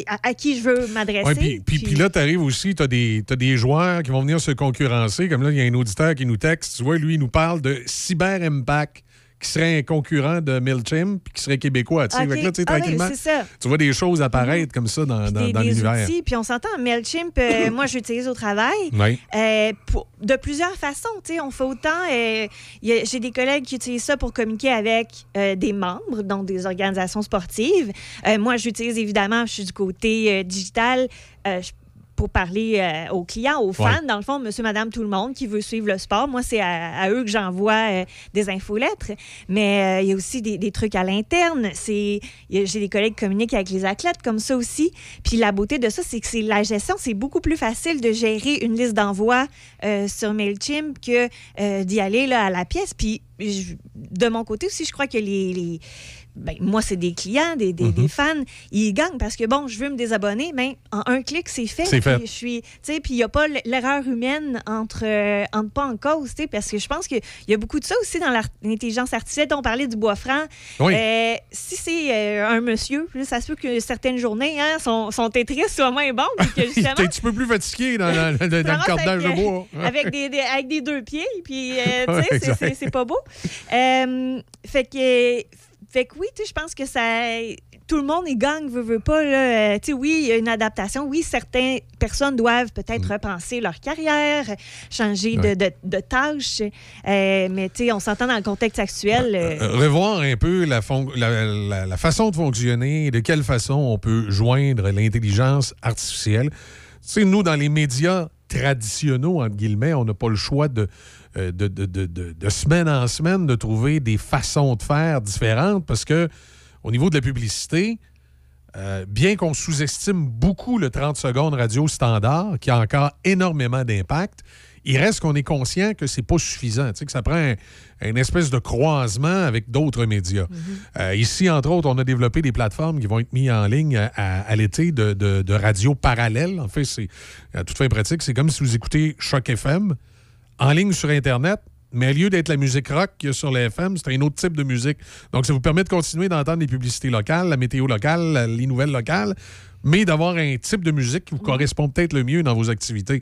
à qui je veux m'adresser. Ouais, puis là, tu arrives aussi, tu as des joueurs qui vont venir se concurrencer. Comme là, il y a un auditeur qui nous texte. Tu vois, lui, il nous parle de Cyber Impact, qui serait un concurrent de Mailchimp, puis qui serait québécois. Tu sais, là, tu sais, tranquillement, tu vois des choses apparaître comme ça dans l'univers. Puis on s'entend, Mailchimp, moi, j'utilise au travail de plusieurs façons. Tu sais, on fait autant. J'ai des collègues qui utilisent ça pour communiquer avec des membres, donc des organisations sportives. Moi, j'utilise évidemment, je suis du côté digital. Pour parler aux clients, aux fans, dans le fond, monsieur, madame, tout le monde qui veut suivre le sport. Moi, c'est à eux que j'envoie des infolettres, mais il y a aussi des trucs à l'interne. J'ai des collègues qui communiquent avec les athlètes comme ça aussi. Puis la beauté de ça, c'est que c'est la gestion. C'est beaucoup plus facile de gérer une liste d'envois sur Mailchimp que d'y aller là, à la pièce. Puis de mon côté aussi, je crois que moi, c'est des clients, des fans. Ils gagnent parce que, bon, je veux me désabonner, mais en un clic, c'est fait. C'est fait. Puis il n'y a pas l'erreur humaine entre pas en cause, parce que je pense qu'il y a beaucoup de ça aussi dans l'intelligence artificielle. On parlait du bois franc. Oui. Si c'est un monsieur, ça se peut que certaines journées, son Tetris soit moins bon. T'es un petit peu plus fatigué dans le cordage de bois. Avec des deux pieds, puis c'est pas beau. Fait que oui, je pense que ça... Tout le monde y gagne, veut pas. Là, oui, il y a une adaptation. Oui, certaines personnes doivent peut-être repenser leur carrière, changer de tâche. Mais on s'entend dans le contexte actuel. Revoir un peu la façon de fonctionner, de quelle façon on peut joindre l'intelligence artificielle. Nous, dans les médias traditionnels, entre guillemets, on n'a pas le choix de semaine en semaine, de trouver des façons de faire différentes, parce que au niveau de la publicité, bien qu'on sous-estime beaucoup le 30 secondes radio standard, qui a encore énormément d'impact, il reste qu'on est conscient que c'est pas suffisant, que ça prend une espèce de croisement avec d'autres médias. Ici, entre autres, on a développé des plateformes qui vont être mises en ligne à l'été de radio parallèle. En fait, c'est à toute fin pratique, c'est comme si vous écoutez Choc FM, en ligne sur Internet, mais au lieu d'être la musique rock qu'il y a sur la FM, c'est un autre type de musique. Donc, ça vous permet de continuer d'entendre les publicités locales, la météo locale, les nouvelles locales, mais d'avoir un type de musique qui vous correspond peut-être le mieux dans vos activités.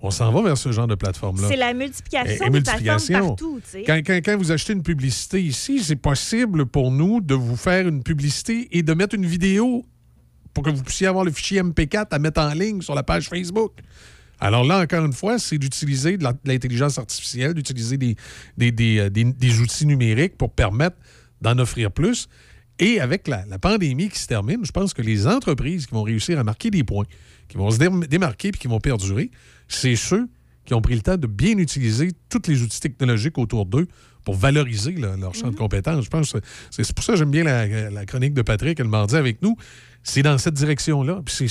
On s'en va vers ce genre de plateforme-là. C'est la multiplication des plateformes partout. Quand vous achetez une publicité ici, c'est possible pour nous de vous faire une publicité et de mettre une vidéo pour que vous puissiez avoir le fichier MP4 à mettre en ligne sur la page Facebook. Alors là, encore une fois, c'est d'utiliser de l'intelligence artificielle, d'utiliser des outils numériques pour permettre d'en offrir plus. Et avec la pandémie qui se termine, je pense que les entreprises qui vont réussir à marquer des points, qui vont se démarquer et qui vont perdurer, c'est ceux qui ont pris le temps de bien utiliser tous les outils technologiques autour d'eux pour valoriser leur champ de compétences. Je pense que c'est pour ça que j'aime bien la chronique de Patrick le mardi avec nous. C'est dans cette direction-là. Il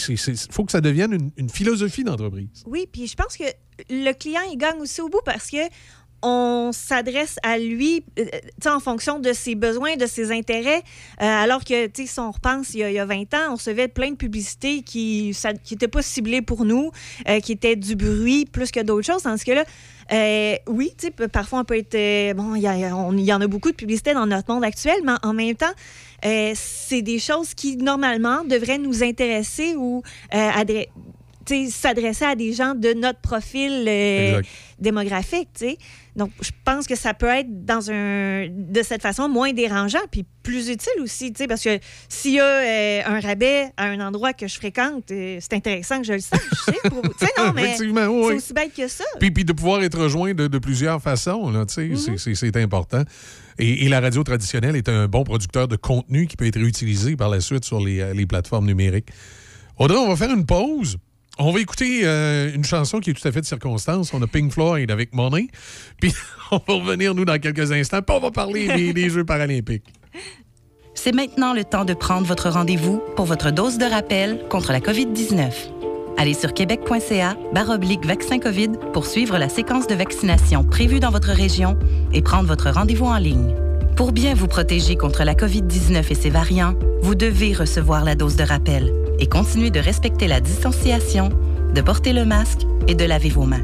faut que ça devienne une philosophie d'entreprise. Oui, puis je pense que le client, il gagne aussi au bout parce qu'on s'adresse à lui en fonction de ses besoins, de ses intérêts. Alors que si on repense, il y a 20 ans, on recevait plein de publicités qui n'étaient pas ciblées pour nous, qui étaient du bruit plus que d'autres choses. Tandis que là, oui, parfois on peut être... il y en a beaucoup de publicités dans notre monde actuel, mais en même temps, c'est des choses qui, normalement, devraient nous intéresser ou s'adresser à des gens de notre profil démographique, tu sais. Donc, je pense que ça peut être de cette façon moins dérangeant puis plus utile aussi, tu sais, parce que s'il y a un rabais à un endroit que je fréquente, c'est intéressant que je le sache, tu sais. Tu sais, non, mais oui. C'est aussi bête que ça. Puis de pouvoir être rejoint de plusieurs façons, là, tu sais, c'est important. Et la radio traditionnelle est un bon producteur de contenu qui peut être utilisé par la suite sur les plateformes numériques. Audrey, on va faire une pause. On va écouter une chanson qui est tout à fait de circonstance. On a Pink Floyd avec Money. Puis on va revenir, nous, dans quelques instants. Puis on va parler des Jeux paralympiques. C'est maintenant le temps de prendre votre rendez-vous pour votre dose de rappel contre la COVID-19. Allez sur québec.ca/vaccin-covid pour suivre la séquence de vaccination prévue dans votre région et prendre votre rendez-vous en ligne. Pour bien vous protéger contre la COVID-19 et ses variants, vous devez recevoir la dose de rappel et continuer de respecter la distanciation, de porter le masque et de laver vos mains.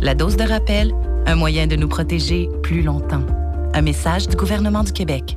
La dose de rappel, un moyen de nous protéger plus longtemps. Un message du gouvernement du Québec.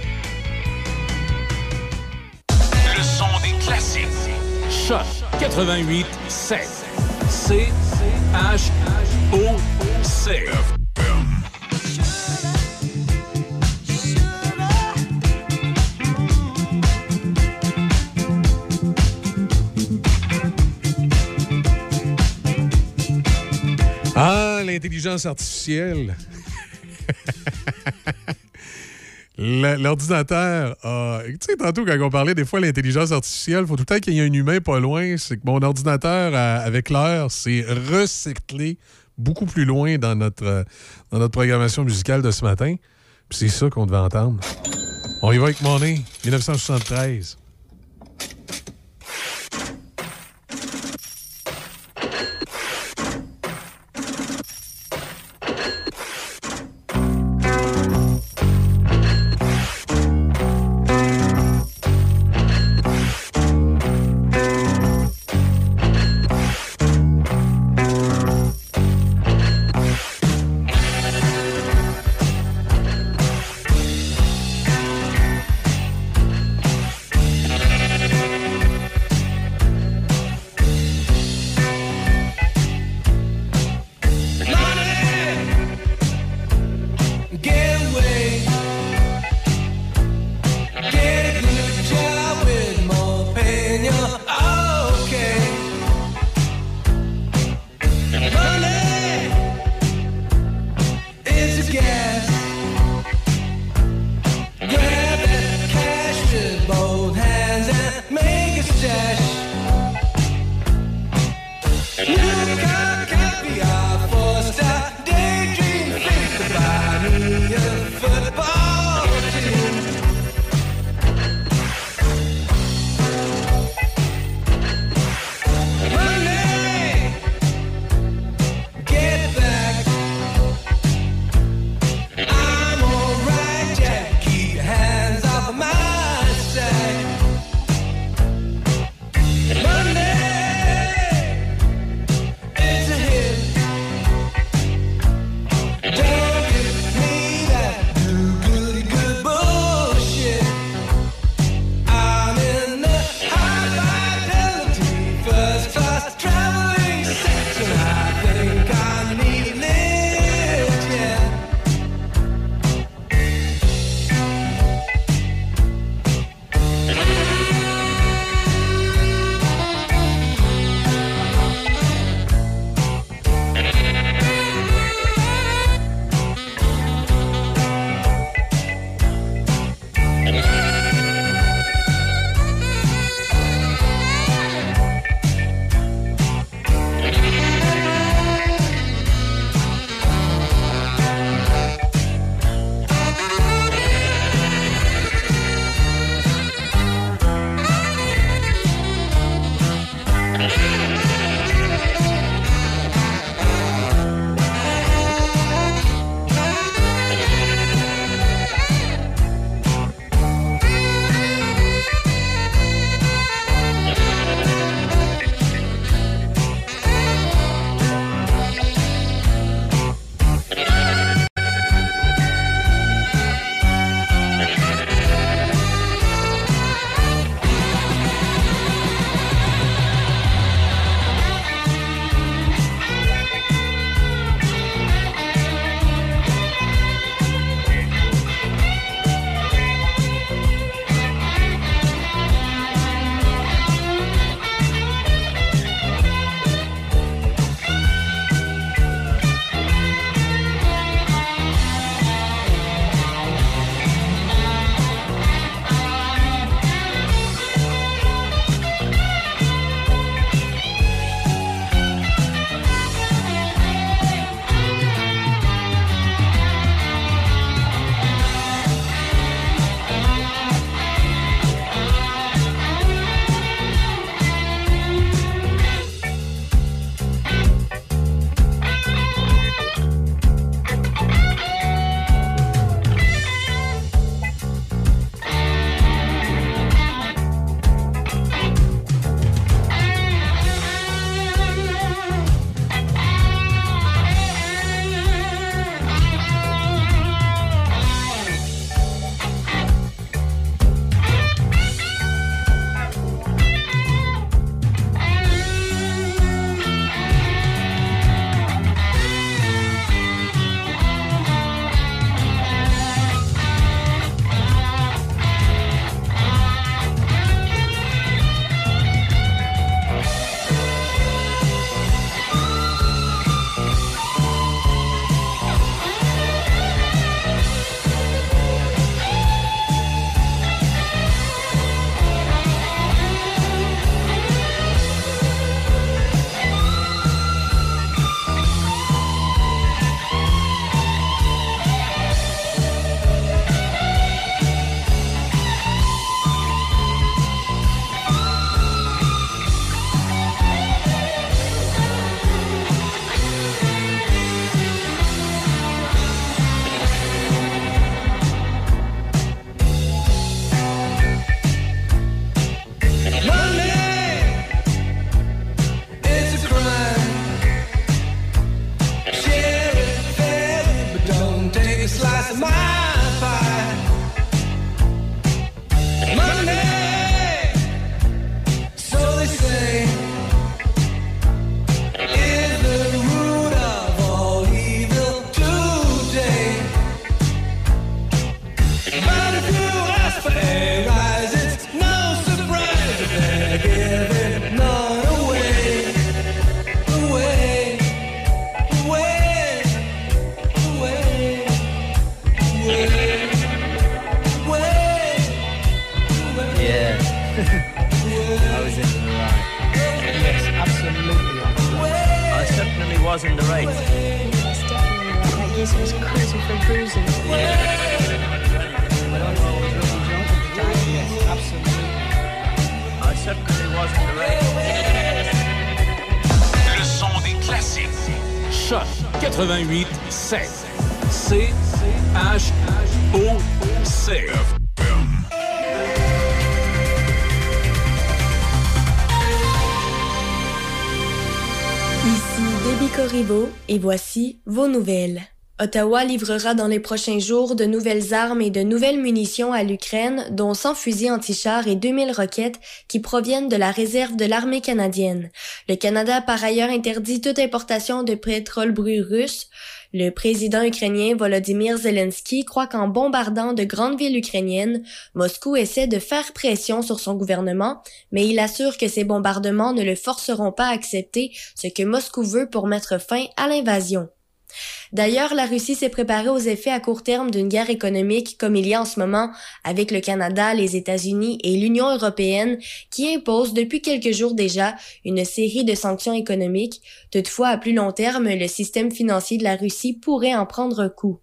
Choc 88 7 C-H-O-C. Ah, l'intelligence artificielle. L'ordinateur a... Tu sais, tantôt, quand on parlait des fois l'intelligence artificielle, il faut tout le temps qu'il y ait un humain pas loin. C'est que mon ordinateur, avec l'heure, s'est recyclé beaucoup plus loin dans notre programmation musicale de ce matin. Puis c'est ça qu'on devait entendre. On y va avec Money, 1973. I was in the right. Yes, absolutely. I certainly was in the right. Yes, definitely right. That geese was cruising for cruising. I don't know. Yes, absolutely. I certainly was in the right. Le son des classiques. Choc 88.7. C-H-O-C. Ici Debbie Corriveau et voici vos nouvelles. Ottawa livrera dans les prochains jours de nouvelles armes et de nouvelles munitions à l'Ukraine, dont 100 fusils anti-chars et 2000 roquettes qui proviennent de la réserve de l'armée canadienne. Le Canada a par ailleurs interdit toute importation de pétrole brut russe. Le président ukrainien Volodymyr Zelensky croit qu'en bombardant de grandes villes ukrainiennes, Moscou essaie de faire pression sur son gouvernement, mais il assure que ces bombardements ne le forceront pas à accepter ce que Moscou veut pour mettre fin à l'invasion. D'ailleurs, la Russie s'est préparée aux effets à court terme d'une guerre économique comme il y a en ce moment avec le Canada, les États-Unis et l'Union européenne qui imposent depuis quelques jours déjà une série de sanctions économiques. Toutefois, à plus long terme, le système financier de la Russie pourrait en prendre coup.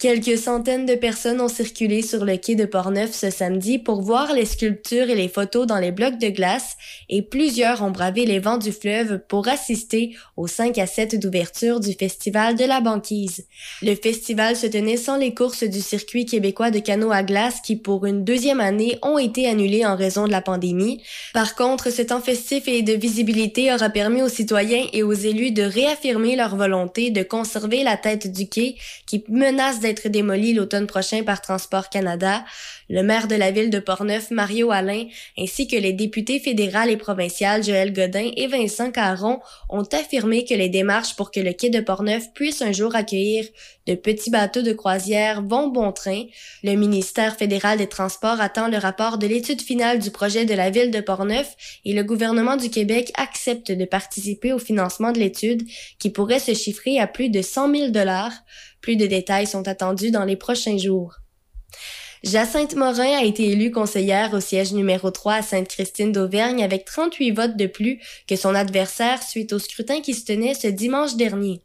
Quelques centaines de personnes ont circulé sur le quai de Portneuf ce samedi pour voir les sculptures et les photos dans les blocs de glace et plusieurs ont bravé les vents du fleuve pour assister aux 5 à 7 d'ouverture du Festival de la banquise. Le festival se tenait sans les courses du circuit québécois de canot à glace qui, pour une deuxième année, ont été annulées en raison de la pandémie. Par contre, ce temps festif et de visibilité aura permis aux citoyens et aux élus de réaffirmer leur volonté de conserver la tête du quai qui menace d'être démoli l'automne prochain par Transport Canada. Le maire de la ville de Portneuf, Mario Alain, ainsi que les députés fédérales et provinciales Joël Godin et Vincent Caron ont affirmé que les démarches pour que le quai de Portneuf puisse un jour accueillir de petits bateaux de croisière vont bon train. Le ministère fédéral des Transports attend le rapport de l'étude finale du projet de la ville de Portneuf et le gouvernement du Québec accepte de participer au financement de l'étude qui pourrait se chiffrer à plus de 100 000 $. Plus de détails sont attendus dans les prochains jours. Jacinthe Morin a été élue conseillère au siège numéro 3 à Sainte-Christine-d'Auvergne avec 38 votes de plus que son adversaire suite au scrutin qui se tenait ce dimanche dernier.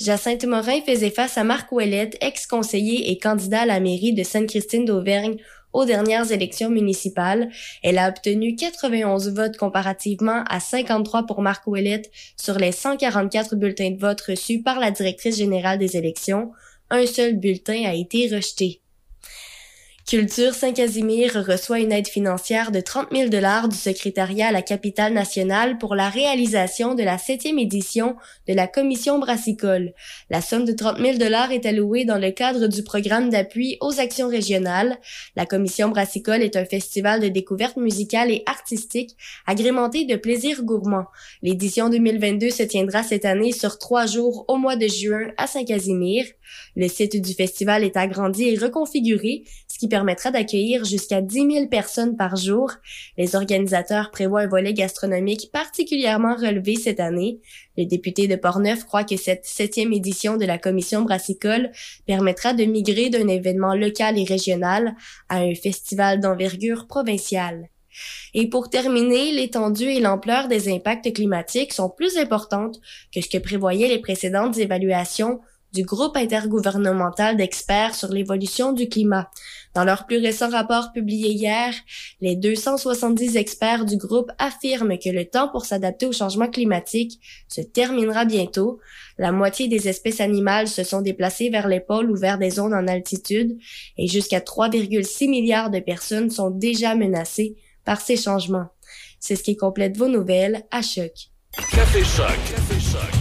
Jacinthe Morin faisait face à Marc Ouellet, ex-conseiller et candidat à la mairie de Sainte-Christine-d'Auvergne aux dernières élections municipales. Elle a obtenu 91 votes comparativement à 53 pour Marc Ouellet sur les 144 bulletins de vote reçus par la directrice générale des élections. Un seul bulletin a été rejeté. Culture Saint-Casimir reçoit une aide financière de 30 000 $ du secrétariat à la capitale nationale pour la réalisation de la 7e édition de la commission brassicole. La somme de 30 000 $ est allouée dans le cadre du programme d'appui aux actions régionales. La commission brassicole est un festival de découvertes musicales et artistiques agrémenté de plaisirs gourmands. L'édition 2022 se tiendra cette année sur 3 jours au mois de juin à Saint-Casimir. Le site du festival est agrandi et reconfiguré, ce qui permettra d'accueillir jusqu'à 10 000 personnes par jour. Les organisateurs prévoient un volet gastronomique particulièrement relevé cette année. Le député de Portneuf croit que cette 7e édition de la commission brassicole permettra de migrer d'un événement local et régional à un festival d'envergure provinciale. Et pour terminer, l'étendue et l'ampleur des impacts climatiques sont plus importantes que ce que prévoyaient les précédentes évaluations du groupe intergouvernemental d'experts sur l'évolution du climat. Dans leur plus récent rapport publié hier, les 270 experts du groupe affirment que le temps pour s'adapter au changement climatique se terminera bientôt. La moitié des espèces animales se sont déplacées vers les pôles ou vers des zones en altitude et jusqu'à 3,6 milliards de personnes sont déjà menacées par ces changements. C'est ce qui complète vos nouvelles à Choc. Café Choc. Café Choc.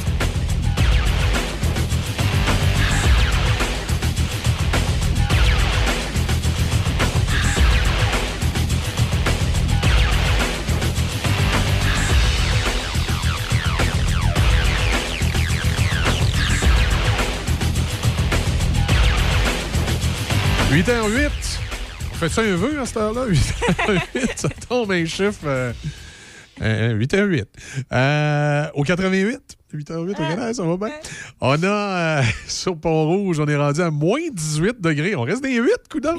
– 8h08, on fait ça un vœu à cette heure-là? 8h08, ça tombe un chiffre. 8h08. Au 88, 8h08 au Canada, ça va bien. On a, sur Pont-Rouge, on est rendu à moins 18 degrés. On reste des 8, coudonc.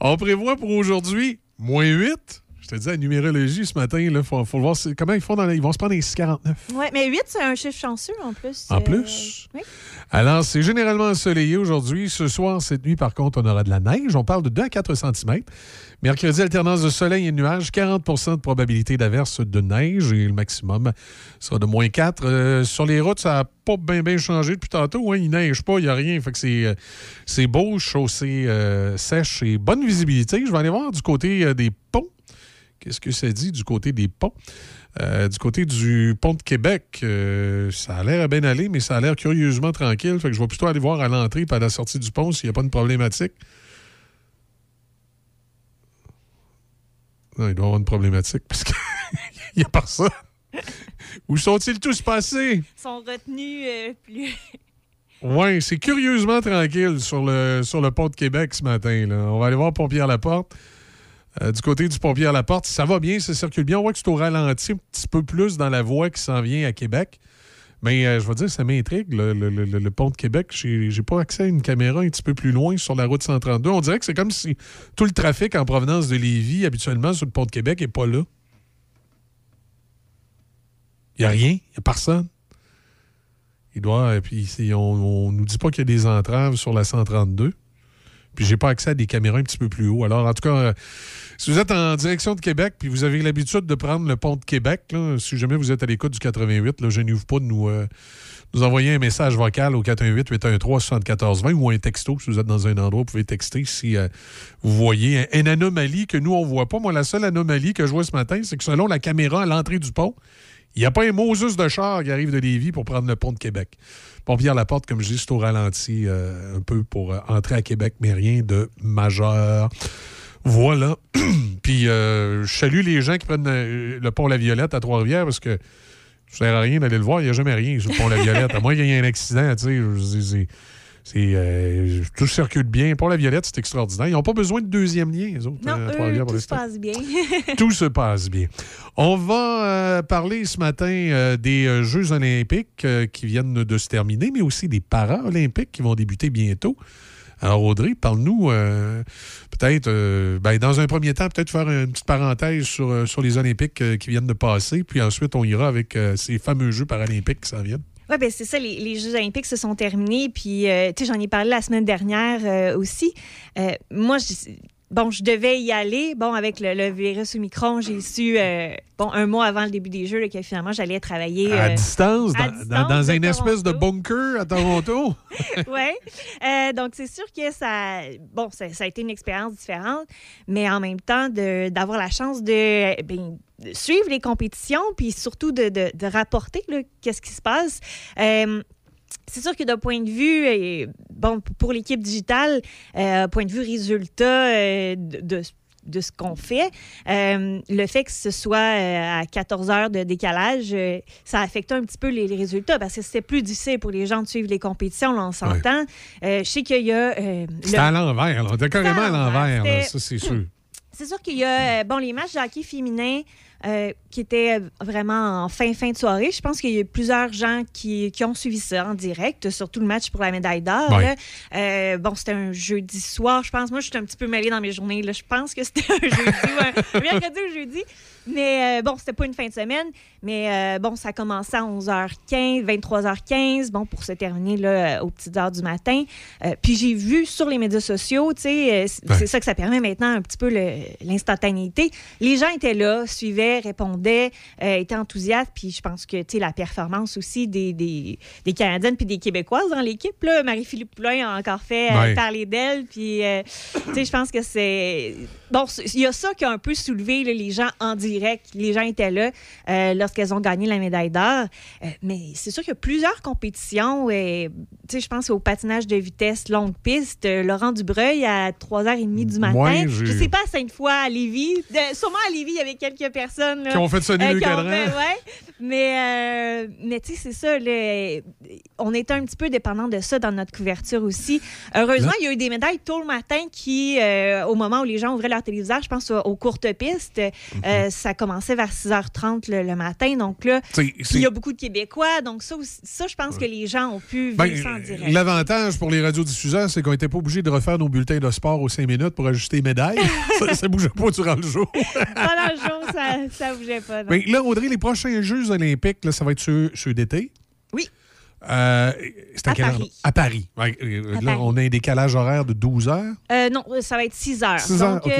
On prévoit pour aujourd'hui moins 8. te dis, à numérologie ce matin, il faut voir comment ils font. Ils vont se prendre un 649. Oui, mais 8, c'est un chiffre chanceux en plus. En plus? Oui. Alors, c'est généralement ensoleillé aujourd'hui. Ce soir, cette nuit, par contre, on aura de la neige. On parle de 2 à 4 cm. Mercredi, alternance de soleil et nuages, 40 % de probabilité d'averse de neige et le maximum sera de moins 4. Sur les routes, ça n'a pas bien changé depuis tantôt. Hein? Il neige pas, il n'y a rien. Fait que c'est beau, chaussée sèche et bonne visibilité. Je vais aller voir du côté des ponts. Qu'est-ce que ça dit du côté des ponts? Du côté du pont de Québec, ça a l'air à bien aller, mais ça a l'air curieusement tranquille. Fait que je vais plutôt aller voir à l'entrée et à la sortie du pont s'il n'y a pas de problématique. Non, il doit y avoir une problématique parce qu'il n'y a personne. Où sont-ils tous passés? Ils sont retenus plus... Oui, c'est curieusement tranquille sur le pont de Québec ce matin. Là. On va aller voir Pompier-à-la-Porte. Du côté du Pompier-à-la-Porte, ça va bien, ça circule bien. On voit que c'est au ralenti un petit peu plus dans la voie qui s'en vient à Québec. Mais je vais dire, ça m'intrigue, le pont de Québec. J'ai pas accès à une caméra un petit peu plus loin sur la route 132. On dirait que c'est comme si tout le trafic en provenance de Lévis, habituellement, sur le pont de Québec, n'est pas là. Il n'y a rien, il n'y a personne. Et puis, on nous dit pas qu'il y a des entraves sur la 132. Puis j'ai pas accès à des caméras un petit peu plus haut. Alors, en tout cas, si vous êtes en direction de Québec, puis vous avez l'habitude de prendre le pont de Québec, là, si jamais vous êtes à l'écoute du 88, là, gênez-vous pas de nous envoyer un message vocal au 418-813-7420 ou un texto. Si vous êtes dans un endroit, vous pouvez texter si vous voyez une anomalie que nous, on voit pas. Moi, la seule anomalie que je vois ce matin, c'est que selon la caméra à l'entrée du pont, il n'y a pas un Moses de char qui arrive de Lévis pour prendre le pont de Québec. Pompier-à-la-Porte, comme je dis, c'est au ralenti un peu pour entrer à Québec, mais rien de majeur. Voilà. Puis je salue les gens qui prennent le pont La Violette à Trois-Rivières parce que ça ne sert à rien d'aller le voir, il n'y a jamais rien sur le pont La Violette. À moins qu'il y ait un accident, tu sais, tout circule bien. Pour la Violette, c'est extraordinaire. Ils n'ont pas besoin de deuxième lien, les autres. Non, tout se passe bien. Tout se passe bien. On va parler ce matin des Jeux olympiques qui viennent de se terminer, mais aussi des Para-olympiques qui vont débuter bientôt. Alors, Audrey, parle-nous peut-être, dans un premier temps, peut-être faire une petite parenthèse sur les Olympiques qui viennent de passer, puis ensuite, on ira avec ces fameux Jeux paralympiques qui s'en viennent. Oui, bien, c'est ça. Les Jeux olympiques se sont terminés. Puis, tu sais, j'en ai parlé la semaine dernière aussi. Moi, je devais y aller. Bon, avec le virus Omicron, j'ai su, un mois avant le début des Jeux, là, que finalement, j'allais travailler... à distance, dans une espèce de bunker à Toronto. Oui. Donc, c'est sûr que ça a été une expérience différente. Mais en même temps, d'avoir la chance de suivre les compétitions, puis surtout de rapporter là, qu'est-ce qui se passe. C'est sûr que d'un point de vue, pour l'équipe digitale, point de vue résultat de ce qu'on fait, le fait que ce soit à 14 heures de décalage, ça affectait un petit peu les résultats parce que c'était plus difficile pour les gens de suivre les compétitions, là, on s'entend. Ouais. Je sais qu'il y a... c'était à l'envers, là. C'était carrément à l'envers, là, ça c'est sûr. C'est sûr qu'il y a les matchs de hockey féminin qui étaient vraiment en fin de soirée. Je pense qu'il y a plusieurs gens qui ont suivi ça en direct, surtout le match pour la médaille d'or. Oui. C'était un jeudi soir, je pense. Moi, je suis un petit peu mêlée dans mes journées. Là. Je pense que c'était un jeudi ou un mercredi ou jeudi. Mais c'était pas une fin de semaine. Mais ça commençait à 11h15, 23h15, pour se terminer là, aux petites heures du matin. Puis j'ai vu sur les médias sociaux, tu sais, c'est ça que ça permet maintenant un petit peu l'instantanéité. Les gens étaient là, suivaient, répondaient, étaient enthousiastes. Puis je pense que, tu sais, la performance aussi des Canadiennes puis des Québécoises dans l'équipe, là, Marie-Philippe Poulin a encore fait parler d'elle. Puis, tu sais, je pense que c'est... Bon, il y a ça qui a un peu soulevé là, les gens en direct. Les gens étaient là lorsqu'elles ont gagné la médaille d'or. Mais c'est sûr qu'il y a plusieurs compétitions. Tu sais, je pense au patinage de vitesse longue piste. Laurent Dubreuil à 3h30 du matin. Ouais, je sais pas, Sainte-Foy à Lévis. Sûrement à Lévis, il y avait quelques personnes. personnes. Là, qui ont fait sonner le cadran. Mais tu sais, c'est ça. On était un petit peu dépendant de ça dans notre couverture aussi. Heureusement, il y a eu des médailles tôt le matin qui, au moment où les gens ouvraient leur téléviseur, je pense aux courtes pistes, ça commençait vers 6h30 le matin. Donc là, il y a beaucoup de Québécois. Donc ça je pense que les gens ont pu vivre ça en direct. L'avantage pour les radiodiffuseurs, c'est qu'on n'était pas obligé de refaire nos bulletins de sport aux 5 minutes pour ajuster les médailles. Ça ne bougeait pas durant le jour. Pendant le jour, ça ne bougeait pas. Mais là, Audrey, les prochains Jeux olympiques, là, ça va être ceux d'été? Oui. C'est à Paris. À Paris. Là, on a un décalage horaire de 12 heures. Non, ça va être 6 heures. 6 heures. Donc,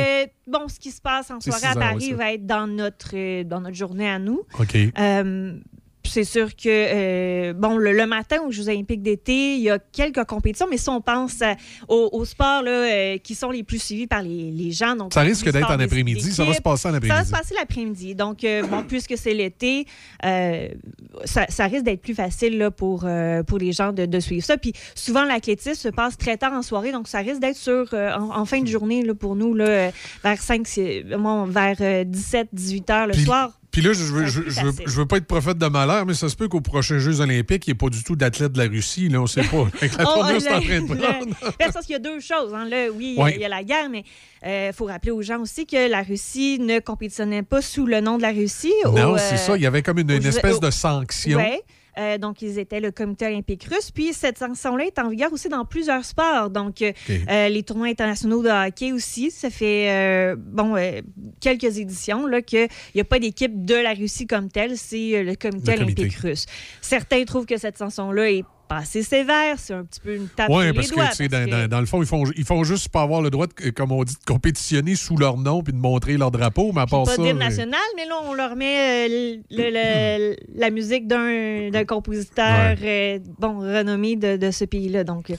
bon, ce qui se passe en soirée à Paris va être dans notre journée à nous. OK. C'est sûr que, le matin aux Jeux olympiques d'été, il y a quelques compétitions, mais si on pense aux sports qui sont les plus suivis par les gens. Donc, ça risque d'être en après-midi. Ça va se passer en après-midi. Ça va se passer l'après-midi. Donc, puisque c'est l'été, ça risque d'être plus facile là, pour les gens de suivre ça. Puis souvent, l'athlétisme se passe très tard en soirée, donc ça risque d'être sur en fin de journée là, pour nous, là, vers 17-18 heures le soir. Puis là, je veux pas être prophète de malheur, mais ça se peut qu'aux prochains Jeux olympiques, il n'y ait pas du tout d'athlète de la Russie. Là, on ne sait pas. La tournure, c'est en train de prendre. Parce qu'il y a deux choses. Hein. Là, oui, il y a la guerre, mais il faut rappeler aux gens aussi que la Russie ne compétitionnait pas sous le nom de la Russie. Non, c'est ça. Il y avait comme une espèce de sanction. Oui. Donc, ils étaient le Comité olympique russe. Puis, cette sanction-là est en vigueur aussi dans plusieurs sports. Donc, les tournois internationaux de hockey aussi, ça fait quelques éditions qu'il n'y a pas d'équipe de la Russie comme telle, c'est le Comité olympique russe. Certains trouvent que cette sanction-là est assez sévère, c'est un petit peu une tape sur les doigts. Oui, parce que dans le fond, ils font juste pas avoir le droit, comme on dit, de compétitionner sous leur nom puis de montrer leur drapeau, mais à part ça... Pas de hymne national, mais là, on leur met la musique d'un compositeur renommé de ce pays-là. Donc,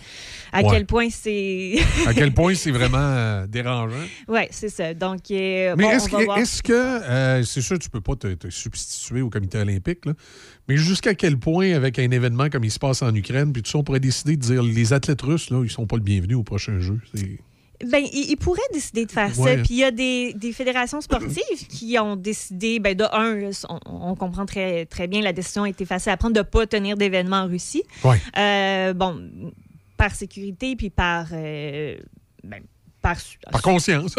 à quel point c'est... à quel point c'est vraiment dérangeant. Oui, c'est ça. Donc, mais est-ce que... c'est sûr, tu peux pas te substituer au Comité olympique, là, mais jusqu'à quel point, avec un événement comme il se passe en Ukraine, puis tout ça, on pourrait décider de dire les athlètes russes, là, ils sont pas le bienvenu au prochain jeu. Ben, ils pourraient décider de faire ça. Puis il y a des fédérations sportives qui ont décidé, on comprend très, très bien, la décision a été facile à prendre de ne pas tenir d'événements en Russie. Ouais. Par sécurité, puis par... Par conscience.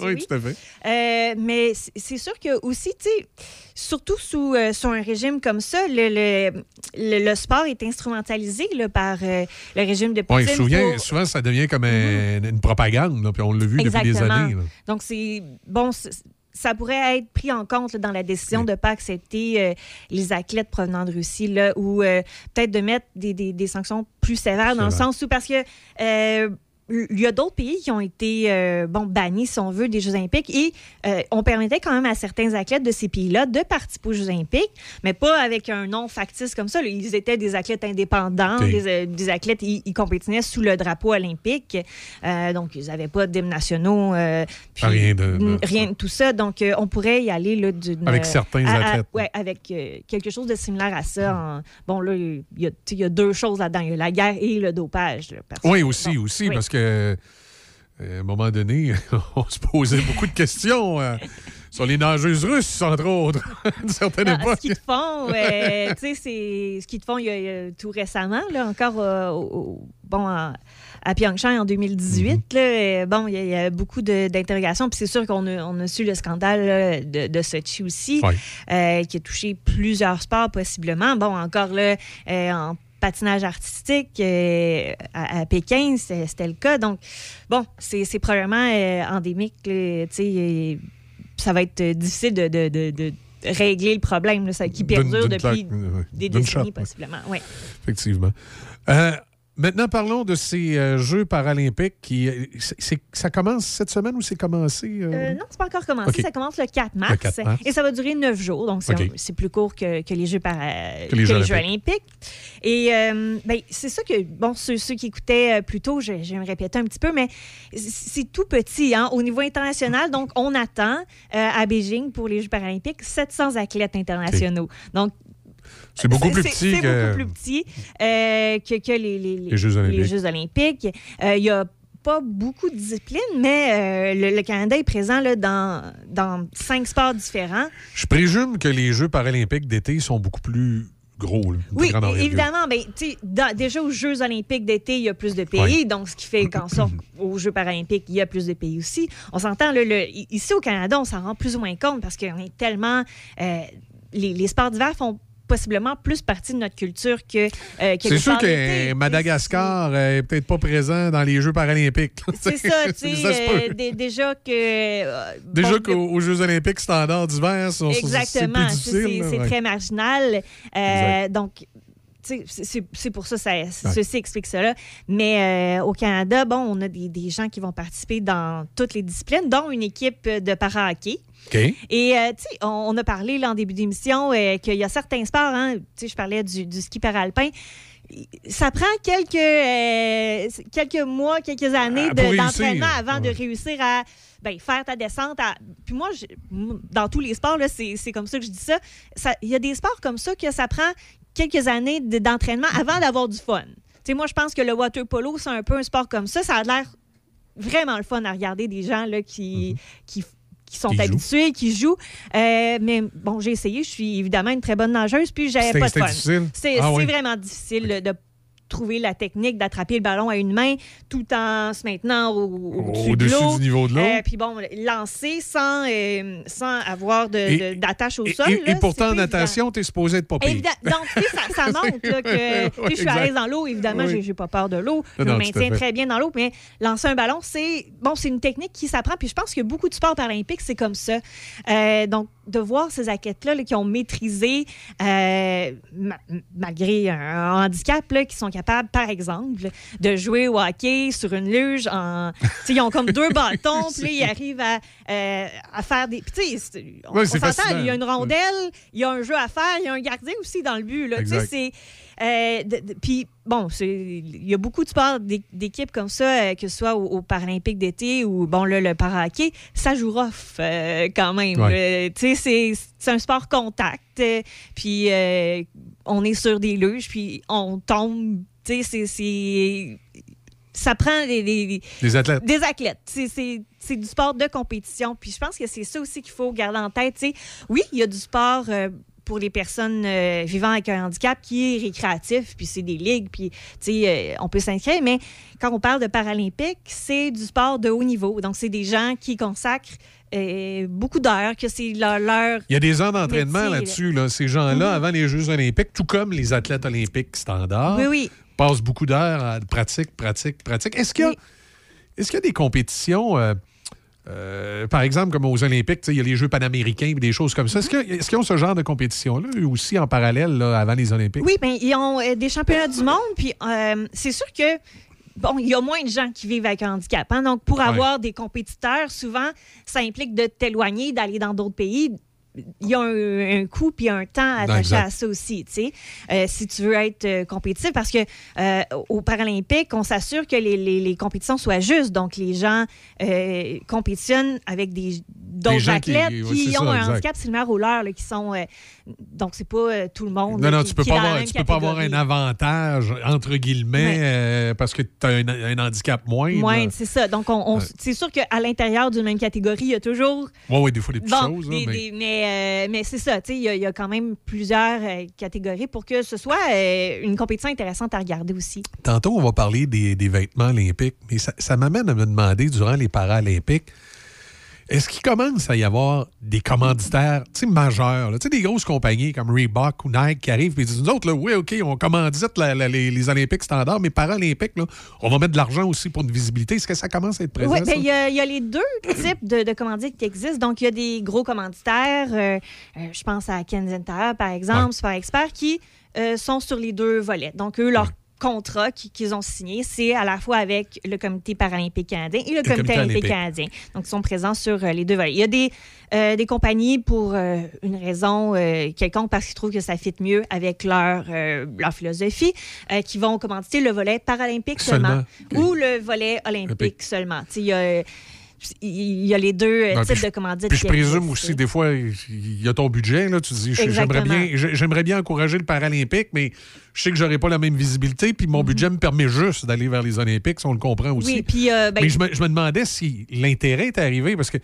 Oui, tout à fait. Mais c'est sûr que aussi, tu sais, surtout sous un régime comme ça, le sport est instrumentalisé là, par le régime de Poutine. Souvent, ça devient comme une propagande, là, puis on l'a vu depuis des années. Là. Donc, c'est... Bon, ça pourrait être pris en compte là, dans la décision de ne pas accepter les athlètes provenant de Russie là, ou peut-être de mettre des sanctions plus sévères dans le sens où... Parce que... il y a d'autres pays qui ont été bannis, si on veut, des Jeux olympiques et on permettait quand même à certains athlètes de ces pays-là de participer aux Jeux olympiques, mais pas avec un nom factice comme ça. Là. Ils étaient des athlètes indépendants, des athlètes, ils compétinaient sous le drapeau olympique. Donc, ils n'avaient pas d'hymnes nationaux. Rien de tout ça. Donc, on pourrait y aller là, avec certains athlètes. Oui, avec quelque chose de similaire à ça. Bon, là, il y a deux choses là-dedans. Il y a la guerre et le dopage. Là, aussi, parce que à un moment donné, on se posait beaucoup de questions sur les nageuses russes, entre autres, d'une certaine époque. Ce qu'ils te font il y a tout récemment, là, encore à Pyeongchang en 2018, il y a beaucoup d'interrogations. Puis c'est sûr qu'on a su le scandale là, de Sochi aussi, qui a touché plusieurs sports possiblement. Bon, encore là, en patinage artistique à Pékin, c'était le cas. Donc, bon, c'est probablement endémique. Tu sais, ça va être difficile de régler le problème là, qui perdure depuis des décennies, possiblement. Oui. Effectivement. Maintenant, parlons de ces Jeux paralympiques qui... ça commence cette semaine ou c'est commencé? Non, c'est pas encore commencé. Okay. Ça commence le 4 mars. Et ça va durer 9 jours. Donc, c'est plus court que les Jeux olympiques. Et c'est ça que... Bon, ceux qui écoutaient plus tôt, je vais me répéter un petit peu, mais c'est tout petit hein, au niveau international. Donc, on attend à Beijing pour les Jeux paralympiques 700 athlètes internationaux. Donc, c'est beaucoup plus petit que les Jeux olympiques. Il y a pas beaucoup de disciplines, mais le Canada est présent là, dans 5 sports différents. Je présume que les Jeux paralympiques d'été sont beaucoup plus gros. Là, oui, évidemment. Ben, déjà, aux Jeux olympiques d'été, il y a plus de pays. Ouais. Donc, ce qui fait qu'en sorte aux Jeux paralympiques, il y a plus de pays aussi. On s'entend, là, ici au Canada, on s'en rend plus ou moins compte parce qu'on est tellement... les sports d'hiver font possiblement plus partie de notre culture que... c'est sûr que Madagascar n'est peut-être pas présent dans les Jeux paralympiques. C'est ça, tu sais. Déjà qu'aux Jeux olympiques standards d'hiver, c'est plus difficile. C'est très marginal. Donc... C'est pour ça, ceci explique cela. Mais au Canada, bon, on a des gens qui vont participer dans toutes les disciplines, dont une équipe de para-hockey. Okay. Et tu sais, on a parlé là, en début d'émission qu'il y a certains sports, hein, tu sais, je parlais du ski paralpin. Ça prend quelques mois, quelques années d'entraînement avant de réussir à faire ta descente. Puis moi, dans tous les sports, là, c'est comme ça que je dis ça. Il y a des sports comme ça que ça prend quelques années d'entraînement avant d'avoir du fun. Tu sais, moi, je pense que le water polo, c'est un peu un sport comme ça. Ça a l'air vraiment le fun à regarder des gens là, qui sont habitués, qui jouent. Mais bon, j'ai essayé. Je suis évidemment une très bonne nageuse, puis j'avais pas de fun. Difficile. C'est vraiment difficile de trouver la technique d'attraper le ballon à une main tout en se maintenant au-dessus du niveau de l'eau. Puis bon, lancer sans avoir d'attache au sol. Et pourtant, en natation, tu es supposé être pas pire. Donc, ça montre là, que je suis à l'aise dans l'eau. Évidemment, j'ai pas peur de l'eau. Je me maintiens très bien dans l'eau. Mais lancer un ballon, c'est une technique qui s'apprend. Puis je pense que beaucoup de sports paralympiques, c'est comme ça. Donc, de voir ces athlètes-là qui ont maîtrisé, malgré un handicap, là, qui sont capables, par exemple, de jouer au hockey sur une luge. Ils ont comme 2 bâtons, puis ils arrivent à faire des... Puis on s'entend, il y a une rondelle, il y a un jeu à faire, il y a un gardien aussi dans le but. Puis, bon, il y a beaucoup de sports d'équipes comme ça, que ce soit aux Paralympiques d'été ou, bon, là, le para-hockey, ça joue rough quand même. Ouais. Tu sais, c'est un sport contact. Puis, on est sur des luges, puis on tombe. Tu sais, ça prend des athlètes. Des athlètes. C'est du sport de compétition. Puis, je pense que c'est ça aussi qu'il faut garder en tête. Tu sais, oui, il y a du sport... pour les personnes vivant avec un handicap qui est récréatif, puis c'est des ligues, puis on peut s'inscrire, mais quand on parle de paralympique, c'est du sport de haut niveau. Donc, c'est des gens qui consacrent beaucoup d'heures, que c'est leur... Il y a des heures d'entraînement là-dessus. Là. Ces gens-là, avant les Jeux olympiques, tout comme les athlètes olympiques standards, passent beaucoup d'heures à pratique. Est-ce qu'il y a des compétitions... par exemple, comme aux Olympiques, il y a les Jeux panaméricains et des choses comme ça. Est-ce qu'ils ont ce genre de compétition-là aussi en parallèle là, avant les Olympiques? Oui, bien, ils ont des championnats du monde. Puis c'est sûr que, bon, il y a moins de gens qui vivent avec un handicap. Hein, donc, pour avoir des compétiteurs, souvent, ça implique de t'éloigner, d'aller dans d'autres pays. Il y a un coût puis un temps attaché à ça aussi, tu sais, si tu veux être compétitif, parce que aux Paralympiques, on s'assure que les compétitions soient justes. Donc, les gens compétitionnent avec d'autres athlètes qui ont un handicap similaire au leur, là, qui sont... donc, c'est pas tout le monde. Non, tu peux pas avoir un avantage, entre guillemets, parce que tu as un handicap moindre. Oui, c'est ça. Donc, c'est sûr qu'à l'intérieur d'une même catégorie, il y a toujours... Oui, des fois, des petites choses. Mais c'est ça, tu sais, il y a quand même plusieurs catégories pour que ce soit une compétition intéressante à regarder aussi. Tantôt, on va parler des vêtements olympiques, mais ça m'amène à me demander, durant les Paralympiques, est-ce qu'il commence à y avoir des commanditaires majeurs, là, des grosses compagnies comme Reebok ou Nike qui arrivent et disent, nous autres, là, oui, OK, on commandite les Olympiques standards, mais Paralympiques, là, on va mettre de l'argent aussi pour une visibilité. Est-ce que ça commence à être présent? Oui, bien, il y a les 2 types de commandites qui existent. Donc, il y a des gros commanditaires, je pense à Canadian Tire, par exemple, Super Expert, qui sont sur les 2 volets. Donc, eux, leur contrat qu'ils ont signé, c'est à la fois avec le Comité paralympique canadien et le Comité olympique canadien. Donc, ils sont présents sur les 2 volets. Il y a des compagnies pour une raison quelconque, parce qu'ils trouvent que ça fit mieux avec leur philosophie, qui vont commanditer le volet paralympique seulement ou le volet olympique seulement. il y a les deux types de commandites. Puis je présume aussi, des fois, il y a ton budget. Là, tu dis, j'aimerais bien encourager le Paralympique, mais je sais que j'aurais pas la même visibilité, puis mon budget me permet juste d'aller vers les Olympiques, si on le comprend aussi. Oui, puis, mais je me demandais si l'intérêt est arrivé, parce que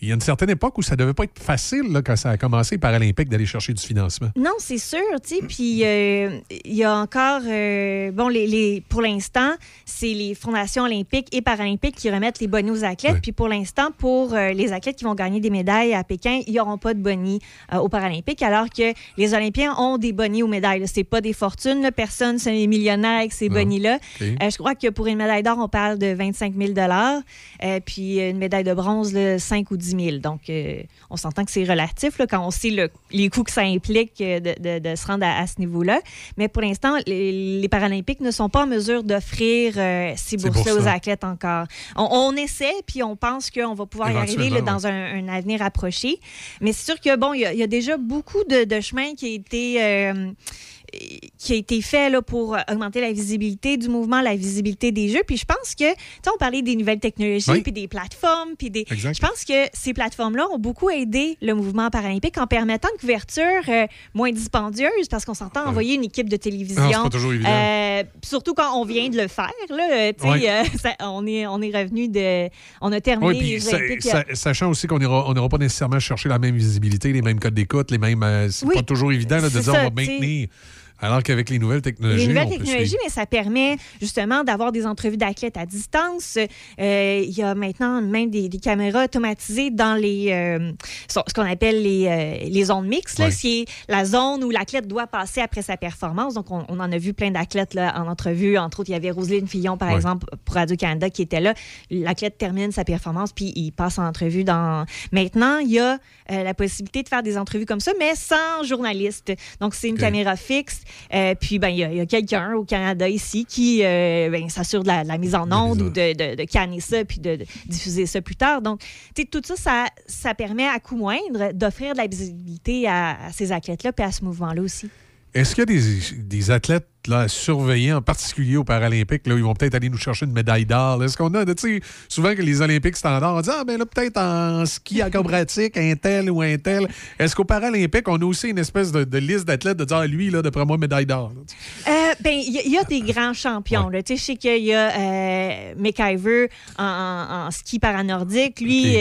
il y a une certaine époque où ça devait pas être facile, là, quand ça a commencé les Paralympiques, d'aller chercher du financement. Non, c'est sûr, tu sais. Puis il y a encore, pour l'instant, c'est les fondations olympiques et paralympiques qui remettent les bonnets aux athlètes. Oui. Puis pour l'instant, pour les athlètes qui vont gagner des médailles à Pékin, ils n'auront pas de bonnets aux Paralympiques, alors que les Olympiens ont des bonnets aux médailles. Là. C'est pas des fortunes, là. Personne n'est millionnaire avec ces bonnets-là. Okay. Je crois que pour une médaille d'or, on parle de 25 000 puis une médaille de bronze, là, 5 ou 10 000. Donc, on s'entend que c'est relatif là, quand on sait les coûts que ça implique de se rendre à ce niveau-là. Mais pour l'instant, les Paralympiques ne sont pas en mesure d'offrir ces bourses-là aux athlètes encore. On essaie, puis on pense qu'on va pouvoir y arriver là, dans un avenir approché. Mais c'est sûr que, bon, il y a déjà beaucoup de chemin qui a été... qui a été fait là, pour augmenter la visibilité du mouvement, la visibilité des Jeux. Puis je pense que, tu sais, on parlait des nouvelles technologies, puis des plateformes, puis des... Exact. Je pense que ces plateformes-là ont beaucoup aidé le mouvement paralympique en permettant une couverture moins dispendieuse, parce qu'on s'entend envoyer une équipe de télévision. Non, c'est pas toujours évident. Surtout quand on vient de le faire, là. Tu sais, on est revenu de... On a terminé les Olympiques. Sachant aussi qu'on n'ira pas nécessairement chercher la même visibilité, les mêmes codes d'écoute, les mêmes... c'est pas toujours évident là, de dire on va maintenir... Alors qu'avec les nouvelles technologies... mais ça permet justement d'avoir des entrevues d'athlètes à distance. Il y a maintenant même des caméras automatisées dans ce qu'on appelle les zones mixtes. Ouais. C'est la zone où l'athlète doit passer après sa performance. Donc, on en a vu plein d'athlètes là, en entrevue. Entre autres, il y avait Roselyne Fillon, par exemple, pour Radio-Canada, qui était là. L'athlète termine sa performance, puis il passe en entrevue dans... Maintenant, il y a la possibilité de faire des entrevues comme ça, mais sans journaliste. Donc, c'est une caméra fixe. Puis, il y a quelqu'un au Canada ici qui s'assure de la mise en onde ou de canner ça puis de diffuser ça plus tard. Donc, tu sais, tout ça, ça permet à coût moindre d'offrir de la visibilité à ces athlètes-là puis à ce mouvement-là aussi. Est-ce qu'il y a des athlètes là, surveillés, en particulier aux Paralympiques, là, où ils vont peut-être aller nous chercher une médaille d'or? Là? Est-ce qu'on a, tu sais, souvent que les Olympiques standards, on dit, peut-être en ski acrobatique, un tel ou un tel. Est-ce qu'aux Paralympiques, on a aussi une espèce de liste d'athlètes de dire, lui, là, d'après moi, médaille d'or? Il y a des grands champions. Ouais. Là, je sais qu'il y a McIver en ski paranordique. Lui,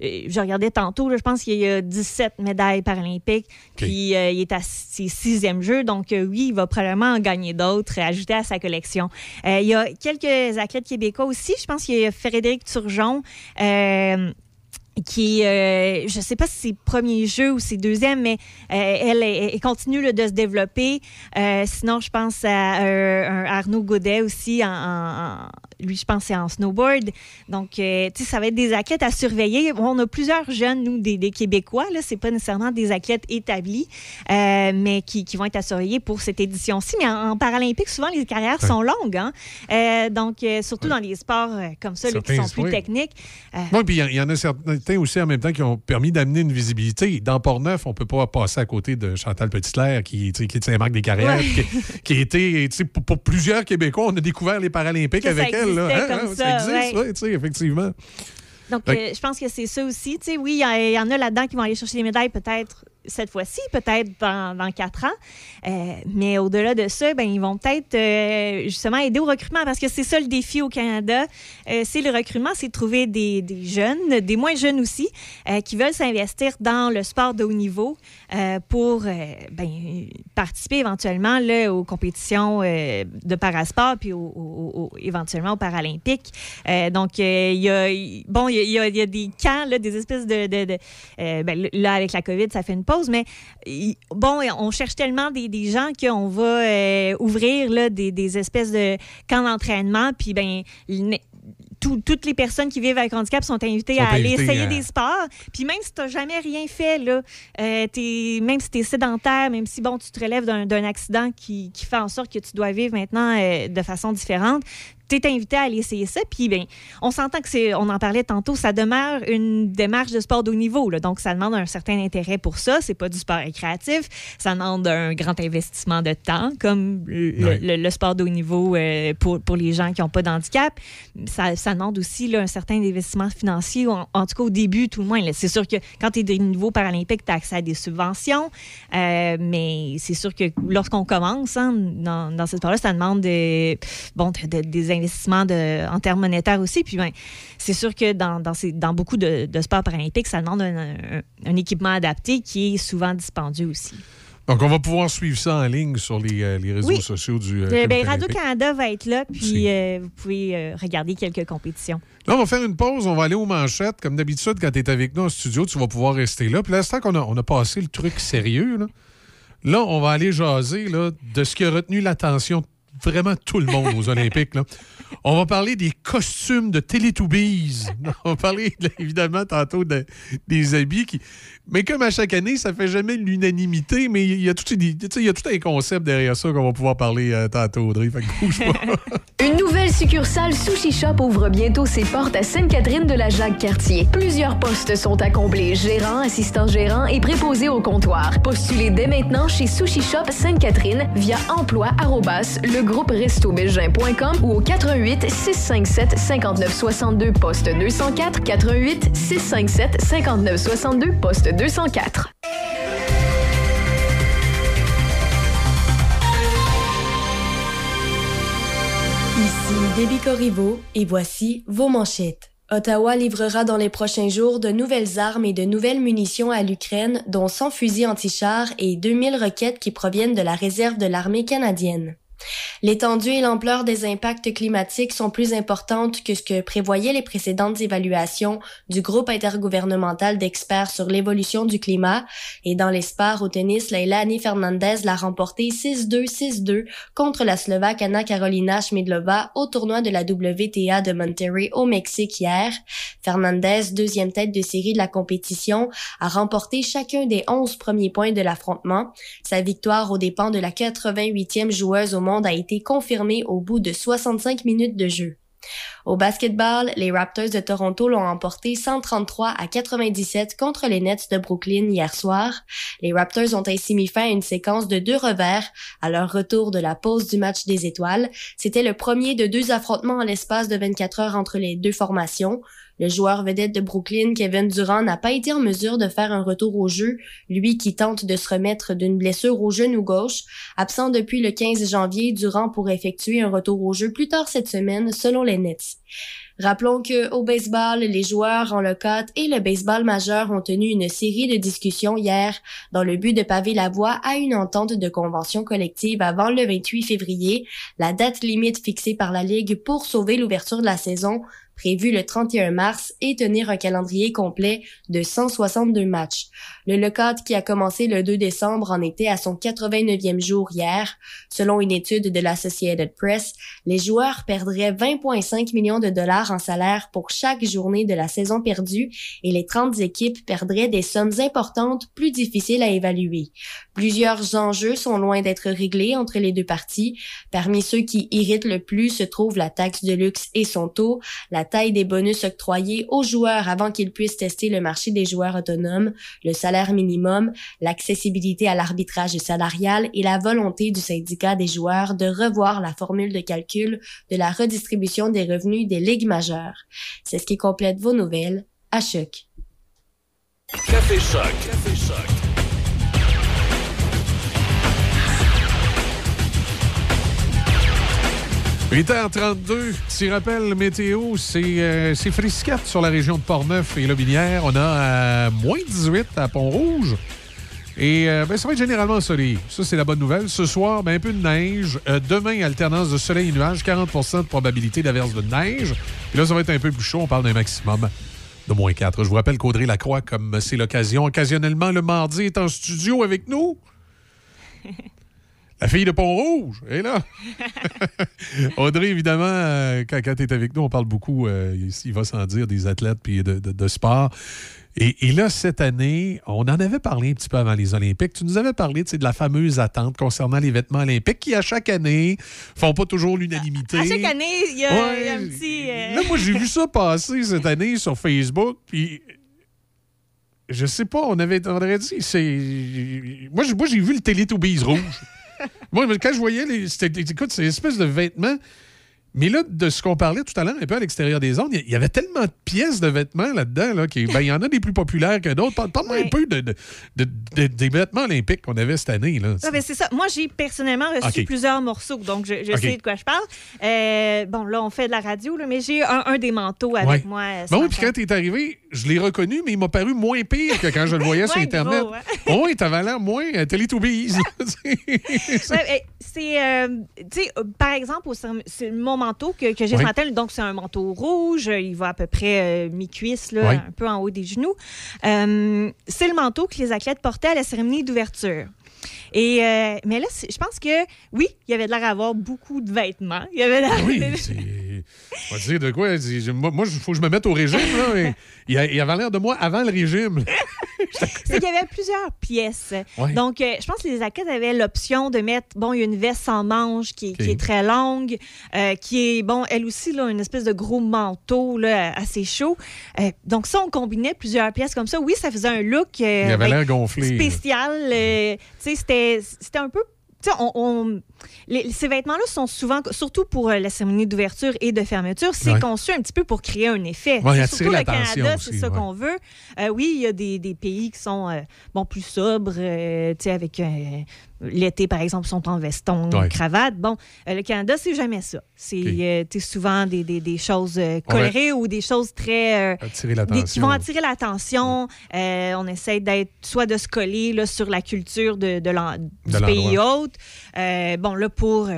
je regardais tantôt, là, je pense qu'il y a 17 médailles paralympiques. Okay. Puis il est à ses 6e jeu. Donc oui, il va probablement en gagner d'autres, ajouter à sa collection. Il y a quelques athlètes québécois aussi. Je pense qu'il y a Frédéric Turgeon, qui, je ne sais pas si c'est premier jeu ou c'est deuxième, mais elle continue là, de se développer. Sinon, je pense à Arnaud Godet aussi. Lui, je pense, c'est en snowboard. Donc, tu sais, ça va être des athlètes à surveiller. On a plusieurs jeunes, nous, des Québécois. Là, c'est pas nécessairement des athlètes établis, mais qui vont être à surveiller pour cette édition-ci. Mais en Paralympique, souvent, les carrières sont longues. Hein? Donc, surtout dans les sports comme ça, là, qui sont plus techniques. Oui, puis il y en a certains aussi en même temps qui ont permis d'amener une visibilité. Dans Portneuf, on ne peut pas passer à côté de Chantal Petitclerc, qui est Saint-Marc des Carrières, qui était, pour plusieurs Québécois, on a découvert les Paralympiques avec elle. Ça existe, effectivement. Donc, je pense que c'est ça aussi. Tu sais, oui, il y en a là-dedans qui vont aller chercher des médailles peut-être cette fois-ci, peut-être dans 4 ans. Mais au-delà de ça, ils vont peut-être justement aider au recrutement, parce que c'est ça le défi au Canada. C'est le recrutement, c'est de trouver des jeunes, des moins jeunes aussi, qui veulent s'investir dans le sport de haut niveau pour participer éventuellement là, aux compétitions de parasport puis éventuellement aux Paralympiques. Donc, il y a des camps, là, des espèces là, avec la COVID, ça fait une pause, mais on cherche tellement des gens qu'on va ouvrir là, des espèces de camps d'entraînement, puis toutes les personnes qui vivent avec handicap sont invitées à aller essayer des sports. Puis même si tu n'as jamais rien fait, là, même si tu es sédentaire, même si tu te relèves d'un accident qui fait en sorte que tu dois vivre maintenant de façon différente, tu es invité à aller essayer ça. Puis on s'entend que on en parlait tantôt, ça demeure une démarche de sport de haut niveau. Là, donc, ça demande un certain intérêt pour ça. C'est pas du sport récréatif. Ça demande un grand investissement de temps, comme le sport de haut niveau pour les gens qui n'ont pas d'handicap. Ça demande aussi là, un certain investissement financier, en tout cas au début, tout le moins. Là. C'est sûr que quand tu es des niveaux paralympiques, tu as accès à des subventions, mais c'est sûr que lorsqu'on commence hein, dans ce sport-là, ça demande des investissements en termes monétaires aussi. Puis ben, c'est sûr que dans beaucoup de sports paralympiques, ça demande un équipement adapté qui est souvent dispendieux aussi. Donc, on va pouvoir suivre ça en ligne sur les réseaux sociaux du Comité Radio-Canada va être là, puis vous pouvez regarder quelques compétitions. Là, on va faire une pause, on va aller aux manchettes. Comme d'habitude, quand tu es avec nous en studio, tu vas pouvoir rester là. Puis là, c'est qu'on a passé le truc sérieux. Là on va aller jaser là, de ce qui a retenu l'attention vraiment tout le monde aux Olympiques. Là. On va parler des costumes de Teletubbies. On va parler, évidemment, tantôt des habits. Mais comme à chaque année, ça ne fait jamais l'unanimité, mais il y a tout un concept derrière ça qu'on va pouvoir parler tantôt, Audrey. Fait que bouge pas. Une nouvelle succursale Sushi Shop ouvre bientôt ses portes à Sainte-Catherine-de-la-Jacques-Cartier. Plusieurs postes sont à combler, gérant, assistant gérant et préposé au comptoir. Postulez dès maintenant chez Sushi Shop Sainte-Catherine via emploi@legrouperestobelgin.com ou au 88 657 5962 poste 204, 88 657 5962 poste 204. Ici Debbie Corriveau et voici vos manchettes. Ottawa livrera dans les prochains jours de nouvelles armes et de nouvelles munitions à l'Ukraine, dont 100 fusils anti-chars et 2000 roquettes qui proviennent de la réserve de l'armée canadienne. L'étendue et l'ampleur des impacts climatiques sont plus importantes que ce que prévoyaient les précédentes évaluations du groupe intergouvernemental d'experts sur l'évolution du climat. Et dans l'espoir au tennis, Leylah Annie Fernandez l'a remporté 6-2, 6-2 contre la Slovaque Anna Karolína Schmiedlová au tournoi de la WTA de Monterrey au Mexique hier. Fernandez, deuxième tête de série de la compétition, a remporté chacun des 11 premiers points de l'affrontement. Sa victoire aux dépens de la 88e joueuse au monde a été confirmé au bout de 65 minutes de jeu. Au basketball, les Raptors de Toronto l'ont emporté 133 à 97 contre les Nets de Brooklyn hier soir. Les Raptors ont ainsi mis fin à une séquence de 2 revers à leur retour de la pause du match des étoiles. C'était le premier de 2 affrontements en l'espace de 24 heures entre les deux formations. Le joueur vedette de Brooklyn, Kevin Durant, n'a pas été en mesure de faire un retour au jeu, lui qui tente de se remettre d'une blessure au genou gauche. Absent depuis le 15 janvier, Durant pourrait effectuer un retour au jeu plus tard cette semaine, selon les Nets. Rappelons que au baseball, les joueurs en lockout et le baseball majeur ont tenu une série de discussions hier dans le but de paver la voie à une entente de convention collective avant le 28 février, la date limite fixée par la Ligue pour sauver l'ouverture de la saison prévue le 31 mars et tenir un calendrier complet de 162 matchs. Le lockout qui a commencé le 2 décembre en était à son 89e jour hier. Selon une étude de l'Associated Press, les joueurs perdraient 20,5 millions de dollars en salaire pour chaque journée de la saison perdue et les 30 équipes perdraient des sommes importantes plus difficiles à évaluer. Plusieurs enjeux sont loin d'être réglés entre les deux parties. Parmi ceux qui irritent le plus se trouvent la taxe de luxe et son taux, la taille des bonus octroyés aux joueurs avant qu'ils puissent tester le marché des joueurs autonomes, le salaire minimum, l'accessibilité à l'arbitrage salarial et la volonté du syndicat des joueurs de revoir la formule de calcul de la redistribution des revenus des ligues majeures. C'est ce qui complète vos nouvelles à Choc. Café Choc. Café Choc. Il est 8h32, petit rappel météo, c'est frisquette sur la région de Portneuf et Lobinière. On a moins 18 à Pont-Rouge. Et ça va être généralement ensoleillé. Ça, c'est la bonne nouvelle. Ce soir, un peu de neige. Demain, alternance de soleil et nuages, 40 % de probabilité d'averse de neige. Et là, ça va être un peu plus chaud. On parle d'un maximum de moins 4. Je vous rappelle qu'Audrey Lacroix, comme c'est l'occasion, occasionnellement, le mardi, est en studio avec nous. La fille de Pont-Rouge est là. Audrey, évidemment, quand tu es avec nous, on parle beaucoup, ici, il va sans dire, des athlètes puis de sport. Et là, cette année, on en avait parlé un petit peu avant les Olympiques. Tu nous avais parlé de la fameuse attente concernant les vêtements olympiques qui, à chaque année, font pas toujours l'unanimité. À chaque année, il y a un petit... Là, moi, j'ai vu ça passer cette année sur Facebook, puis... Je sais pas, on aurait dit... Moi, j'ai vu le Teletubbies rouge. Moi, quand je voyais... Écoute, c'est une espèce de vêtement Mais là, de ce qu'on parlait tout à l'heure, un peu à l'extérieur des ondes, il y avait tellement de pièces de vêtements là-dedans, là, qu'il y en a des plus populaires que d'autres. Parle-moi un peu des vêtements olympiques qu'on avait cette année. Là. Ah, ben c'est ça. Moi, j'ai personnellement reçu plusieurs morceaux, donc je sais de quoi je parle. Bon, là, on fait de la radio, là, mais j'ai un des manteaux avec moi. Bon, puis quand t'es arrivé, je l'ai reconnu, mais il m'a paru moins pire que quand je le voyais sur Internet. Gros, oh, il t'avait l'air moins Teletubbies. Tu sais, par exemple, c'est mon manteau que j'ai ce matin, donc c'est un manteau rouge, il va à peu près mi-cuisse, là, un peu en haut des genoux. C'est le manteau que les athlètes portaient à la cérémonie d'ouverture. Et, mais là, je pense que, oui, il y avait l'air d'avoir beaucoup de vêtements. Il y avait l'air... Oui, on va dire de quoi? Moi, il faut que je me mette au régime. Là, il avait l'air de moi avant le régime. C'est qu'il y avait plusieurs pièces. Ouais. Donc, je pense que les athlètes avaient l'option de mettre... Bon, il y a une veste sans manches qui est très longue, qui est, bon, elle aussi, là, une espèce de gros manteau là, assez chaud. Donc, ça, on combinait plusieurs pièces comme ça. Oui, ça faisait un look... il avait l'air gonflé. Spécial. Tu sais, c'était un peu... Tu sais, ces vêtements-là sont souvent, surtout pour la cérémonie d'ouverture et de fermeture, c'est conçu un petit peu pour créer un effet. Ouais, surtout le Canada, aussi, c'est ça qu'on veut. Oui, il y a des pays qui sont plus sobres, tu sais, avec... l'été, par exemple, sont en veston, cravate. Bon, le Canada, c'est jamais ça. C'est souvent des choses colorées ou des choses très... qui vont attirer l'attention. On essaie d'être soit de se coller là, sur la culture du pays hôte. Bon, là, pour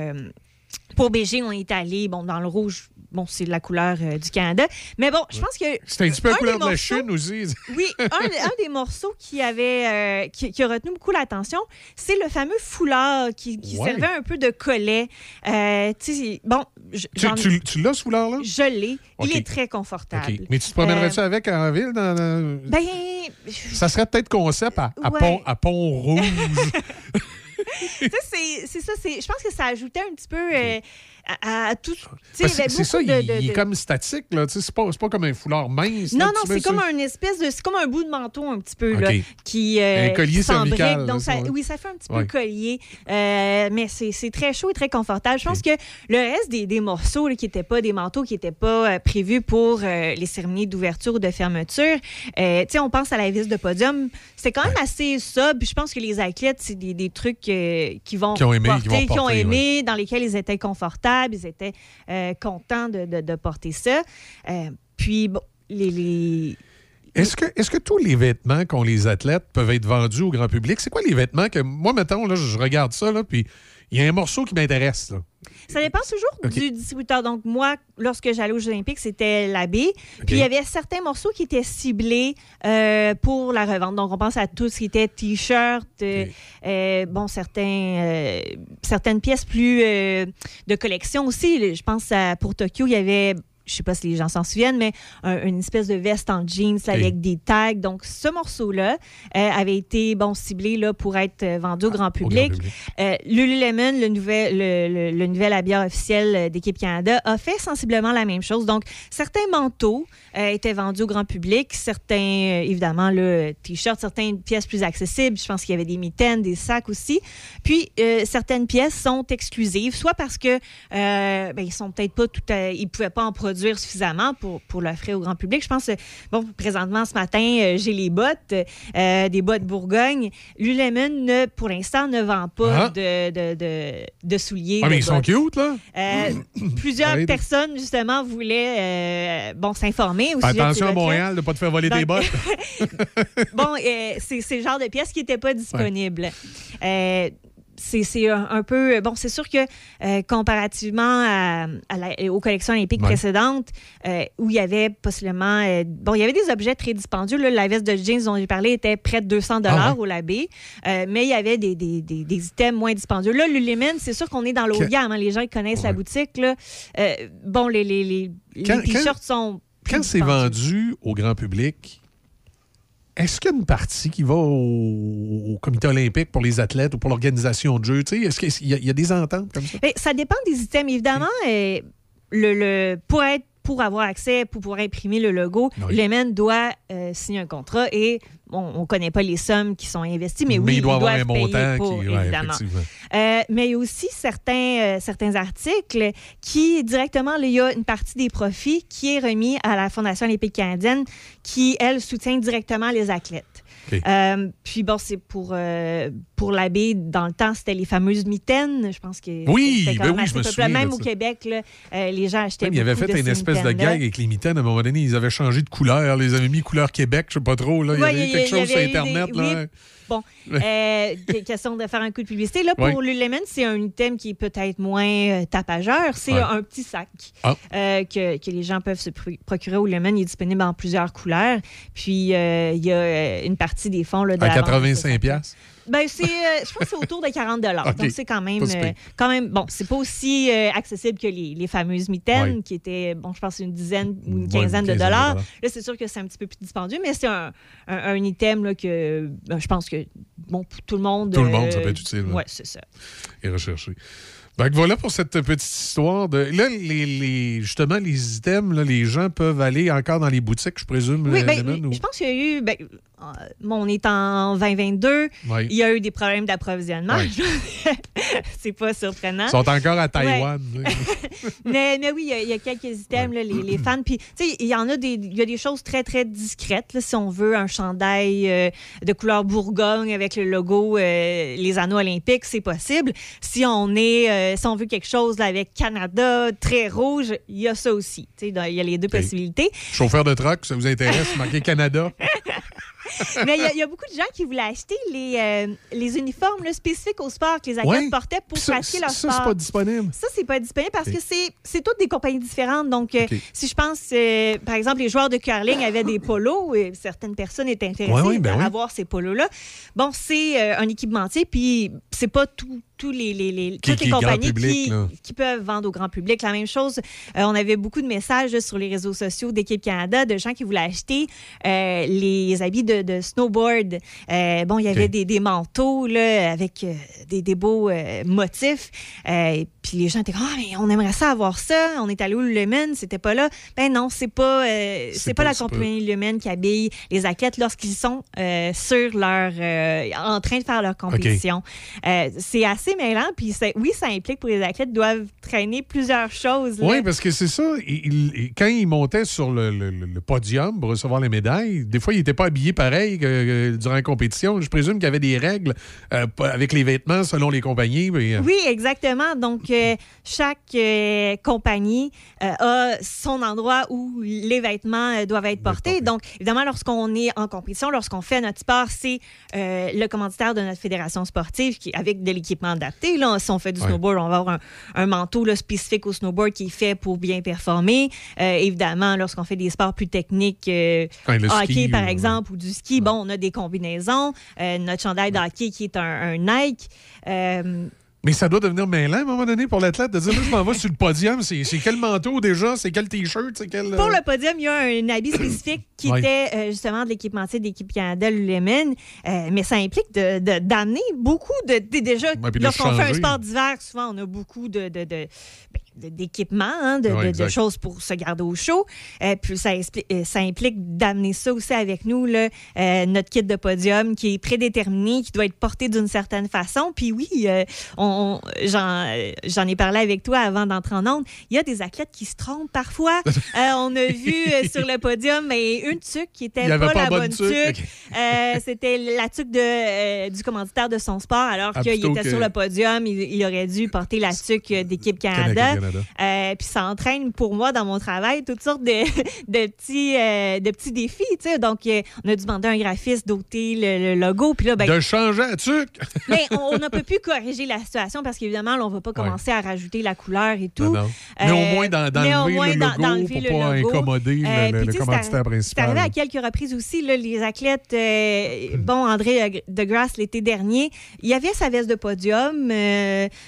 Beijing, on est allé dans le rouge... Bon, c'est de la couleur du Canada. Mais bon, je pense que... C'était un petit peu la couleur de la Chine aussi. Oui, un des morceaux qui a retenu beaucoup l'attention, c'est le fameux foulard qui servait un peu de collet. Bon, tu l'as, ce foulard-là? Je l'ai. Il est très confortable. Mais tu te promènerais-tu avec en ville? Ben... Ça serait peut-être concept à Pont-Rouge. C'est ça. Je pense que ça ajoutait un petit peu... à tout, c'est ça, il est comme statique, là. C'est pas comme un foulard mince. Non, là, non, c'est comme une espèce de... C'est comme un bout de manteau un petit peu, là, qui un collier cervical. Donc, ça fait un petit peu collier. Mais c'est très chaud et très confortable. Je pense que le reste des morceaux, là, qui n'étaient pas des manteaux, qui n'étaient pas prévus pour les cérémonies d'ouverture ou de fermeture, on pense à la vis de podium. C'est quand même assez sobre. Je pense que les athlètes, c'est des trucs qu'ils ont aimé, dans lesquels ils étaient confortables. Ils étaient contents de porter ça. Puis, bon, Est-ce que tous les vêtements qu'ont les athlètes peuvent être vendus au grand public? C'est quoi les vêtements que... Moi, mettons, là, je regarde ça, là, puis il y a un morceau qui m'intéresse, là. Ça dépend toujours du distributeur. Donc, moi, lorsque j'allais aux Jeux olympiques, c'était l'Abbé. Puis, il y avait certains morceaux qui étaient ciblés pour la revente. Donc, on pense à tout ce qui était T-shirt, certaines pièces plus de collection aussi. Je pense pour Tokyo, il y avait... Je ne sais pas si les gens s'en souviennent, mais une espèce de veste en jeans avec des tags. Donc, ce morceau-là avait été ciblé là, pour être vendu au grand public. Lululemon, le nouvel habilleur officiel d'Équipe Canada, a fait sensiblement la même chose. Donc, certains manteaux étaient vendus au grand public. Certains, évidemment, le T-shirt, certaines pièces plus accessibles. Je pense qu'il y avait des mitaines, des sacs aussi. Puis, certaines pièces sont exclusives, soit parce que ils sont peut-être pas tout à... Ils ne pouvaient pas en produire suffisamment pour l'offrir au grand public. Je pense, bon, présentement, ce matin, j'ai les bottes, des bottes Bourgogne. Lululemon, pour l'instant, ne vend pas de souliers. Ah, mais ils sont cute, là! Plusieurs personnes, justement, voulaient s'informer. Attention à Montréal de ne pas te faire voler des bottes. Bon, c'est le genre de pièces qui n'étaient pas disponibles. C'est un peu... Bon, c'est sûr que comparativement aux collections olympiques précédentes, où il y avait possiblement... il y avait des objets très dispendieux. Là, la veste de jeans dont j'ai parlé était près de 200 $ au labé, mais il y avait des items moins dispendieux. Là, Lululemon, c'est sûr qu'on est dans l'eau de gamme. Hein, les gens qui connaissent la boutique, là. Les t-shirts sont... Quand c'est vendu au grand public... Est-ce qu'il y a une partie qui va au comité olympique pour les athlètes ou pour l'organisation de jeux? Est-ce qu'il y a des ententes comme ça? Ça dépend des items. Évidemment, pour être pour avoir accès, pour pouvoir imprimer le logo, oui. le MN doit signer un contrat et bon, on ne connaît pas les sommes qui sont investies, mais oui, il doit avoir un montant pour, qui, évidemment. Mais il y a aussi certains articles qui, directement, là, il y a une partie des profits qui est remis à la Fondation olympique canadienne qui, elle, soutient directement les athlètes. Okay. Puis bon, c'est pour l'abbé, dans le temps, c'était les fameuses mitaines. Je pense que c'était quand même assez populaire. Même au Québec, là, les gens achetaient beaucoup de ces mitaines. Ils avaient fait une espèce de gag avec les mitaines. À un moment donné, ils avaient changé de couleur. Ils avaient mis couleur Québec, je ne sais pas trop. Là. Ouais, il y avait quelque chose sur Internet. Là. Oui. Bon, question de faire un coup de publicité. Là, pour l'Ulemen, c'est un item qui est peut-être moins tapageur. C'est un petit sac que les gens peuvent se procurer au Ulemen. Il est disponible en plusieurs couleurs. Puis, il y a une partie des fonds. Là, de à 85 piastres? Ben, je pense que c'est autour de 40 $. Okay. Donc, c'est quand même... Bon, c'est pas aussi accessible que les fameuses mitaines qui étaient, bon, je pense, une dizaine ou une quinzaine de dollars. Là, c'est sûr que c'est un petit peu plus dispendieux, mais c'est un item là, que je pense que, bon, pour tout le monde... Tout le monde, ça peut être utile. Oui, c'est ça. Et recherché. Donc, voilà pour cette petite histoire. Là, justement, les items, là, les gens peuvent aller encore dans les boutiques, je présume. Oui, je pense qu'il y a eu... Ben, on est en 2022. Oui. Il y a eu des problèmes d'approvisionnement. Oui. C'est pas surprenant. Ils sont encore à Taïwan. Oui. mais oui, il y a quelques items, là, les fans. Puis, tu sais, il y a des choses très, très discrètes. Là, si on veut un chandail de couleur Bourgogne avec le logo les anneaux olympiques, c'est possible. Si on veut quelque chose là, avec Canada, très rouge, il y a ça aussi. Il y a les deux possibilités. Chauffeur de truck, ça vous intéresse, marqué Canada? Mais il y a beaucoup de gens qui voulaient acheter les uniformes là, spécifiques au sport que les athlètes portaient pour pratiquer leur sport. Ça, c'est pas disponible. Ça, c'est pas disponible parce que c'est toutes des compagnies différentes. Donc, si je pense, par exemple, les joueurs de curling avaient des polos et certaines personnes étaient intéressées à avoir ces polos-là. Bon, c'est un équipementier, puis c'est pas toutes les compagnies qui peuvent vendre au grand public. La même chose, on avait beaucoup de messages là, sur les réseaux sociaux d'Équipe Canada de gens qui voulaient acheter les habits de snowboard. Bon, il y avait des manteaux là, avec des beaux motifs. Puis les gens étaient comme « Ah, mais on aimerait ça avoir ça. On est allé au Lumen, c'était pas là. » Ben non, c'est pas la compagnie Lumen qui habille les athlètes lorsqu'ils sont sur leur... en train de faire leur compétition. C'est assez mêlant, puis ça implique pour les athlètes doivent traîner plusieurs choses. Oui, parce que c'est ça. Quand ils montaient sur le podium pour recevoir les médailles, des fois, ils n'étaient pas habillés pareil durant la compétition. Je présume qu'il y avait des règles avec les vêtements selon les compagnies. Mais, Oui, exactement. Donc, chaque compagnie a son endroit où les vêtements doivent être portés. Donc, évidemment, lorsqu'on est en compétition, lorsqu'on fait notre sport, c'est le commanditaire de notre fédération sportive qui, avec de l'équipement adapté. Là, si on fait du snowboard, on va avoir un manteau là, spécifique au snowboard qui est fait pour bien performer. Évidemment, lorsqu'on fait des sports plus techniques, hockey par exemple, ou du ski, bon, on a des combinaisons. Notre chandail de hockey qui est un Nike. Mais ça doit devenir mêlant à un moment donné pour l'athlète de dire « Je m'en vais sur le podium, c'est quel manteau déjà? C'est quel T-shirt? » Pour le podium, il y a un habit spécifique qui était justement de l'équipementier d'Équipe Canada, l'Ulemen, mais ça implique d'amener beaucoup de... Déjà, lorsqu'on fait un sport d'hiver, souvent, on a beaucoup d'équipements, hein, de choses pour se garder au chaud. Puis ça implique d'amener ça aussi avec nous, là, notre kit de podium qui est prédéterminé, qui doit être porté d'une certaine façon. Puis oui, j'en ai parlé avec toi avant d'entrer en onde. Il y a des athlètes qui se trompent parfois. On a vu sur le podium une tuque qui n'était pas la bonne tuque. C'était la tuque du commanditaire de son sport, alors qu'il était sur le podium. Il aurait dû porter la tuque d'Équipe Canada. Puis ça entraîne pour moi dans mon travail toutes sortes de petits défis. T'sais. Donc, on a dû demander à un graphiste d'ôter le logo. Puis là, de changer la tuque! Mais on n'a pas pu corriger la situation parce qu'évidemment, là, on ne va pas commencer à rajouter la couleur et tout. Non. Mais au moins d'enlever le logo pour ne pas incommoder le commanditaire principal. C'est arrivé à quelques reprises aussi. Là, les athlètes, bon, André DeGrasse, l'été dernier, il y avait sa veste de podium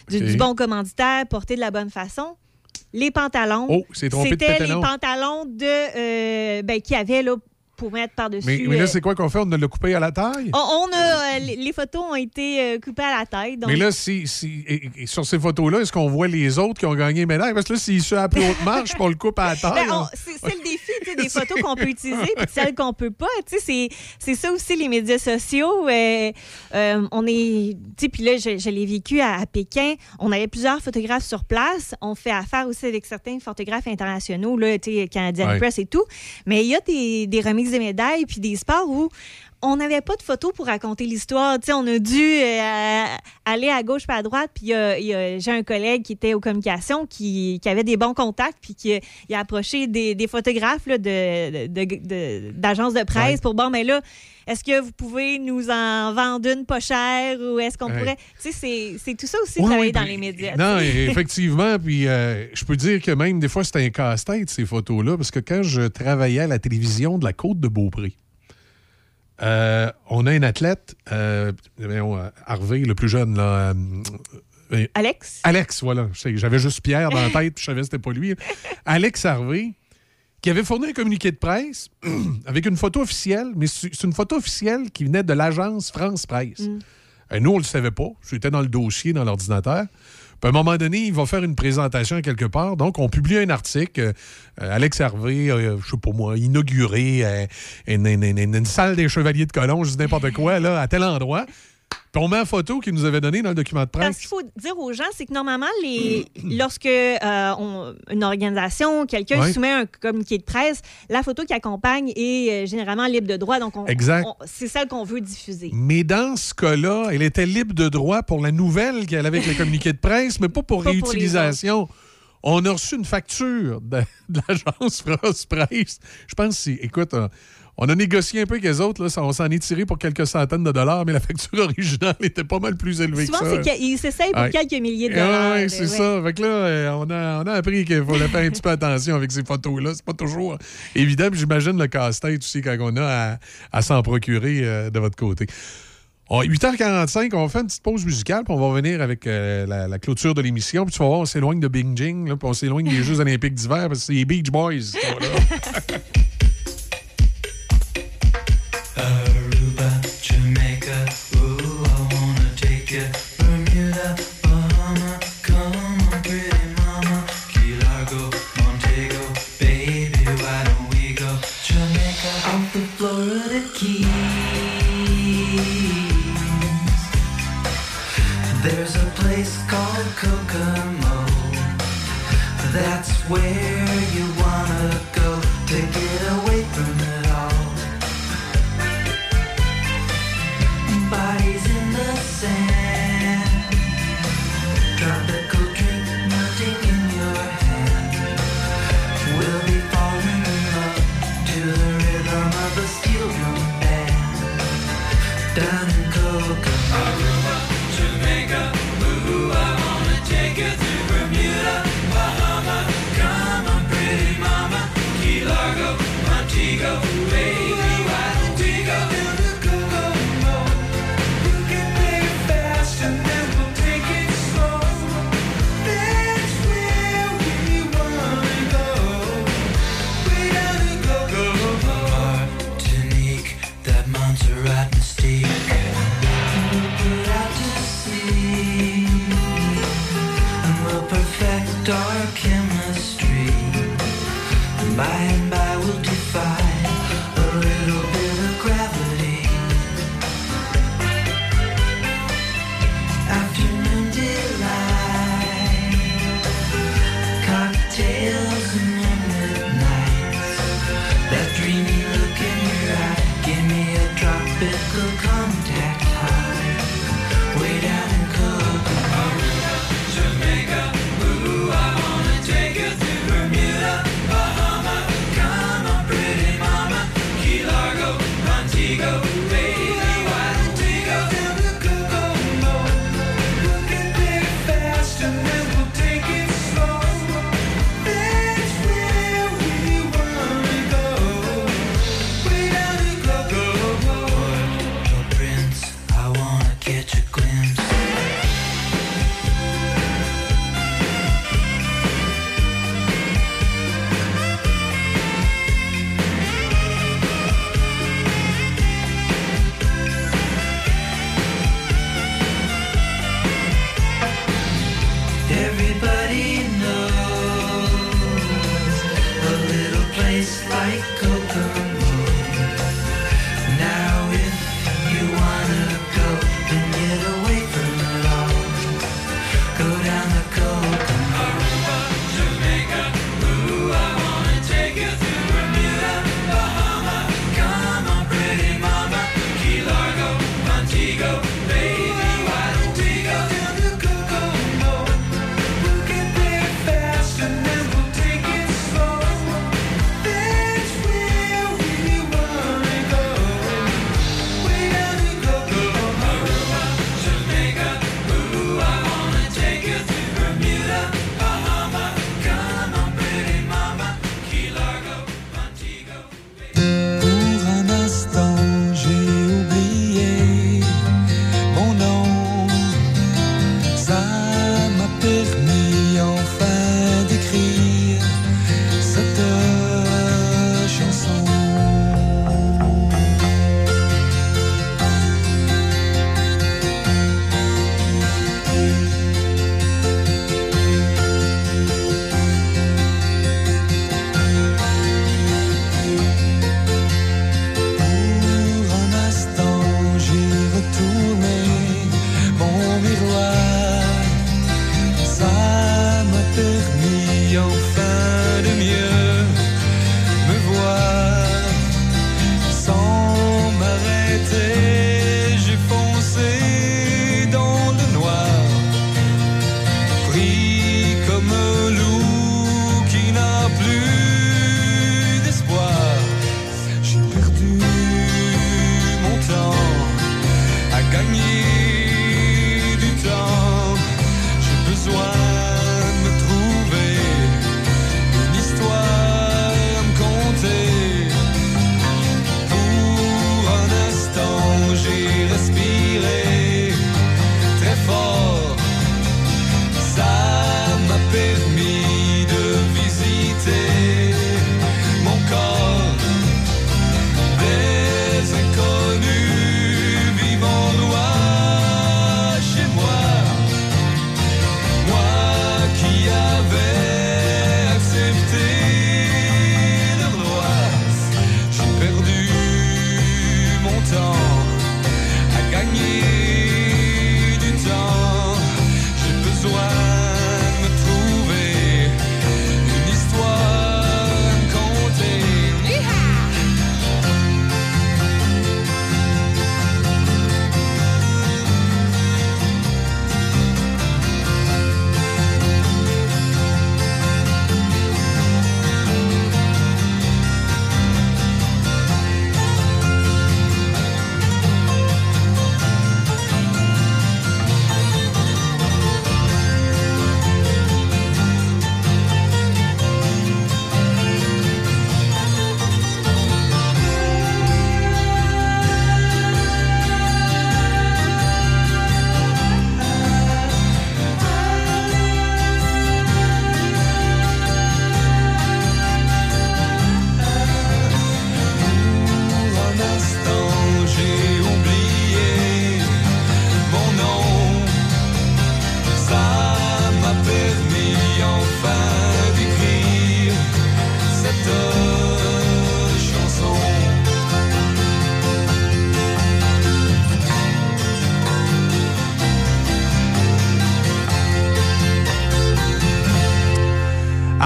du bon commanditaire, portée de la bonne façon. Les pantalons, c'était les pantalons qu'il y avait là, pour mettre par-dessus. Mais là, c'est quoi qu'on fait? On l'a coupé à la taille? Les photos ont été coupées à la taille. Donc... Mais là, et sur ces photos-là, est-ce qu'on voit les autres qui ont gagné médaille? Parce que là, s'ils sont à la plus haute marche, on le coupe à la taille. Ben, c'est le défi des photos qu'on peut utiliser et celles qu'on peut pas. C'est ça aussi, les médias sociaux. On est... Puis là, je l'ai vécu à Pékin. On avait plusieurs photographes sur place. On fait affaire aussi avec certains photographes internationaux, là, Canadian Press et tout. Mais il y a des remises des médailles puis des sports où on n'avait pas de photos pour raconter l'histoire. On a dû aller à gauche et à droite. Puis j'ai un collègue qui était aux communications qui avait des bons contacts puis qui a approché des photographes là, d'agences de presse pour là, est-ce que vous pouvez nous en vendre une pas chère ou est-ce qu'on pourrait... Tu sais, c'est tout ça aussi travailler dans les médias. Non, effectivement. Puis je peux dire que même des fois, c'était un casse-tête, ces photos-là, parce que quand je travaillais à la télévision de la Côte-de-Beaupré, on a un athlète, Harvey, le plus jeune, là, Alex. Alex, voilà. J'avais juste Pierre dans la tête, puis je savais que c'était pas lui. Alex Harvey, qui avait fourni un communiqué de presse avec une photo officielle, mais c'est une photo officielle qui venait de l'agence France Presse. Nous, on le savait pas. C'était dans le dossier, dans l'ordinateur. Puis à un moment donné, il va faire une présentation à quelque part. Donc, on publie un article. Alex Harvey, je sais pas moi, inauguré une salle des Chevaliers de Colomb, je dis n'importe quoi, là, à tel endroit. Puis on met la photo qu'il nous avait donnée dans le document de presse. Parce qu'il faut dire aux gens, c'est que normalement, lorsque une organisation, quelqu'un soumet un communiqué de presse, la photo qui accompagne est généralement libre de droit. Donc, c'est celle qu'on veut diffuser. Mais dans ce cas-là, elle était libre de droit pour la nouvelle qu'elle avait avec le communiqué de presse, mais pas pour réutilisation. On a reçu une facture de l'agence France Presse. Je pense écoute... On a négocié un peu avec les autres, là, on s'en est tiré pour quelques centaines de dollars, mais la facture originale était pas mal plus élevée que ça. Souvent, c'est qu'ils s'essayent pour quelques milliers de dollars. Oui, c'est ça. Fait que là, on a appris qu'il fallait faire un petit peu attention avec ces photos-là. C'est pas toujours évident. J'imagine le casse-tête aussi quand on a à s'en procurer de votre côté. 8h45, on fait une petite pause musicale, puis on va revenir avec la clôture de l'émission. Puis tu vas voir, on s'éloigne de Beijing, puis on s'éloigne des Jeux olympiques d'hiver, parce que c'est les Beach Boys.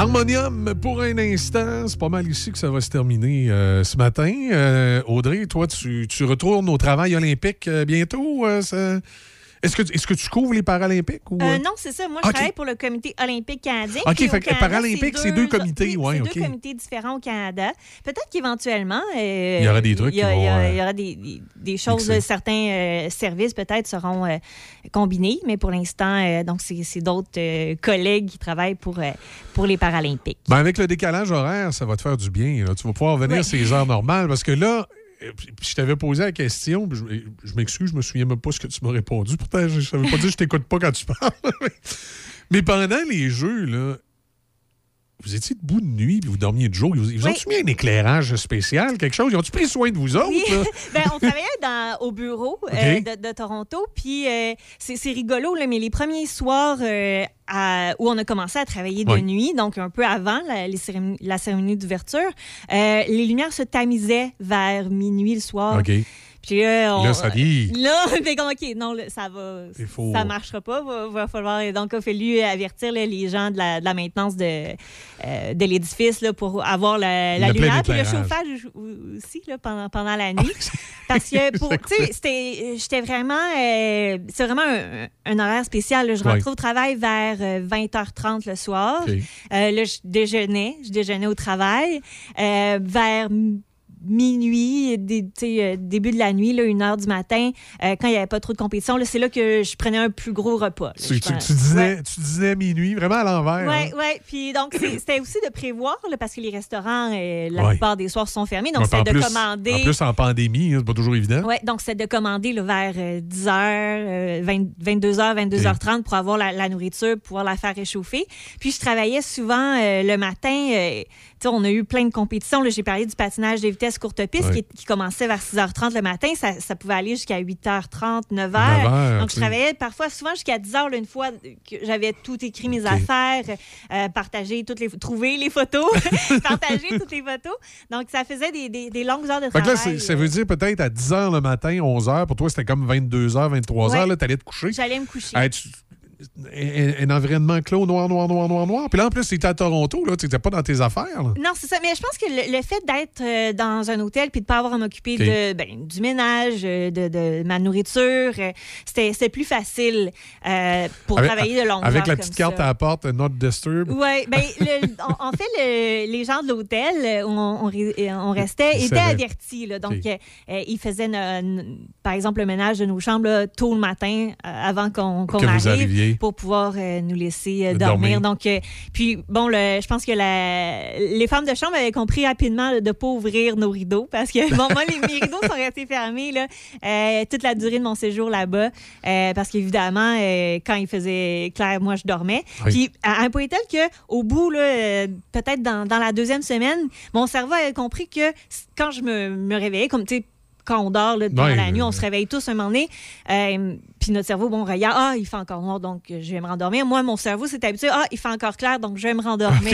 Harmonium pour un instant. C'est pas mal ici que ça va se terminer ce matin. Audrey, toi, tu retournes au travail olympique bientôt? Est-ce que tu couvres les Paralympiques? Ou... non, c'est ça. Moi, je travaille pour le Comité olympique canadien. OK, fait que Paralympiques, c'est deux comités. Oui, c'est deux comités différents au Canada. Peut-être qu'éventuellement... il y aura des trucs il y aura des choses, certains services peut-être seront combinés, mais pour l'instant, donc c'est d'autres collègues qui travaillent pour les Paralympiques. Ben avec le décalage horaire, ça va te faire du bien. Là. Tu vas pouvoir revenir à ces heures normales, parce que là... je t'avais posé la question, je m'excuse, je me souviens même pas ce que tu m'as répondu. Pourtant, je savais pas dire je t'écoute pas quand tu parles. Mais pendant les Jeux, là, vous étiez debout de nuit puis vous dormiez de jour. Ils vous ont-tu mis un éclairage spécial, quelque chose? Ils ont-tu pris soin de vous autres? Oui. Ben, on travaillait au bureau de Toronto. Puis c'est rigolo, là, mais les premiers soirs... où on a commencé à travailler de nuit, donc un peu avant la cérémonie d'ouverture, les lumières se tamisaient vers minuit le soir. OK. Puis là, ça dit... Là, mais OK, non, là, ça va... Ça marchera pas. Va falloir... Donc, il a fallu avertir là, les gens de la maintenance de l'édifice là, pour avoir la lumière puis le chauffage aussi là, pendant la nuit. Parce que, tu sais, j'étais vraiment... c'est vraiment un horaire spécial. Là. Je rentrais au travail vers 20h30 le soir. Okay. Là, je déjeunais au travail. Vers... minuit, début de la nuit, là, 1h du matin, quand il n'y avait pas trop de compétition, là, c'est là que je prenais un plus gros repas. Là, tu disais minuit, vraiment à l'envers. Oui, oui. Puis donc, c'était aussi de prévoir, là, parce que les restaurants, la plupart des soirs, sont fermés. Donc, c'était de commander. En plus, en pandémie, hein, c'est pas toujours évident. Oui, donc, c'était de commander là, vers 10h, 22h, 22h30 pour avoir la nourriture, pouvoir la faire réchauffer. Puis, je travaillais souvent le matin. On a eu plein de compétitions. Là, j'ai parlé du patinage de vitesse courte piste qui commençait vers 6h30 le matin. Ça pouvait aller jusqu'à 8h30, 9h. Donc, je travaillais parfois, souvent jusqu'à 10h, là, une fois que j'avais tout écrit, mes affaires, trouver les photos, partager toutes les photos. Donc, ça faisait des longues heures de travail. Là, ça veut dire peut-être à 10h le matin, 11h. Pour toi, c'était comme 22h, 23h. Tu allais te coucher. J'allais me coucher. Un environnement clos, noir. Puis là, en plus, c'était à Toronto, là, t'étais pas dans tes affaires. Là. Non, c'est ça. Mais je pense que le fait d'être dans un hôtel puis de pas avoir à m'occuper du ménage, de ma nourriture, c'était plus facile pour travailler de longues heures. Avec la petite carte à la porte, Not Disturb. Oui, bien, en fait, les gens de l'hôtel où on restait étaient avertis. Là, donc, ils faisaient, par exemple, le ménage de nos chambres là, tôt le matin avant qu'on arrive. Pour pouvoir nous laisser dormir. Donc, puis bon, je pense que les femmes de chambre avaient compris rapidement là, de ne pas ouvrir nos rideaux parce que, bon, moi, mes rideaux sont restés fermés là, toute la durée de mon séjour là-bas parce qu'évidemment, quand il faisait clair, moi, je dormais. Oui. Puis, à un point tel qu'au bout, là, peut-être dans la deuxième semaine, mon cerveau avait compris que quand je me réveillais, comme, tu sais, quand on dort là, dans la nuit, on se réveille tous un moment donné. Puis notre cerveau, regarde, il fait encore noir, donc je vais me rendormir. Moi, mon cerveau s'est habitué, il fait encore clair, donc je vais me rendormir.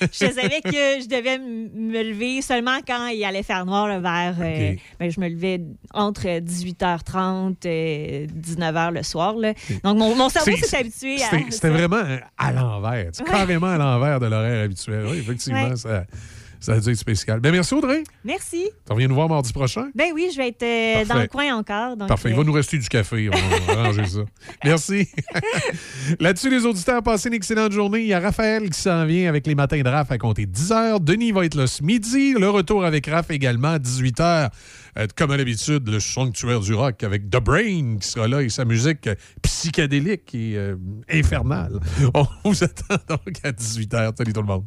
Je savais que je devais me lever seulement quand il allait faire noir, là, je me levais entre 18h30 et 19h le soir. Là. Donc, mon cerveau s'est habitué à... C'était vraiment à l'envers, carrément à l'envers de l'horaire habituel. Oui, effectivement, ça a dû être spécial. Ben merci, Audrey. Merci. Tu reviens nous voir mardi prochain? Ben oui, je vais être dans le coin encore. Donc parfait. Il va nous rester du café. On va ranger ça. Merci. Là-dessus, les auditeurs, passez une excellente journée. Il y a Raphaël qui s'en vient avec les matins de Raph à compter 10h. Denis va être là ce midi. Le retour avec Raph également à 18h. Comme à l'habitude, le sanctuaire du rock avec The Brain qui sera là et sa musique psychédélique et infernale. On vous attend donc à 18h. Salut tout le monde.